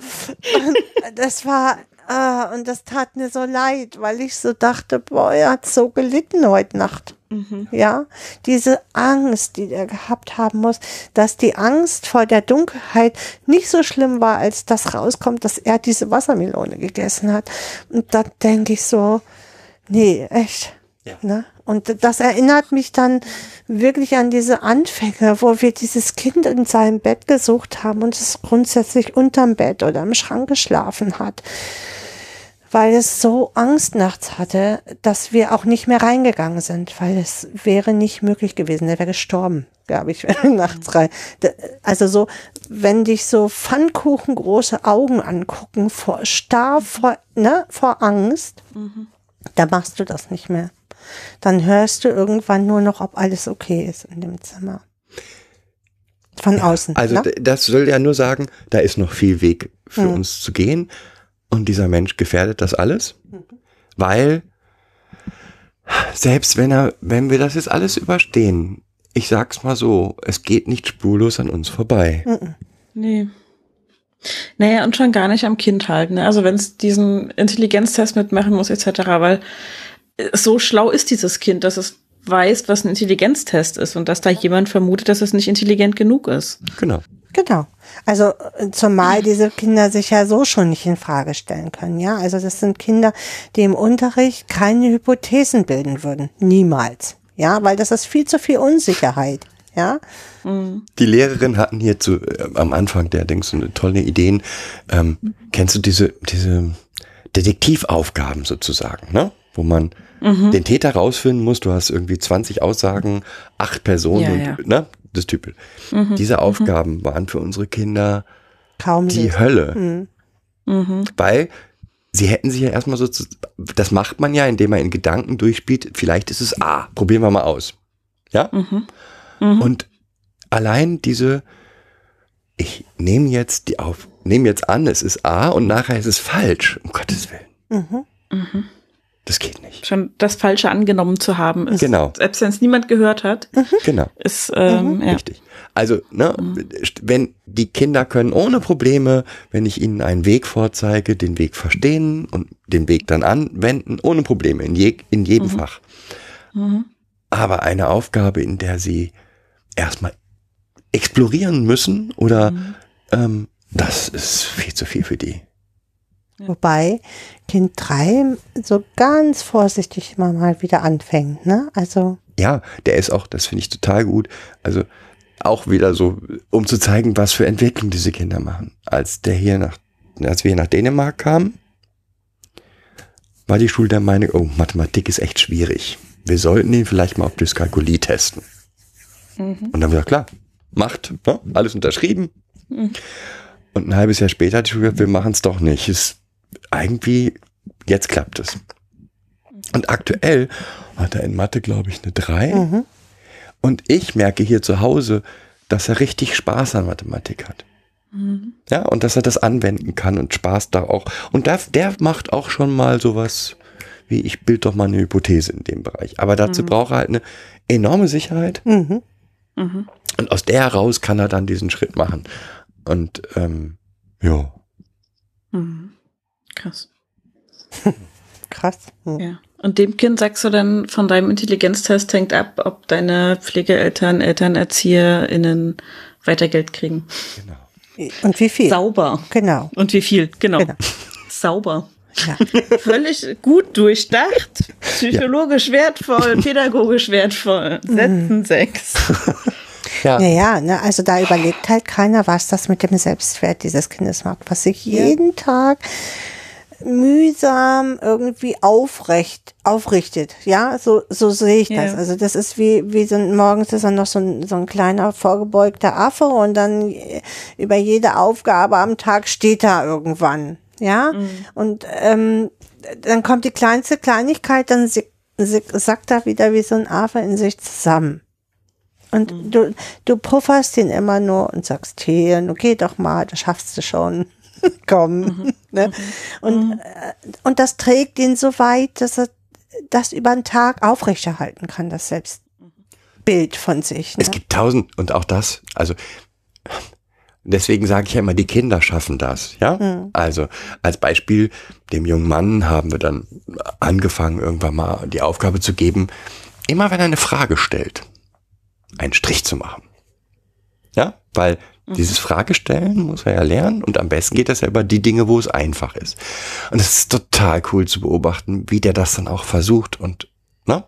Das war, ah, und das tat mir so leid, weil ich so dachte, boah, er hat so gelitten heute Nacht. Mhm. Ja, diese Angst, die er gehabt haben muss, dass die Angst vor der Dunkelheit nicht so schlimm war, als das rauskommt, dass er diese Wassermelone gegessen hat. Und da denke ich so, nee, echt. Ja. Ne? Und das erinnert mich dann wirklich an diese Anfänge, wo wir dieses Kind in seinem Bett gesucht haben und es grundsätzlich unterm Bett oder im Schrank geschlafen hat, weil es so Angst nachts hatte, dass wir auch nicht mehr reingegangen sind, weil es wäre nicht möglich gewesen, er wäre gestorben, glaube ich, nachts rein. Also so, wenn dich so pfannkuchengroße Augen angucken, vor, starr vor, ne, vor Angst, mhm. dann machst du das nicht mehr. Dann hörst du irgendwann nur noch, ob alles okay ist in dem Zimmer. Von ja, außen. Also ne? Das soll ja nur sagen, da ist noch viel Weg für mhm. uns zu gehen. Und dieser Mensch gefährdet das alles, mhm. weil selbst wenn er, wenn wir das jetzt alles überstehen, ich sag's mal so, es geht nicht spurlos an uns vorbei. Mhm. Nee. Naja, und schon gar nicht am Kind halten. Ne? Also wenn es diesen Intelligenztest mitmachen muss et cetera, weil so schlau ist dieses Kind, dass es weiß, was ein Intelligenztest ist und dass da jemand vermutet, dass es nicht intelligent genug ist. Genau. Genau. Also zumal diese Kinder sich ja so schon nicht in Frage stellen können, ja. Also das sind Kinder, die im Unterricht keine Hypothesen bilden würden. Niemals. Ja, weil das ist viel zu viel Unsicherheit. Ja. Die Lehrerin hatten hier zu, äh, am Anfang der Dings so eine tolle Ideen. Ähm, kennst du diese, diese Detektivaufgaben sozusagen, ne? Wo man mhm. den Täter rausfinden muss, du hast irgendwie zwanzig Aussagen, acht Personen, ja, und, ja. ne? Das Typ. Mhm. Diese Aufgaben mhm. waren für unsere Kinder kaum die nicht. Hölle. Mhm. Weil sie hätten sich ja erstmal so, zu, das macht man ja, indem man in Gedanken durchspielt, vielleicht ist es A, ah, probieren wir mal aus. Ja? Mhm. Mhm. Und allein diese, ich nehme jetzt die auf, nehme jetzt an, es ist A und nachher ist es falsch, um Gottes Willen. Mhm. Mhm. Das geht nicht. Schon das Falsche angenommen zu haben ist, genau. Selbst wenn es niemand gehört hat, mhm. genau. ist ähm, mhm. ja. richtig. Also, ne, mhm. wenn die Kinder können ohne Probleme, wenn ich ihnen einen Weg vorzeige, den Weg verstehen und den Weg dann anwenden, ohne Probleme, in, je, in jedem mhm. Fach. Mhm. Aber eine Aufgabe, in der sie erstmal explorieren müssen oder mhm. ähm, das ist viel zu viel für die. Ja. Wobei Kind drei so ganz vorsichtig immer mal wieder anfängt, ne? Also. Ja, der ist auch, das finde ich total gut. Also auch wieder so, um zu zeigen, was für Entwicklung diese Kinder machen. Als der hier nach, als wir hier nach Dänemark kamen, war die Schule der Meinung, oh, Mathematik ist echt schwierig. Wir sollten ihn vielleicht mal auf Dyskalkulie testen. Mhm. Und dann haben wir gesagt, klar, macht, ne? Alles unterschrieben. Mhm. Und ein halbes Jahr später hat die Schule gesagt, wir machen es doch nicht. Ist irgendwie, jetzt klappt es. Und aktuell hat er in Mathe, glaube ich, eine drei. Mhm. Und ich merke hier zu Hause, dass er richtig Spaß an Mathematik hat. Mhm. Ja, und dass er das anwenden kann und Spaß da auch. Und der, der macht auch schon mal sowas wie, ich bilde doch mal eine Hypothese in dem Bereich. Aber dazu mhm. braucht er halt eine enorme Sicherheit. Mhm. Mhm. Und aus der heraus kann er dann diesen Schritt machen. Und ähm, ja. Mhm. Krass. Krass. Mhm. Ja. Und dem Kind sagst du dann, von deinem Intelligenztest hängt ab, ob deine Pflegeeltern, Eltern, ErzieherInnen weiter Geld kriegen. Genau. Und wie viel? Sauber. Genau. Und wie viel? Genau. genau. Sauber. Ja. Völlig gut durchdacht, psychologisch ja. wertvoll, pädagogisch wertvoll. Sätzen mhm. sechs. Ja. Naja, ne, also da überlegt halt keiner, was das mit dem Selbstwert dieses Kindes macht, was sich jeden Tag mühsam irgendwie aufrecht, aufrichtet. Ja, so, so sehe ich das. Ja. Also das ist wie, wie so ein, morgens ist dann noch so ein, so ein kleiner vorgebeugter Affe und dann über jede Aufgabe am Tag steht da irgendwann. Ja, mhm. und ähm, dann kommt die kleinste Kleinigkeit, dann sackt da wieder wie so ein Affe in sich zusammen. Und mhm. du, du pufferst ihn immer nur und sagst, hey, geh doch mal, das schaffst du schon. Komm. Mhm. Ne? Und, mhm. und das trägt ihn so weit, dass er das über den Tag aufrechterhalten kann, das Selbstbild von sich. Ne? Es gibt tausend und auch das, also deswegen sage ich ja immer, die Kinder schaffen das. Ja, mhm. also als Beispiel, dem jungen Mann haben wir dann angefangen, irgendwann mal die Aufgabe zu geben, immer wenn er eine Frage stellt, einen Strich zu machen. Ja, weil mhm. dieses Fragestellen muss er ja lernen und am besten geht das ja über die Dinge, wo es einfach ist. Und es ist total cool zu beobachten, wie der das dann auch versucht und ne,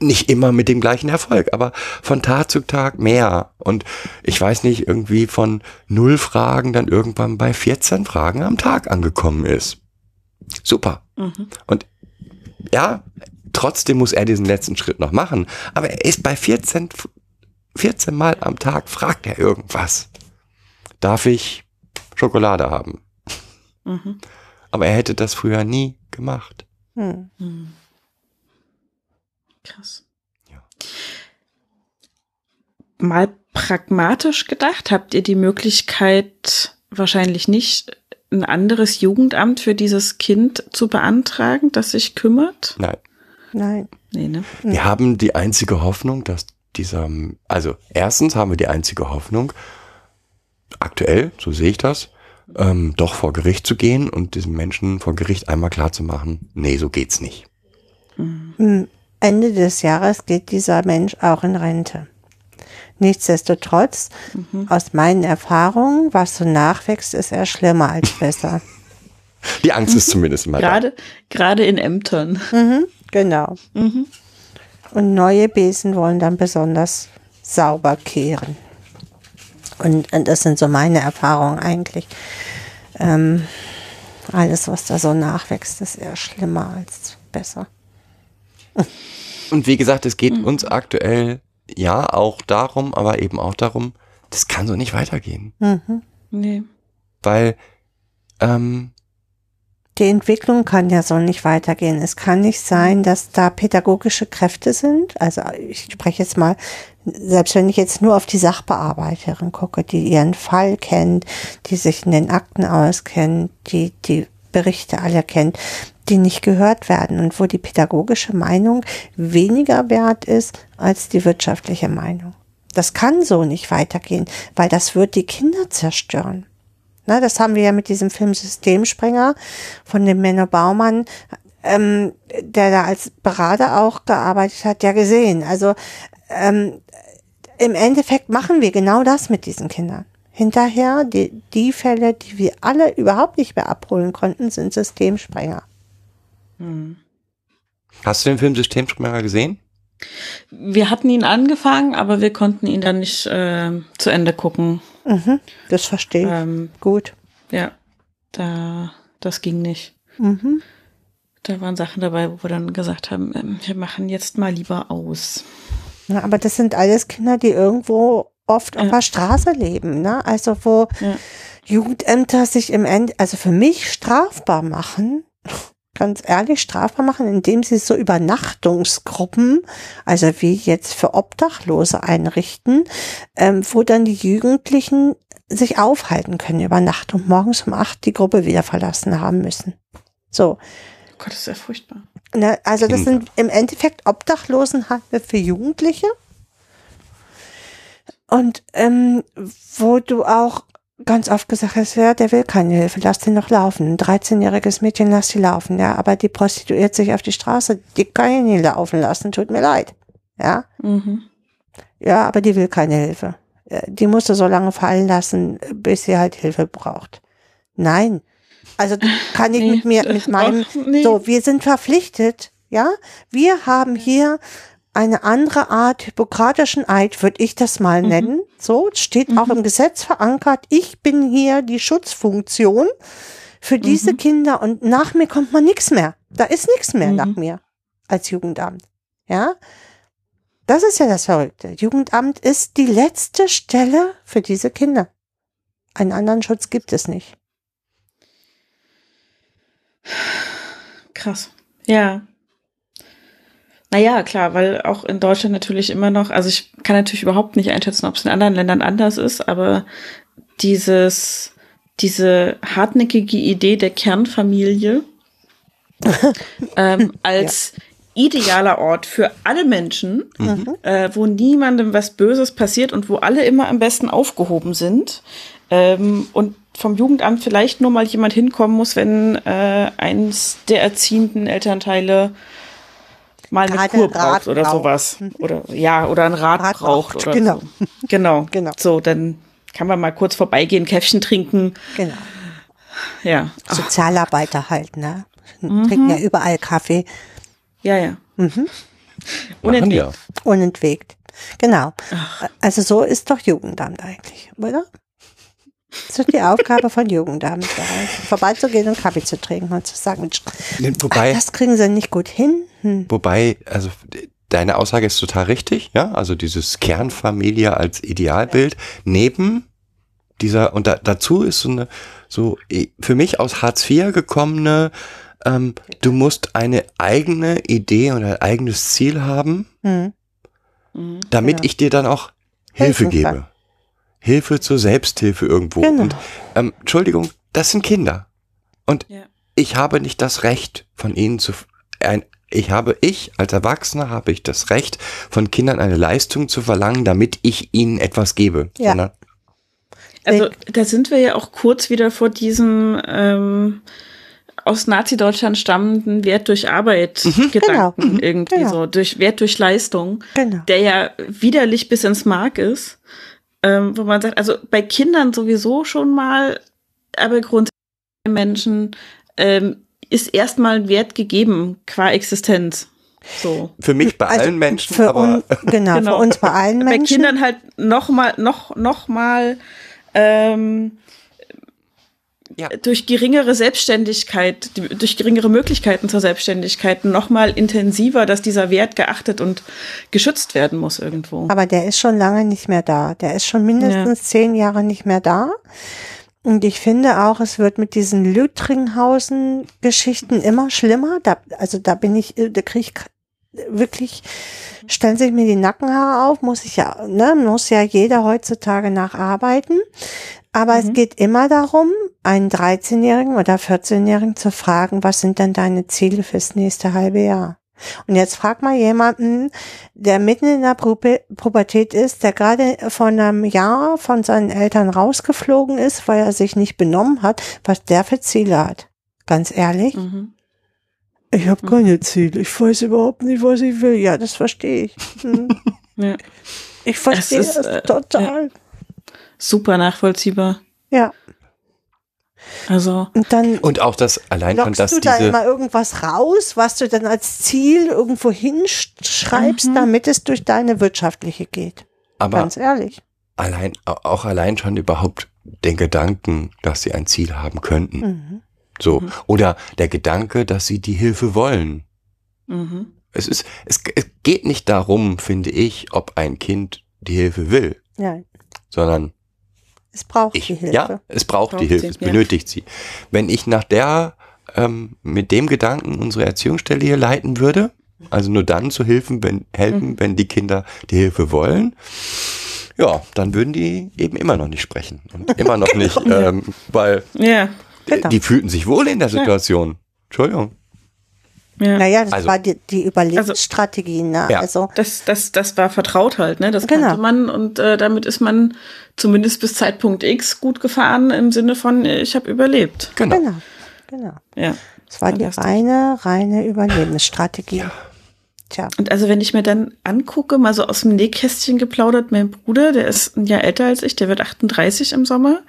nicht immer mit dem gleichen Erfolg, aber von Tag zu Tag mehr. Und ich weiß nicht, irgendwie von null Fragen dann irgendwann bei vierzehn Fragen am Tag angekommen ist. Super. Mhm. Und ja, trotzdem muss er diesen letzten Schritt noch machen. Aber er ist bei vierzehn, vierzehn Mal am Tag fragt er irgendwas. Darf ich Schokolade haben? Mhm. Aber er hätte das früher nie gemacht. Mhm. Krass. Ja. Mal pragmatisch gedacht, habt ihr die Möglichkeit, wahrscheinlich nicht, ein anderes Jugendamt für dieses Kind zu beantragen, das sich kümmert? Nein. Nein. Nee, ne? Wir Nein. haben die einzige Hoffnung, dass dieser, also erstens haben wir die einzige Hoffnung, aktuell, so sehe ich das, ähm, doch vor Gericht zu gehen und diesem Menschen vor Gericht einmal klarzumachen, nee, so geht's nicht. Mhm. Ende des Jahres geht dieser Mensch auch in Rente. Nichtsdestotrotz, mhm. aus meinen Erfahrungen, was so nachwächst, ist er schlimmer als besser. Die Angst ist zumindest mal gerade, da. Gerade in Ämtern. Mhm, genau. Mhm. Und neue Besen wollen dann besonders sauber kehren. Und, und das sind so meine Erfahrungen eigentlich. Ähm, alles, was da so nachwächst, ist eher schlimmer als besser. Und wie gesagt, es geht mhm. uns aktuell ja auch darum, aber eben auch darum, das kann so nicht weitergehen. Mhm. Nee. Weil ähm, die Entwicklung kann ja so nicht weitergehen. Es kann nicht sein, dass da pädagogische Kräfte sind. Also ich spreche jetzt mal, selbst wenn ich jetzt nur auf die Sachbearbeiterin gucke, die ihren Fall kennt, die sich in den Akten auskennt, die die Berichte alle kennt, die nicht gehört werden und wo die pädagogische Meinung weniger wert ist als die wirtschaftliche Meinung. Das kann so nicht weitergehen, weil das wird die Kinder zerstören. Na, das haben wir ja mit diesem Film Systemsprenger von dem Menno Baumann, ähm, der da als Berater auch gearbeitet hat, ja gesehen. Also ähm, im Endeffekt machen wir genau das mit diesen Kindern. Hinterher, die, die Fälle, die wir alle überhaupt nicht mehr abholen konnten, sind Systemsprenger. Hast du den Film Systemsprenger gesehen? Wir hatten ihn angefangen, aber wir konnten ihn dann nicht äh, zu Ende gucken. Mhm, das verstehe ich. Ähm, Gut. Ja, da, das ging nicht. Mhm. Da waren Sachen dabei, wo wir dann gesagt haben, äh, wir machen jetzt mal lieber aus. Ja, aber das sind alles Kinder, die irgendwo oft ja. auf der Straße leben, ne? Also wo ja. Jugendämter sich im Ende, also für mich strafbar machen, ganz ehrlich strafbar machen, indem sie so Übernachtungsgruppen, also wie jetzt für Obdachlose einrichten, ähm, wo dann die Jugendlichen sich aufhalten können über Nacht und morgens um acht die Gruppe wieder verlassen haben müssen. So. Oh Gott, das ist ja furchtbar. Na, also das sind im Endeffekt Obdachlosenheime für Jugendliche und ähm, wo du auch ganz oft gesagt hast, ja, der will keine Hilfe, lass den doch laufen. Ein dreizehnjähriges Mädchen, lass sie laufen, ja, aber die prostituiert sich auf die Straße, die kann ich nie laufen lassen, tut mir leid, ja. Mhm. Ja, aber die will keine Hilfe. Die musst du so lange fallen lassen, bis sie halt Hilfe braucht. Nein, also kann ich nee, mit mir, mit meinem, nee. so, wir sind verpflichtet, ja, wir haben hier eine andere Art hippokratischen Eid, würde ich das mal mhm. nennen. So, steht mhm. auch im Gesetz verankert. Ich bin hier die Schutzfunktion für diese mhm. Kinder und nach mir kommt man nichts mehr. Da ist nichts mehr mhm. nach mir als Jugendamt. Ja, das ist ja das Verrückte. Jugendamt ist die letzte Stelle für diese Kinder. Einen anderen Schutz gibt es nicht. Krass. Ja. Naja, klar, weil auch in Deutschland natürlich immer noch, also ich kann natürlich überhaupt nicht einschätzen, ob es in anderen Ländern anders ist, aber dieses, diese hartnäckige Idee der Kernfamilie ähm, als ja. idealer Ort für alle Menschen, mhm. äh, wo niemandem was Böses passiert und wo alle immer am besten aufgehoben sind ähm, und vom Jugendamt vielleicht nur mal jemand hinkommen muss, wenn äh, eins der erziehenden Elternteile mal eine Kur braucht oder sowas. Oder, ja, oder ein Rad, Rad braucht. braucht oder genau. So. Genau. Genau. So, dann kann man mal kurz vorbeigehen, Käffchen trinken. Genau. Ja. Sozialarbeiter halt, ne? Mhm. Trinken ja überall Kaffee. Ja, ja. Mhm. Unentwegt. Ja. Unentwegt. Genau. Ach. Also so ist doch Jugendamt eigentlich, oder? Das ist die Aufgabe von Jugendamt, vorbeizugehen und Kaffee zu trinken und zu sagen, Mensch, wobei, das kriegen sie nicht gut hin. Hm. Wobei, also deine Aussage ist total richtig, ja, also dieses Kernfamilie als Idealbild neben dieser, und da, dazu ist so eine, so für mich aus Hartz vier gekommene, ähm, du musst eine eigene Idee und ein eigenes Ziel haben, hm. damit genau. ich dir dann auch Hilfe Hilfen gebe. Kann. Hilfe zur Selbsthilfe irgendwo. Genau. Und ähm, Entschuldigung, das sind Kinder. Und ja. ich habe nicht das Recht von ihnen zu, ein, ich habe, ich als Erwachsener habe ich das Recht von Kindern eine Leistung zu verlangen, damit ich ihnen etwas gebe. Ja. Sondern, also da sind wir ja auch kurz wieder vor diesem ähm, aus Nazi-Deutschland stammenden Wert durch Arbeit mhm, Gedanken genau. irgendwie genau. so, durch Wert durch Leistung, genau. der ja widerlich bis ins Mark ist. Ähm, wo man sagt, also bei Kindern sowieso schon mal, aber grundsätzlich bei Menschen ähm, ist erstmal Wert gegeben qua Existenz. So. Für mich bei also allen Menschen, für aber un, genau, genau, für uns bei allen Menschen. Bei Kindern halt noch mal, noch noch mal ähm, ja. durch geringere Selbstständigkeit, durch geringere Möglichkeiten zur Selbstständigkeit noch mal intensiver, dass dieser Wert geachtet und geschützt werden muss irgendwo. Aber der ist schon lange nicht mehr da. Der ist schon mindestens ja. zehn Jahre nicht mehr da. Und ich finde auch, es wird mit diesen Lüttringhausen-Geschichten immer schlimmer. Da, also da bin ich, da kriege ich wirklich, stellen sich mir die Nackenhaare auf, muss ich ja, ne, muss ja jeder heutzutage nacharbeiten. Aber mhm. es geht immer darum, einen dreizehn-Jährigen oder vierzehn-Jährigen zu fragen, was sind denn deine Ziele fürs nächste halbe Jahr? Und jetzt frag mal jemanden, der mitten in der Pu- Pubertät ist, der gerade vor einem Jahr von seinen Eltern rausgeflogen ist, weil er sich nicht benommen hat, was der für Ziele hat. Ganz ehrlich? Mhm. Ich habe mhm. keine Ziele. Ich weiß überhaupt nicht, was ich will. Ja, das verstehe ich. Hm. ja. Ich verstehe das äh, total. Ja. Super nachvollziehbar. Ja. Also. Und, dann und auch das allein von das. Lockst du da immer irgendwas raus, was du dann als Ziel irgendwo hinschreibst, mhm. damit es durch deine wirtschaftliche geht. Aber ganz ehrlich. Allein, auch allein schon überhaupt den Gedanken, dass sie ein Ziel haben könnten. Mhm. So. Mhm. Oder der Gedanke, dass sie die Hilfe wollen. Mhm. Es ist, es, es geht nicht darum, finde ich, ob ein Kind die Hilfe will. Nein. Sondern es braucht ich, die Hilfe. Ja, es braucht, braucht die Hilfe, sie, es benötigt ja. sie. Wenn ich nach der, ähm, mit dem Gedanken unsere Erziehungsstelle hier leiten würde, also nur dann zu helfen, wenn, helfen, mhm. wenn die Kinder die Hilfe wollen, ja, dann würden die eben immer noch nicht sprechen. Und immer noch genau. nicht, ähm, weil ja. genau. die fühlten sich wohl in der Situation. Ja. Entschuldigung. Ja. Naja, das also, war die, die Überlebensstrategie. Ne? Ja. Also, das, das, das war vertraut halt, ne? Das genau. kannte man und äh, damit ist man zumindest bis Zeitpunkt X gut gefahren im Sinne von, ich habe überlebt. Genau. Genau. genau. Ja. Das war die reine, reine Überlebensstrategie. Ja. Tja. Und also wenn ich mir dann angucke, mal so aus dem Nähkästchen geplaudert, mein Bruder, der ist ein Jahr älter als ich, der wird achtunddreißig im Sommer,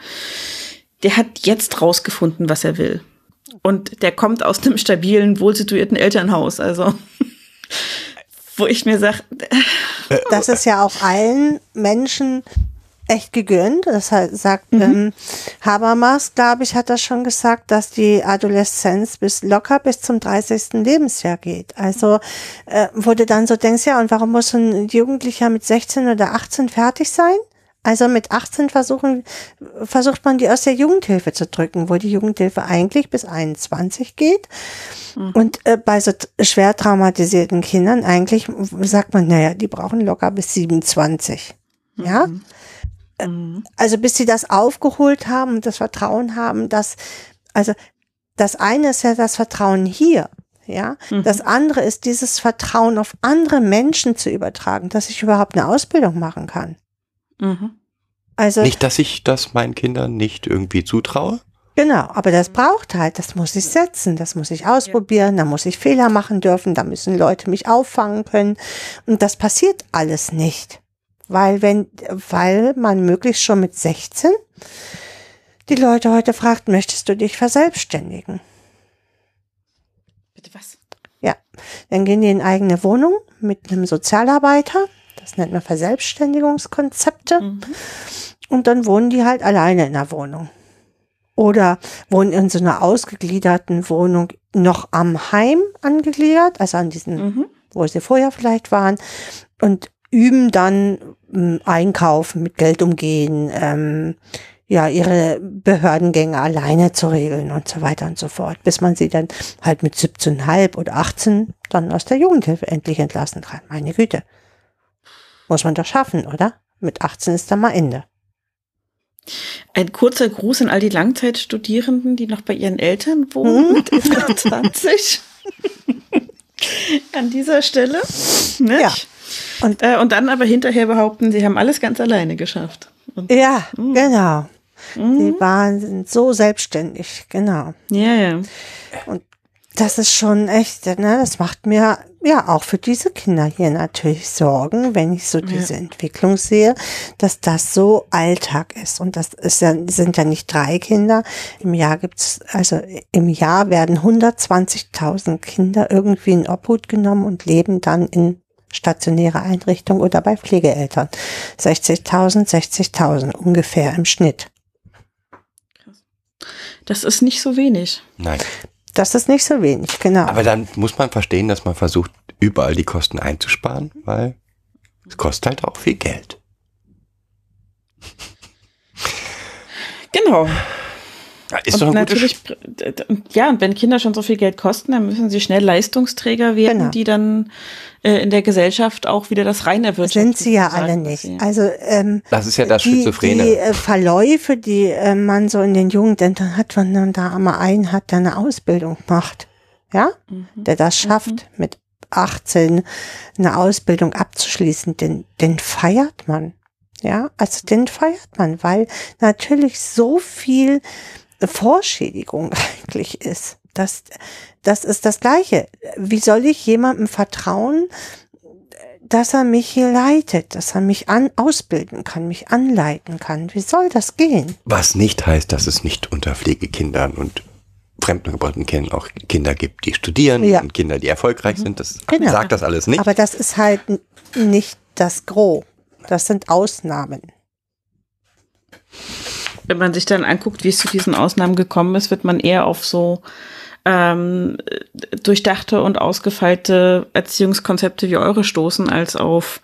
der hat jetzt rausgefunden, was er will. Und der kommt aus einem stabilen, wohlsituierten Elternhaus, also wo ich mir sage, das ist ja auch allen Menschen echt gegönnt. Das sagt mhm. ähm, Habermas, glaube ich, hat das schon gesagt, dass die Adoleszenz bis locker bis zum dreißigsten Lebensjahr geht. Also äh, wo du dann so denkst, ja, und warum muss ein Jugendlicher mit sechzehn oder achtzehn fertig sein? Also mit achtzehn versuchen, versucht man die aus der Jugendhilfe zu drücken, wo die Jugendhilfe eigentlich bis einundzwanzig geht. Mhm. Und äh, bei so t- schwer traumatisierten Kindern eigentlich sagt man, naja, die brauchen locker bis siebenundzwanzig. Mhm. Ja? Mhm. Also bis sie das aufgeholt haben und das Vertrauen haben, dass, also das eine ist ja das Vertrauen hier. Ja, mhm. das andere ist dieses Vertrauen auf andere Menschen zu übertragen, dass ich überhaupt eine Ausbildung machen kann. Mhm. Also nicht, dass ich das meinen Kindern nicht irgendwie zutraue. Genau, aber das braucht halt, das muss ich setzen, das muss ich ausprobieren, da muss ich Fehler machen dürfen, da müssen Leute mich auffangen können. Und das passiert alles nicht, weil wenn, weil man möglichst schon mit sechzehn die Leute heute fragt, möchtest du dich verselbstständigen? Bitte was? Ja, dann gehen die in eigene Wohnung mit einem Sozialarbeiter, das nennt man Verselbstständigungskonzepte, mhm. und dann wohnen die halt alleine in der Wohnung. Oder wohnen in so einer ausgegliederten Wohnung noch am Heim angegliedert, also an diesen, mhm. wo sie vorher vielleicht waren, und üben dann ähm, Einkaufen, mit Geld umgehen, ähm, ja, ihre Behördengänge alleine zu regeln und so weiter und so fort, bis man sie dann halt mit siebzehneinhalb oder achtzehn dann aus der Jugendhilfe endlich entlassen kann. Meine Güte. Muss man doch schaffen, oder? Mit achtzehn ist dann mal Ende. Ein kurzer Gruß an all die Langzeitstudierenden, die noch bei ihren Eltern wohnen mit fünfundzwanzig. An dieser Stelle. Ne? Ja. Und, äh, und dann aber hinterher behaupten, sie haben alles ganz alleine geschafft. Und, ja, mh. genau. Mhm. Sie waren sind so selbstständig, genau. Ja, ja. Und das ist schon echt, ne? Das macht mir ja auch für diese Kinder hier natürlich Sorgen, wenn ich so diese ja. Entwicklung sehe, dass das so Alltag ist. Und das ist ja, sind ja nicht drei Kinder. Im Jahr gibt's, also im Jahr werden hundertzwanzigtausend Kinder irgendwie in Obhut genommen und leben dann in stationärer Einrichtung oder bei Pflegeeltern. sechzigtausend, sechzigtausend ungefähr im Schnitt. Das ist nicht so wenig. Nein. Das ist nicht so wenig, genau. Aber dann muss man verstehen, dass man versucht, überall die Kosten einzusparen, weil es kostet halt auch viel Geld. Genau. Ist doch natürlich, ja, und wenn Kinder schon so viel Geld kosten, dann müssen sie schnell Leistungsträger werden, genau. die dann äh, in der Gesellschaft auch wieder das rein erwirtschaften. Sind sie ja alle nicht. Also ähm, das ist ja das Schizophrene. Die, die äh, Verläufe, die äh, man so in den Jugendämtern hat, wenn man da einmal einen hat, der eine Ausbildung macht, ja, mhm. der das schafft, mhm. mit achtzehn eine Ausbildung abzuschließen, den, den feiert man, ja, also den feiert man, weil natürlich so viel Vorschädigung eigentlich ist. Das, das ist das Gleiche. Wie soll ich jemandem vertrauen, dass er mich hier leitet, dass er mich an, ausbilden kann, mich anleiten kann? Wie soll das gehen? Was nicht heißt, dass es nicht unter Pflegekindern und fremdengeborenen Kindern auch Kinder gibt, die studieren ja. und Kinder, die erfolgreich mhm. sind. Das genau. sagt das alles nicht. Aber das ist halt nicht das Gros. Das sind Ausnahmen. Wenn man sich dann anguckt, wie es zu diesen Ausnahmen gekommen ist, wird man eher auf so ähm, durchdachte und ausgefeilte Erziehungskonzepte wie eure stoßen, als auf,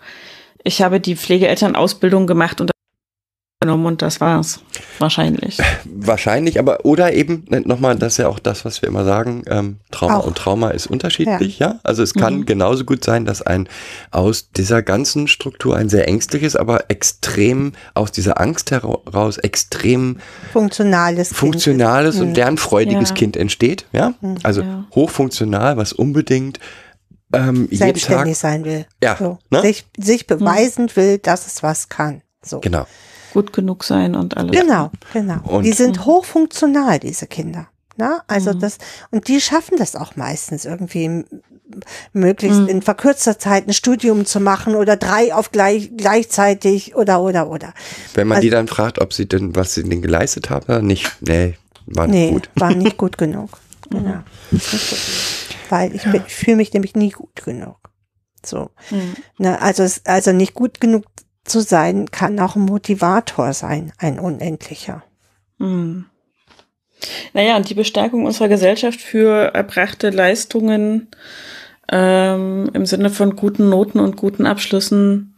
ich habe die Pflegeelternausbildung gemacht und genommen und das war's. Wahrscheinlich. Wahrscheinlich, aber oder eben, nochmal, das ist ja auch das, was wir immer sagen, ähm, Trauma auch. Und Trauma ist unterschiedlich, ja. ja? Also es kann mhm. genauso gut sein, dass ein aus dieser ganzen Struktur ein sehr ängstliches, aber extrem aus dieser Angst heraus extrem funktionales, funktionales und lernfreudiges ja. Kind entsteht. Ja? Also ja. hochfunktional, was unbedingt ähm, selbstständig jeden Tag, sein will. Ja, so. ne? sich, sich beweisen mhm. will, dass es was kann. So. Genau. Gut genug sein und alles. Genau, genau. Und die sind hochfunktional, diese Kinder. Na, also mhm. das, und die schaffen das auch meistens irgendwie möglichst mhm. in verkürzter Zeit ein Studium zu machen oder drei auf gleich, gleichzeitig oder, oder, oder. Wenn man also, die dann fragt, ob sie denn, was sie denn geleistet haben, nicht, nee, war nicht nee, gut. war nicht gut genug. Genau. Mhm. Weil ich, ich fühle mich nämlich nie gut genug. So. Mhm. Na, also, also nicht gut genug zu sein, kann auch ein Motivator sein, ein unendlicher. Hm. Naja, und die Bestärkung unserer Gesellschaft für erbrachte Leistungen ähm, im Sinne von guten Noten und guten Abschlüssen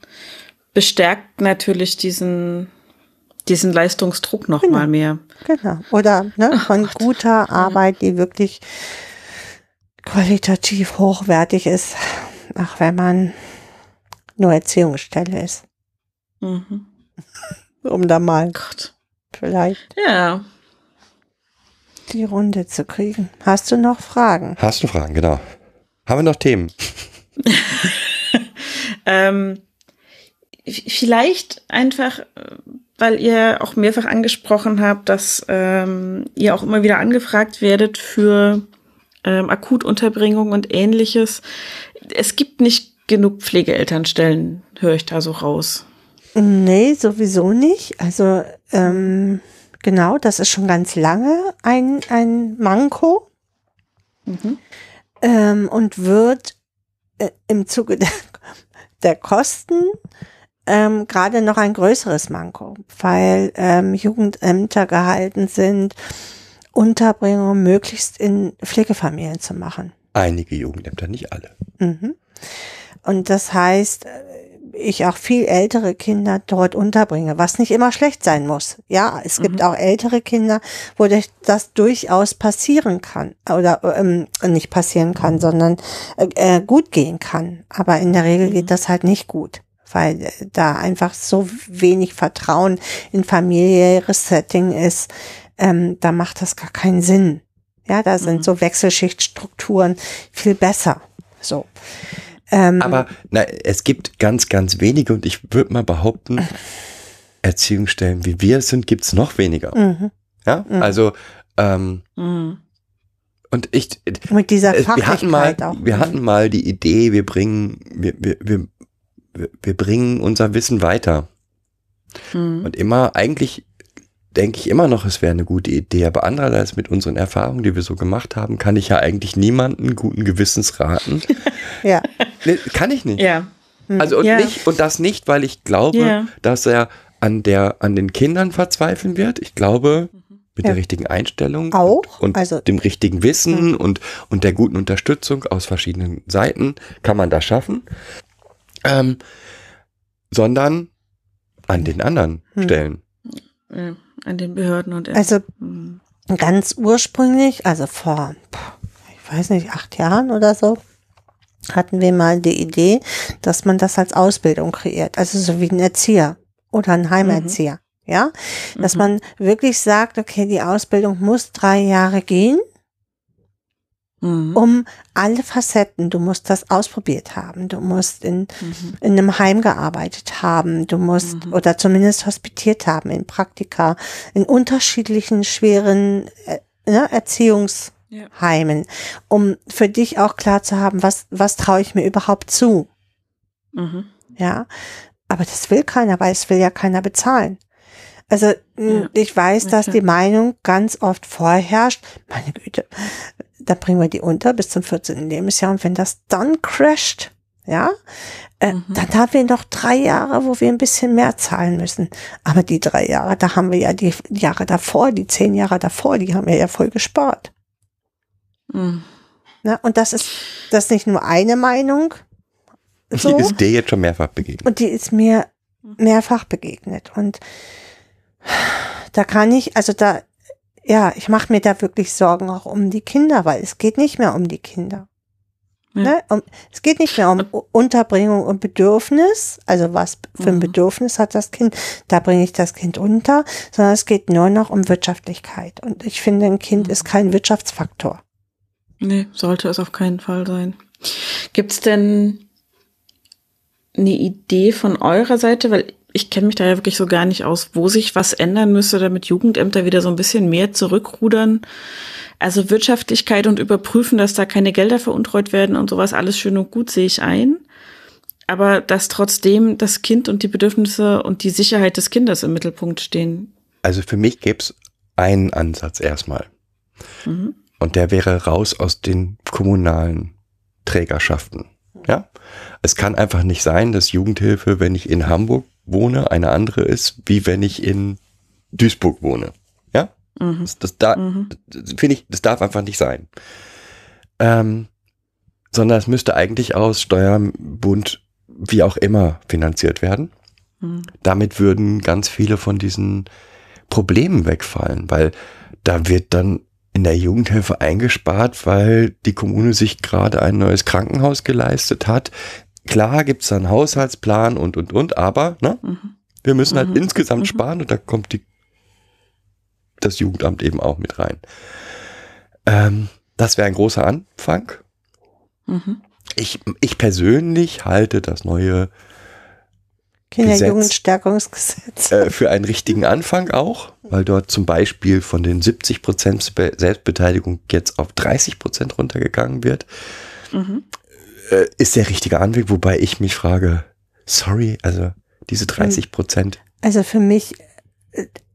bestärkt natürlich diesen, diesen Leistungsdruck noch genau. mal mehr. Genau. Oder ne, oh von Gott. guter Arbeit, die wirklich qualitativ hochwertig ist, auch wenn man nur Erziehungsstelle ist. Mhm. Um da mal Gott. vielleicht ja. die Runde zu kriegen. Hast du noch Fragen? Hast du Fragen, genau. Haben wir noch Themen? ähm, vielleicht einfach weil ihr auch mehrfach angesprochen habt, dass ähm, ihr auch immer wieder angefragt werdet für ähm, Akutunterbringung und Ähnliches. Es gibt nicht genug Pflegeelternstellen, höre ich da so raus. Nee, sowieso nicht. Also ähm, genau, das ist schon ganz lange ein, ein Manko. Mhm. Ähm, und wird äh, im Zuge der, der Kosten ähm, gerade noch ein größeres Manko, weil ähm, Jugendämter gehalten sind, Unterbringung möglichst in Pflegefamilien zu machen. Einige Jugendämter, nicht alle. Mhm. Und das heißt, ich auch viel ältere Kinder dort unterbringe, was nicht immer schlecht sein muss. Ja, es gibt mhm. auch ältere Kinder, wo das durchaus passieren kann oder ähm, nicht passieren kann, sondern äh, gut gehen kann. Aber in der Regel mhm. geht das halt nicht gut, weil da einfach so wenig Vertrauen in familiäres Setting ist. Ähm, da macht das gar keinen Sinn. Ja, da sind mhm. so Wechselschichtstrukturen viel besser. So. Ähm, Aber na, es gibt ganz, ganz wenige und ich würde mal behaupten, Erziehungsstellen, wie wir sind, gibt es noch weniger. Mhm. Ja, mhm. also ähm, mhm. und ich mit dieser Fachlichkeit wir hatten mal, auch. Wir hatten mal die Idee, wir bringen, wir, wir, wir, wir bringen unser Wissen weiter. Mhm. Und immer, eigentlich denke ich immer noch, es wäre eine gute Idee. Aber andererseits mit unseren Erfahrungen, die wir so gemacht haben, kann ich ja eigentlich niemanden guten Gewissens raten. Ja. Kann ich nicht. Ja. Also und, ja. nicht, und das nicht, weil ich glaube, ja. dass er an, der, an den Kindern verzweifeln wird. Ich glaube, mit ja. der richtigen Einstellung auch? und, und also, dem richtigen Wissen ja. und, und der guten Unterstützung aus verschiedenen Seiten kann man das schaffen. Ähm, sondern an den anderen hm. Stellen. Ja. An den Behörden und also ganz ursprünglich, also vor, ich weiß nicht, acht Jahren oder so, hatten wir mal die Idee, dass man das als Ausbildung kreiert, also so wie ein Erzieher oder ein Heimerzieher, mhm. ja, dass mhm. man wirklich sagt, okay, die Ausbildung muss drei Jahre gehen, mhm. um alle Facetten, du musst das ausprobiert haben, du musst in, mhm. in einem Heim gearbeitet haben, du musst mhm. oder zumindest hospitiert haben in Praktika, in unterschiedlichen schweren äh, ne, Erziehungsheimen, ja. um für dich auch klar zu haben, was, was traue ich mir überhaupt zu. Mhm. Ja, aber das will keiner, weil es will ja keiner bezahlen. Also ja. ich weiß, dass ja. die Meinung ganz oft vorherrscht, meine Güte, da bringen wir die unter bis zum vierzehnten Lebensjahr und wenn das dann crasht, ja, äh, mhm. dann haben wir noch drei Jahre, wo wir ein bisschen mehr zahlen müssen. Aber die drei Jahre, da haben wir ja die Jahre davor, die zehn Jahre davor, die haben wir ja voll gespart. Mhm. Na, und das ist, das ist nicht nur eine Meinung. So, die ist dir jetzt schon mehrfach begegnet. Und die ist mir mehrfach begegnet. Und da kann ich, also da ja, ich mache mir da wirklich Sorgen auch um die Kinder, weil es geht nicht mehr um die Kinder. Ja. Ne? Um, es geht nicht mehr um Unterbringung und Bedürfnis, also was für ein Bedürfnis hat das Kind, da bringe ich das Kind unter, sondern es geht nur noch um Wirtschaftlichkeit. Und ich finde, ein Kind ist kein Wirtschaftsfaktor. Nee, sollte es auf keinen Fall sein. Gibt's denn eine Idee von eurer Seite, weil ich kenne mich da ja wirklich so gar nicht aus, wo sich was ändern müsste, damit Jugendämter wieder so ein bisschen mehr zurückrudern. Also Wirtschaftlichkeit und überprüfen, dass da keine Gelder veruntreut werden und sowas, alles schön und gut, sehe ich ein. Aber dass trotzdem das Kind und die Bedürfnisse und die Sicherheit des Kindes im Mittelpunkt stehen. Also für mich gäbe es einen Ansatz erstmal. Mhm. Und der wäre raus aus den kommunalen Trägerschaften. Ja? Es kann einfach nicht sein, dass Jugendhilfe, wenn ich in Hamburg wohne, eine andere ist, wie wenn ich in Duisburg wohne. Ja? Mhm. Das, das, da, mhm. das finde ich, das darf einfach nicht sein. Ähm, sondern es müsste eigentlich aus Steuern, Bund, wie auch immer finanziert werden. Mhm. Damit würden ganz viele von diesen Problemen wegfallen, weil da wird dann in der Jugendhilfe eingespart, weil die Kommune sich gerade ein neues Krankenhaus geleistet hat. Klar gibt es einen Haushaltsplan und, und, und, aber ne? mhm. wir müssen halt mhm. insgesamt mhm. sparen und da kommt die, das Jugendamt eben auch mit rein. Ähm, das wäre ein großer Anfang. Mhm. Ich, ich persönlich halte das neue Kinderjugendstärkungsgesetz. Äh, für einen richtigen Anfang auch, weil dort zum Beispiel von den siebzig Prozent Selbstbeteiligung jetzt auf dreißig Prozent runtergegangen wird, mhm. äh, ist der richtige Anweg, wobei ich mich frage, sorry, also diese dreißig Prozent. Also für mich,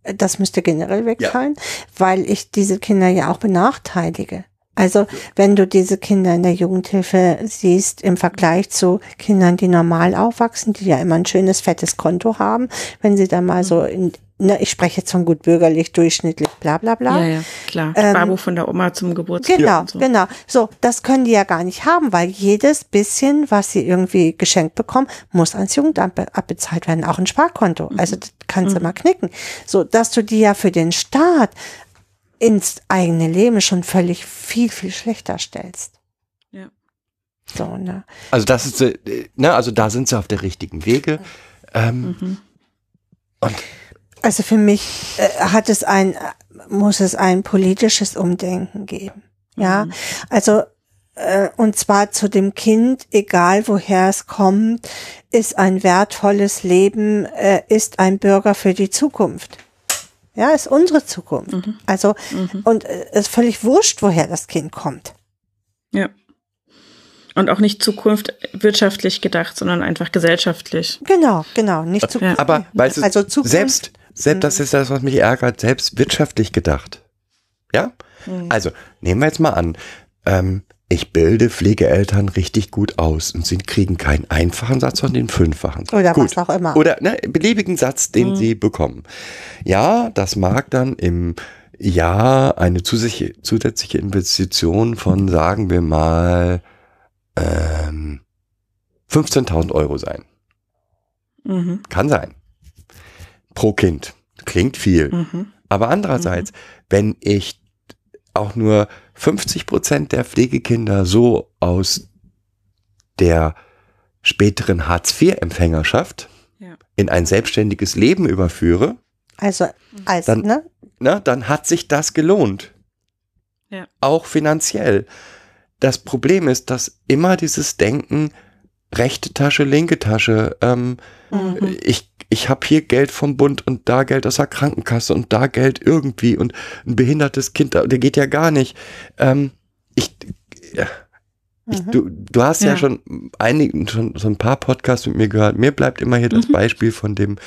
das müsste generell wegfallen, ja. weil ich diese Kinder ja auch benachteilige. Also wenn du diese Kinder in der Jugendhilfe siehst im Vergleich zu Kindern, die normal aufwachsen, die ja immer ein schönes, fettes Konto haben, wenn sie dann mal so, in, na, ich spreche jetzt von gut bürgerlich, durchschnittlich, bla bla bla. Ja, ja, klar. Ähm, Babo von der Oma zum Geburtstag. Genau, und so. genau. So, das können die ja gar nicht haben, weil jedes bisschen, was sie irgendwie geschenkt bekommen, muss ans Jugendamt abbezahlt werden, auch ein Sparkonto. Mhm. Also das kannst du mhm. mal knicken. So, dass du die ja für den Staat ins eigene Leben schon völlig viel, viel schlechter stellst. Ja. So, ne? Also das ist, ne, also da sind sie auf der richtigen Wege. Ähm, mhm. und also für mich äh, hat es ein, muss es ein politisches Umdenken geben. Ja, mhm. also äh, und zwar zu dem Kind, egal woher es kommt, ist ein wertvolles Leben, äh, ist ein Bürger für die Zukunft. Ja, ist unsere Zukunft. Mhm. Also, mhm. und es ist völlig wurscht, woher das Kind kommt. Ja. Und auch nicht Zukunft wirtschaftlich gedacht, sondern einfach gesellschaftlich. Genau, genau. Nicht Zukunft. Ja. Aber, weißt du, also Zukunft, selbst, selbst das ist das, was mich ärgert, selbst wirtschaftlich gedacht. Ja? Mhm. Also, nehmen wir jetzt mal an, ähm, ich bilde Pflegeeltern richtig gut aus und sie kriegen keinen einfachen Satz, sondern den fünffachen Satz. Oder gut. was auch immer. Oder ne, beliebigen Satz, den mhm. sie bekommen. Ja, das mag dann im Jahr eine zusätzliche, zusätzliche Investition von, sagen wir mal, ähm, fünfzehntausend Euro sein. Mhm. Kann sein. Pro Kind. Klingt viel. Mhm. Aber andererseits, mhm. wenn ich auch nur fünfzig Prozent der Pflegekinder so aus der späteren Hartz vier Empfängerschaft ja. in ein selbstständiges Leben überführe, also, also dann, ne? na, dann hat sich das gelohnt. Ja. Auch finanziell. Das Problem ist, dass immer dieses Denken, rechte Tasche, linke Tasche, ähm, mhm. ich Ich habe hier Geld vom Bund und da Geld aus der Krankenkasse und da Geld irgendwie und ein behindertes Kind, der geht ja gar nicht. Ähm, ich, ich, du, du hast ja, ja schon, einigen, schon so ein paar Podcasts mit mir gehört. Mir bleibt immer hier das mhm. Beispiel von dem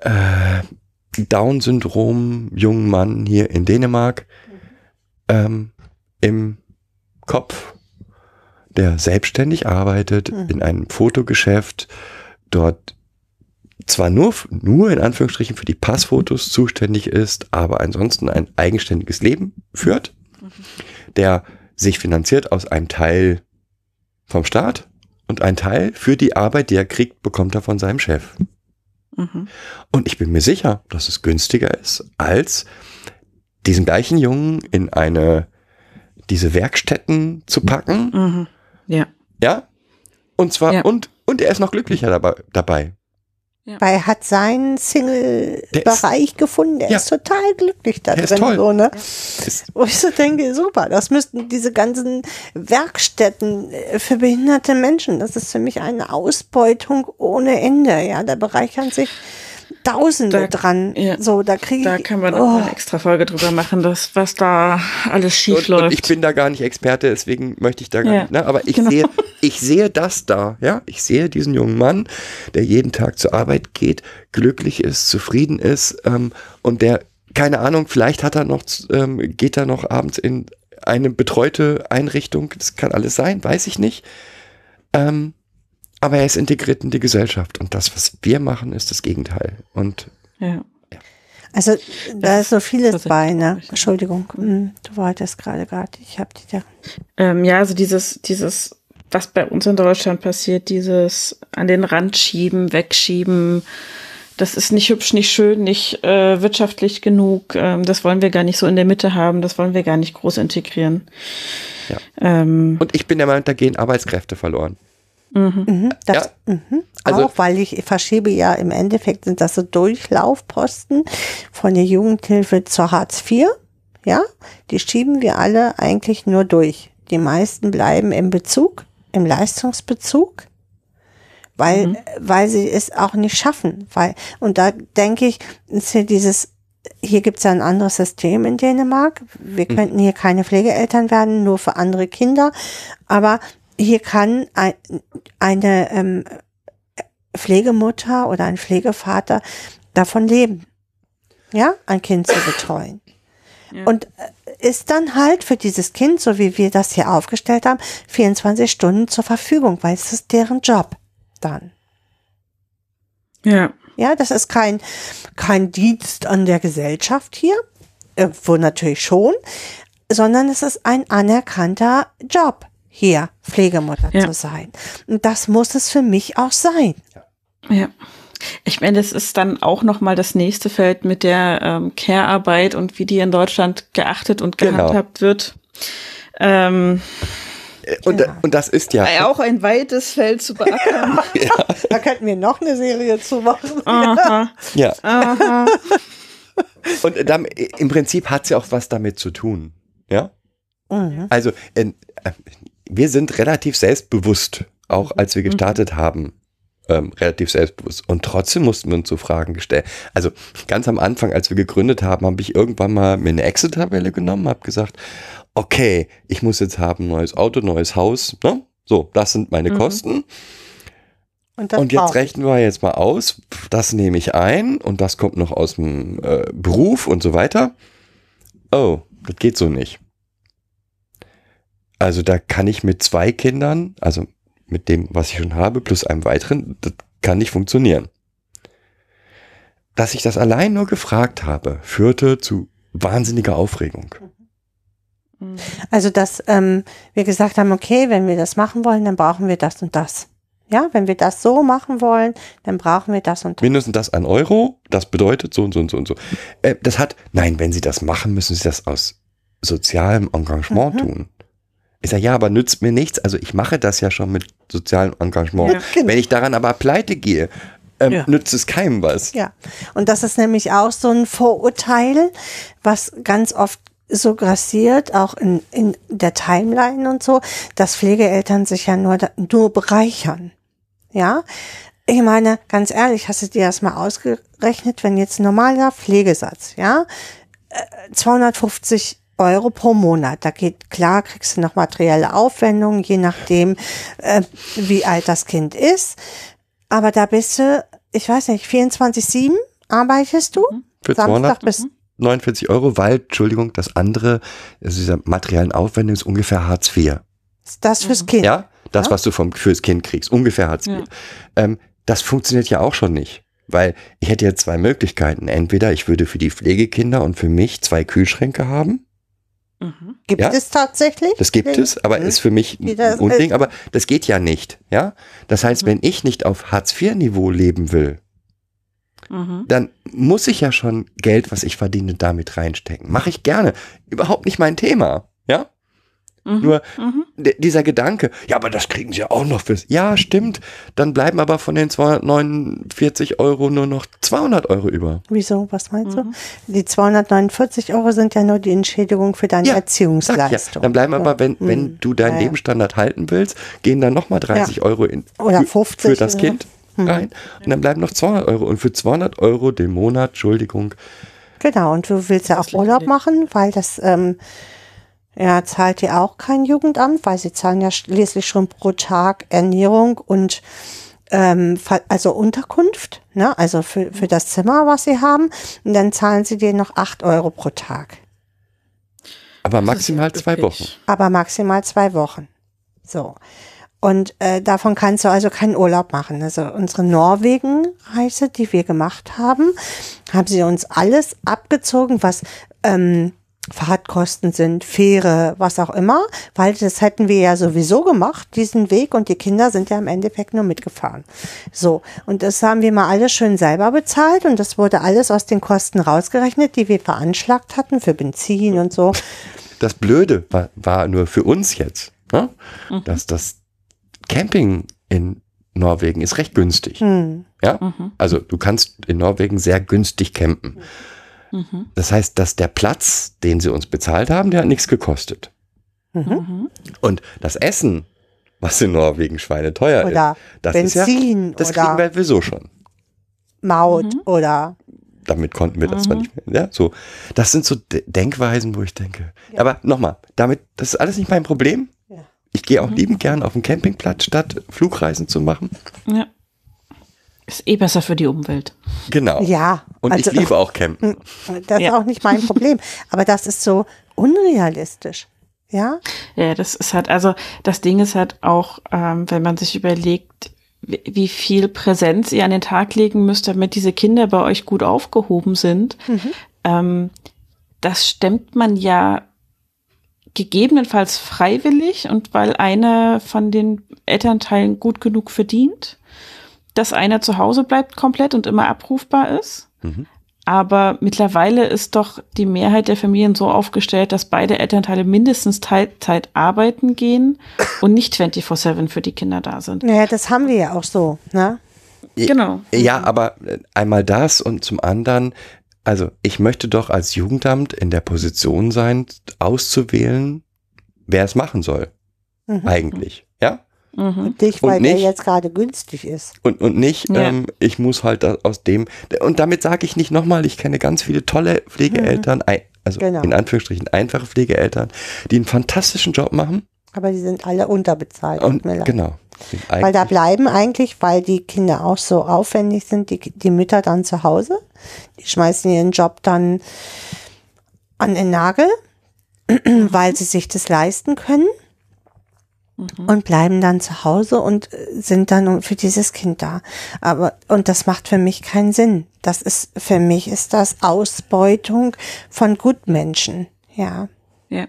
äh, Down-Syndrom jungen Mann hier in Dänemark ähm, im Kopf, der selbstständig arbeitet mhm. in einem Fotogeschäft, dort zwar nur, nur in Anführungsstrichen für die Passfotos zuständig ist, aber ansonsten ein eigenständiges Leben führt, der sich finanziert aus einem Teil vom Staat und ein Teil für die Arbeit, die er kriegt, bekommt er von seinem Chef. Mhm. Und ich bin mir sicher, dass es günstiger ist, als diesen gleichen Jungen in eine, diese Werkstätten zu packen. Mhm. Ja. Ja. Und zwar, ja. und, und er ist noch glücklicher dabei, dabei. Ja. Weil er hat seinen Single-Bereich gefunden. Er ja. ist total glücklich da der drin. So, ne? Wo ich so denke, super, das müssten diese ganzen Werkstätten für behinderte Menschen, das ist für mich eine Ausbeutung ohne Ende. Ja, da bereichern sich Tausende da, dran. Ja. So, da kriege ich. Da kann man oh. auch eine extra Folge drüber machen, dass, was da alles schief läuft. Ich bin da gar nicht Experte, deswegen möchte ich da gar ja. nicht. Ne? Aber ich genau. sehe. Ich sehe das da, ja. Ich sehe diesen jungen Mann, der jeden Tag zur Arbeit geht, glücklich ist, zufrieden ist, ähm, und der, keine Ahnung, vielleicht hat er noch, ähm, geht er noch abends in eine betreute Einrichtung. Das kann alles sein, weiß ich nicht. Ähm, aber er ist integriert in die Gesellschaft und das, was wir machen, ist das Gegenteil. Und ja. ja. Also da ist so vieles bei, ne? Entschuldigung, hm, du wolltest gerade gerade. Ich habe die da. Ähm, ja, also dieses, dieses. was bei uns in Deutschland passiert, dieses an den Rand schieben, wegschieben, das ist nicht hübsch, nicht schön, nicht äh, wirtschaftlich genug, ähm, das wollen wir gar nicht so in der Mitte haben, das wollen wir gar nicht groß integrieren. Ja. Ähm, Und ich bin der Meinung, da gehen Arbeitskräfte verloren. Mhm. Mhm, das, ja. mhm. Also, auch, weil ich verschiebe ja im Endeffekt, sind das so Durchlaufposten von der Jugendhilfe zur Hartz vier, ja, die schieben wir alle eigentlich nur durch. Die meisten bleiben im Bezug, im Leistungsbezug, weil, mhm. weil sie es auch nicht schaffen. Weil, und da denke ich, ist hier dieses, hier gibt's ja ein anderes System in Dänemark. Wir mhm. könnten hier keine Pflegeeltern werden, nur für andere Kinder. Aber hier kann ein, eine ähm, Pflegemutter oder ein Pflegevater davon leben, ja, ein Kind zu betreuen. Ja. Und ist dann halt für dieses Kind, so wie wir das hier aufgestellt haben, vierundzwanzig Stunden zur Verfügung, weil es ist deren Job dann. Ja. Ja, das ist kein, kein Dienst an der Gesellschaft hier, irgendwo natürlich schon, sondern es ist ein anerkannter Job hier, Pflegemutter ja. zu sein. Und das muss es für mich auch sein. Ja. Ich meine, das ist dann auch nochmal das nächste Feld mit der ähm, Care-Arbeit und wie die in Deutschland geachtet und gehandhabt genau. wird. Ähm, und, genau. und das ist ja auch ein weites Feld zu beackern. Ja. Ja. Da könnten wir noch eine Serie zu machen. Aha. Ja. Aha. Und dann, im Prinzip hat es ja auch was damit zu tun. Ja. Mhm. Also äh, wir sind relativ selbstbewusst, auch als wir gestartet mhm. haben. Ähm, relativ selbstbewusst. Und trotzdem mussten wir uns so Fragen stellen. Also ganz am Anfang, als wir gegründet haben, habe ich irgendwann mal mir eine Excel-Tabelle genommen, habe gesagt, okay, ich muss jetzt haben, neues Auto, neues Haus, ne? So, das sind meine mhm. Kosten. Und, und jetzt rechnen wir jetzt mal aus, das nehme ich ein und das kommt noch aus dem äh, Beruf und so weiter. Oh, das geht so nicht. Also da kann ich mit zwei Kindern, also mit dem, was ich schon habe, plus einem weiteren, das kann nicht funktionieren. Dass ich das allein nur gefragt habe, führte zu wahnsinniger Aufregung. Also, dass ähm, wir gesagt haben, okay, wenn wir das machen wollen, dann brauchen wir das und das. Ja, wenn wir das so machen wollen, dann brauchen wir das und das. Mindestens das an Euro, das bedeutet so und so und so und so. Äh, das hat, nein, wenn Sie das machen, müssen Sie das aus sozialem Engagement mhm. tun. Ich sage, ja, aber nützt mir nichts. Also ich mache das ja schon mit sozialem Engagement. Ja, genau. Wenn ich daran aber pleite gehe, ähm, ja. nützt es keinem was. Ja, und das ist nämlich auch so ein Vorurteil, was ganz oft so grassiert, auch in, in der Timeline und so, dass Pflegeeltern sich ja nur, nur bereichern. Ja, ich meine, ganz ehrlich, hast du dir das mal ausgerechnet, wenn jetzt ein normaler Pflegesatz, ja, zweihundertfünfzig Euro pro Monat. Da geht klar, kriegst du noch materielle Aufwendungen, je nachdem, äh, wie alt das Kind ist. Aber da bist du, ich weiß nicht, vierundzwanzig sieben arbeitest du? Für Samstag bis neunundvierzig Euro, weil, Entschuldigung, das andere, also dieser materiellen Aufwendung ist ungefähr Hartz vier. Ist das fürs mhm. Kind? Ja, das, ja? was du vom, fürs Kind kriegst, ungefähr Hartz vier. Ja. Ähm, das funktioniert ja auch schon nicht. Weil ich hätte ja zwei Möglichkeiten. Entweder ich würde für die Pflegekinder und für mich zwei Kühlschränke haben. Mhm. Gibt ja? es tatsächlich? Das gibt Pflege? Es, aber mhm. ist für mich ein Unding, aber das geht ja nicht. Ja? Das heißt, mhm. wenn ich nicht auf Hartz vier Niveau leben will, mhm. dann muss ich ja schon Geld, was ich verdiene, damit reinstecken. Mache ich gerne. Überhaupt nicht mein Thema. Ja? Mhm. Nur mhm. dieser Gedanke, ja, aber das kriegen sie ja auch noch fürs. Ja, stimmt. Dann bleiben aber von den zweihundertneunundvierzig Euro nur noch zweihundert Euro über. Wieso? Was meinst mhm. du? Die zweihundertneunundvierzig Euro sind ja nur die Entschädigung für deine ja, Erziehungsleistung. Ja. Dann bleiben aber, wenn, wenn mhm. du deinen ja, ja. Lebensstandard halten willst, gehen dann nochmal dreißig Euro in, oder fünfzig für das oder? Kind mhm. rein. Und dann bleiben noch zweihundert Euro. Und für zweihundert Euro den Monat, Entschuldigung. Genau, und du willst ja auch Urlaub machen, weil das... Ähm, ja, zahlt ihr auch kein Jugendamt, weil sie zahlen ja schließlich schon pro Tag Ernährung und ähm, also Unterkunft, ne? Also für, für das Zimmer, was sie haben. Und dann zahlen sie dir noch acht Euro pro Tag. Aber maximal zwei Wochen. Aber maximal zwei Wochen. So. Und äh, davon kannst du also keinen Urlaub machen. Also unsere Norwegen-Reise, die wir gemacht haben, haben sie uns alles abgezogen, was... Ähm, Fahrtkosten sind, Fähre, was auch immer, weil das hätten wir ja sowieso gemacht, diesen Weg, und die Kinder sind ja im Endeffekt nur mitgefahren. So, und das haben wir mal alles schön selber bezahlt und das wurde alles aus den Kosten rausgerechnet, die wir veranschlagt hatten für Benzin und so. Das Blöde war, war nur für uns jetzt, ne? mhm. dass das Camping in Norwegen ist recht günstig. Mhm. Ja? Mhm. Also du kannst in Norwegen sehr günstig campen. Das heißt, dass der Platz, den sie uns bezahlt haben, der hat nichts gekostet. Mhm. Und das Essen was in Norwegen schweineteuer ist. Oder Benzin. Das kriegen wir sowieso schon. Maut oder... Damit konnten wir das mhm. zwar nicht mehr. Ja, so. Das sind so Denkweisen, wo ich denke. Ja. Aber nochmal, damit, das ist alles nicht mein Problem. Ja. Ich gehe auch mhm. liebend gern auf den Campingplatz, statt Flugreisen zu machen. Ja. Ist eh besser für die Umwelt. Genau. Ja. Und also, ich liebe auch Campen. Das ist ja. auch nicht mein Problem. Aber das ist so unrealistisch. Ja? Ja, das ist halt, also das Ding ist halt auch, ähm, wenn man sich überlegt, wie viel Präsenz ihr an den Tag legen müsst, damit diese Kinder bei euch gut aufgehoben sind. Mhm. Ähm, das stemmt man ja gegebenenfalls freiwillig und weil einer von den Elternteilen gut genug verdient, dass einer zu Hause bleibt komplett und immer abrufbar ist. Mhm. Aber mittlerweile ist doch die Mehrheit der Familien so aufgestellt, dass beide Elternteile mindestens Teilzeit arbeiten gehen und nicht vierundzwanzig sieben für die Kinder da sind. Naja, das haben wir ja auch so, ne? Genau. Ja, aber einmal das und zum anderen, also ich möchte doch als Jugendamt in der Position sein, auszuwählen, wer es machen soll. Mhm. Eigentlich, ja? Mhm. Dich, weil der jetzt gerade günstig ist. Und, und nicht, ja. ähm, ich muss halt aus dem, und damit sage ich nicht nochmal, ich kenne ganz viele tolle Pflegeeltern, mhm. also genau. in Anführungsstrichen einfache Pflegeeltern, die einen fantastischen Job machen. Aber die sind alle unterbezahlt. Und, genau. Weil da bleiben eigentlich, weil die Kinder auch so aufwendig sind, die, die Mütter dann zu Hause, die schmeißen ihren Job dann an den Nagel, weil sie sich das leisten können. Und bleiben dann zu Hause und sind dann für dieses Kind da. Aber, und das macht für mich keinen Sinn. Das ist, für mich ist das Ausbeutung von Gutmenschen. Ja. Ja.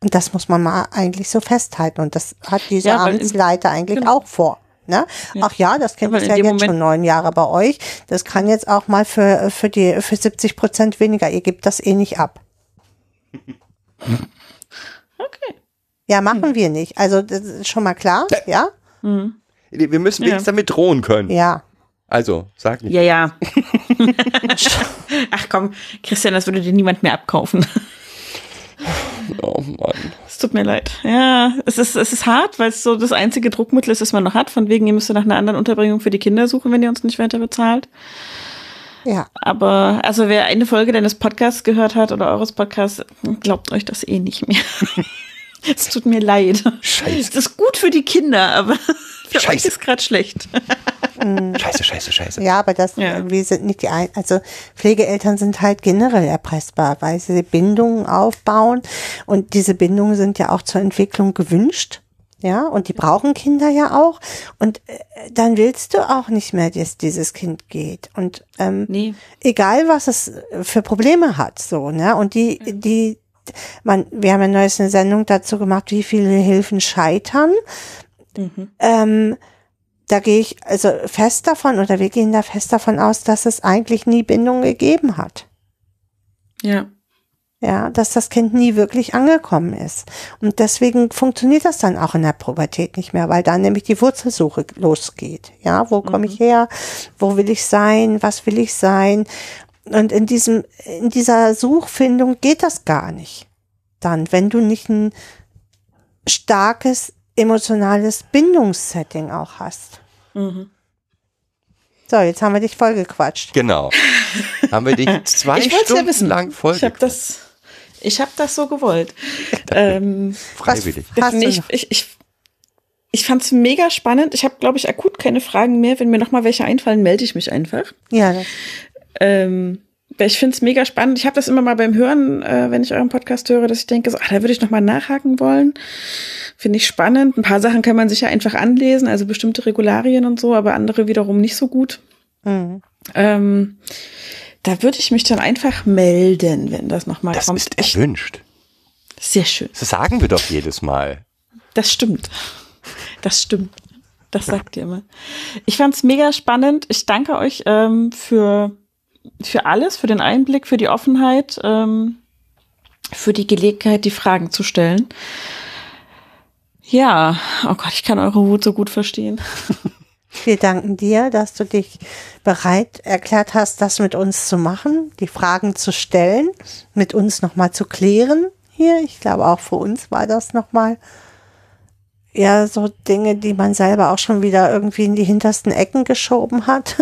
Und das muss man mal eigentlich so festhalten. Und das hat dieser ja, Amtsleiter eigentlich genau. auch vor. Ne? Ja. Ach ja, das Kind ist ja jetzt Moment schon neun Jahre bei euch. Das kann jetzt auch mal für, für die, für siebzig Prozent weniger. Ihr gebt das eh nicht ab. Okay. Ja, machen hm. wir nicht. Also das ist schon mal klar, ja? ja? Hm. Wir müssen wenigstens ja. damit drohen können. Ja. Also, sag nicht. Ja, ja. Ach komm, Christian, das würde dir niemand mehr abkaufen. Oh Mann. Es tut mir leid. Ja, es ist, es ist hart, weil es so das einzige Druckmittel ist, das man noch hat. Von wegen, ihr müsst nach einer anderen Unterbringung für die Kinder suchen, wenn ihr uns nicht weiter bezahlt. Ja. Aber, also wer eine Folge deines Podcasts gehört hat oder eures Podcasts, glaubt euch das eh nicht mehr. Es tut mir leid. Scheiße. Das ist gut für die Kinder, aber für Scheiße. Euch ist gerade schlecht. Scheiße, scheiße, scheiße. Ja, aber das, ja. wir sind nicht die ein, also Pflegeeltern sind halt generell erpressbar, weil sie Bindungen aufbauen und diese Bindungen sind ja auch zur Entwicklung gewünscht. Ja, und die brauchen Kinder ja auch. Und äh, dann willst du auch nicht mehr, dass dieses Kind geht. Und ähm, nee. egal, was es für Probleme hat, so, ne? Und die, ja. die, Man, wir haben ja neulich eine Sendung dazu gemacht, wie viele Hilfen scheitern. Mhm. Ähm, da gehe ich also fest davon, oder wir gehen da fest davon aus, dass es eigentlich nie Bindung gegeben hat. Ja. Ja, dass das Kind nie wirklich angekommen ist. Und deswegen funktioniert das dann auch in der Pubertät nicht mehr, weil dann nämlich die Wurzelsuche losgeht. Ja, wo komme mhm. ich her? Wo will ich sein? Was will ich sein? Und in diesem, in dieser Suchfindung geht das gar nicht. Dann, wenn du nicht ein starkes emotionales Bindungssetting auch hast. Mhm. So, jetzt haben wir dich vollgequatscht. Genau. Haben wir dich zwei ich Stunden ja lang vollgequatscht. Ich habe das, ich habe das so gewollt. ähm, Freiwillig. Das, ich, ich, ich, ich fand es mega spannend. Ich habe, glaube ich, akut keine Fragen mehr. Wenn mir noch mal welche einfallen, melde ich mich einfach. Ja, das Ähm, ich finde es mega spannend. Ich habe das immer mal beim Hören, äh, wenn ich euren Podcast höre, dass ich denke, so, ach, da würde ich nochmal nachhaken wollen. Finde ich spannend. Ein paar Sachen kann man sich ja einfach anlesen, also bestimmte Regularien und so, aber andere wiederum nicht so gut. Mhm. Ähm, da würde ich mich dann einfach melden, wenn das nochmal kommt. Das ist erwünscht. Sehr schön. Das sagen wir doch jedes Mal. Das stimmt. Das stimmt. Das sagt ihr immer. Ich fand es mega spannend. Ich danke euch ähm, für... für alles, für den Einblick, für die Offenheit, ähm, für die Gelegenheit, die Fragen zu stellen. Ja, oh Gott, ich kann eure Wut so gut verstehen. Wir danken dir, dass du dich bereit erklärt hast, das mit uns zu machen, die Fragen zu stellen, mit uns nochmal zu klären hier. Ich glaube, auch für uns war das nochmal ja so Dinge, die man selber auch schon wieder irgendwie in die hintersten Ecken geschoben hat,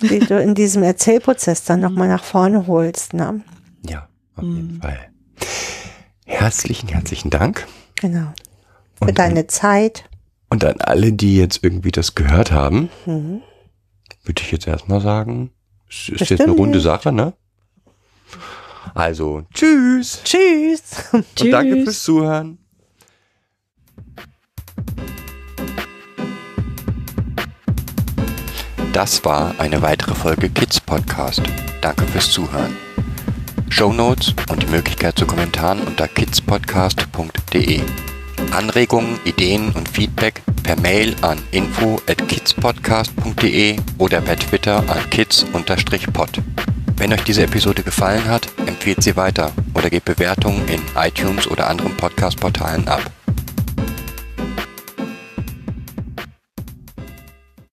die du in diesem Erzählprozess dann nochmal nach vorne holst. Ne? Ja, auf jeden mhm. Fall. Herzlichen, herzlichen Dank. Genau. Für und deine an, Zeit. Und an alle, die jetzt irgendwie das gehört haben, mhm. würde ich jetzt erstmal sagen, es ist bestimmt jetzt eine runde Sache, ne? Also, tschüss. Tschüss. Und tschüss. Danke fürs Zuhören. Das war eine weitere Folge Kids Podcast. Danke fürs Zuhören. Shownotes und die Möglichkeit zu Kommentaren unter kids podcast punkt de. Anregungen, Ideen und Feedback per Mail an info at kids podcast punkt de oder per Twitter an kids pod. Wenn euch diese Episode gefallen hat, empfehlt sie weiter oder gebt Bewertungen in iTunes oder anderen Podcast-Portalen ab.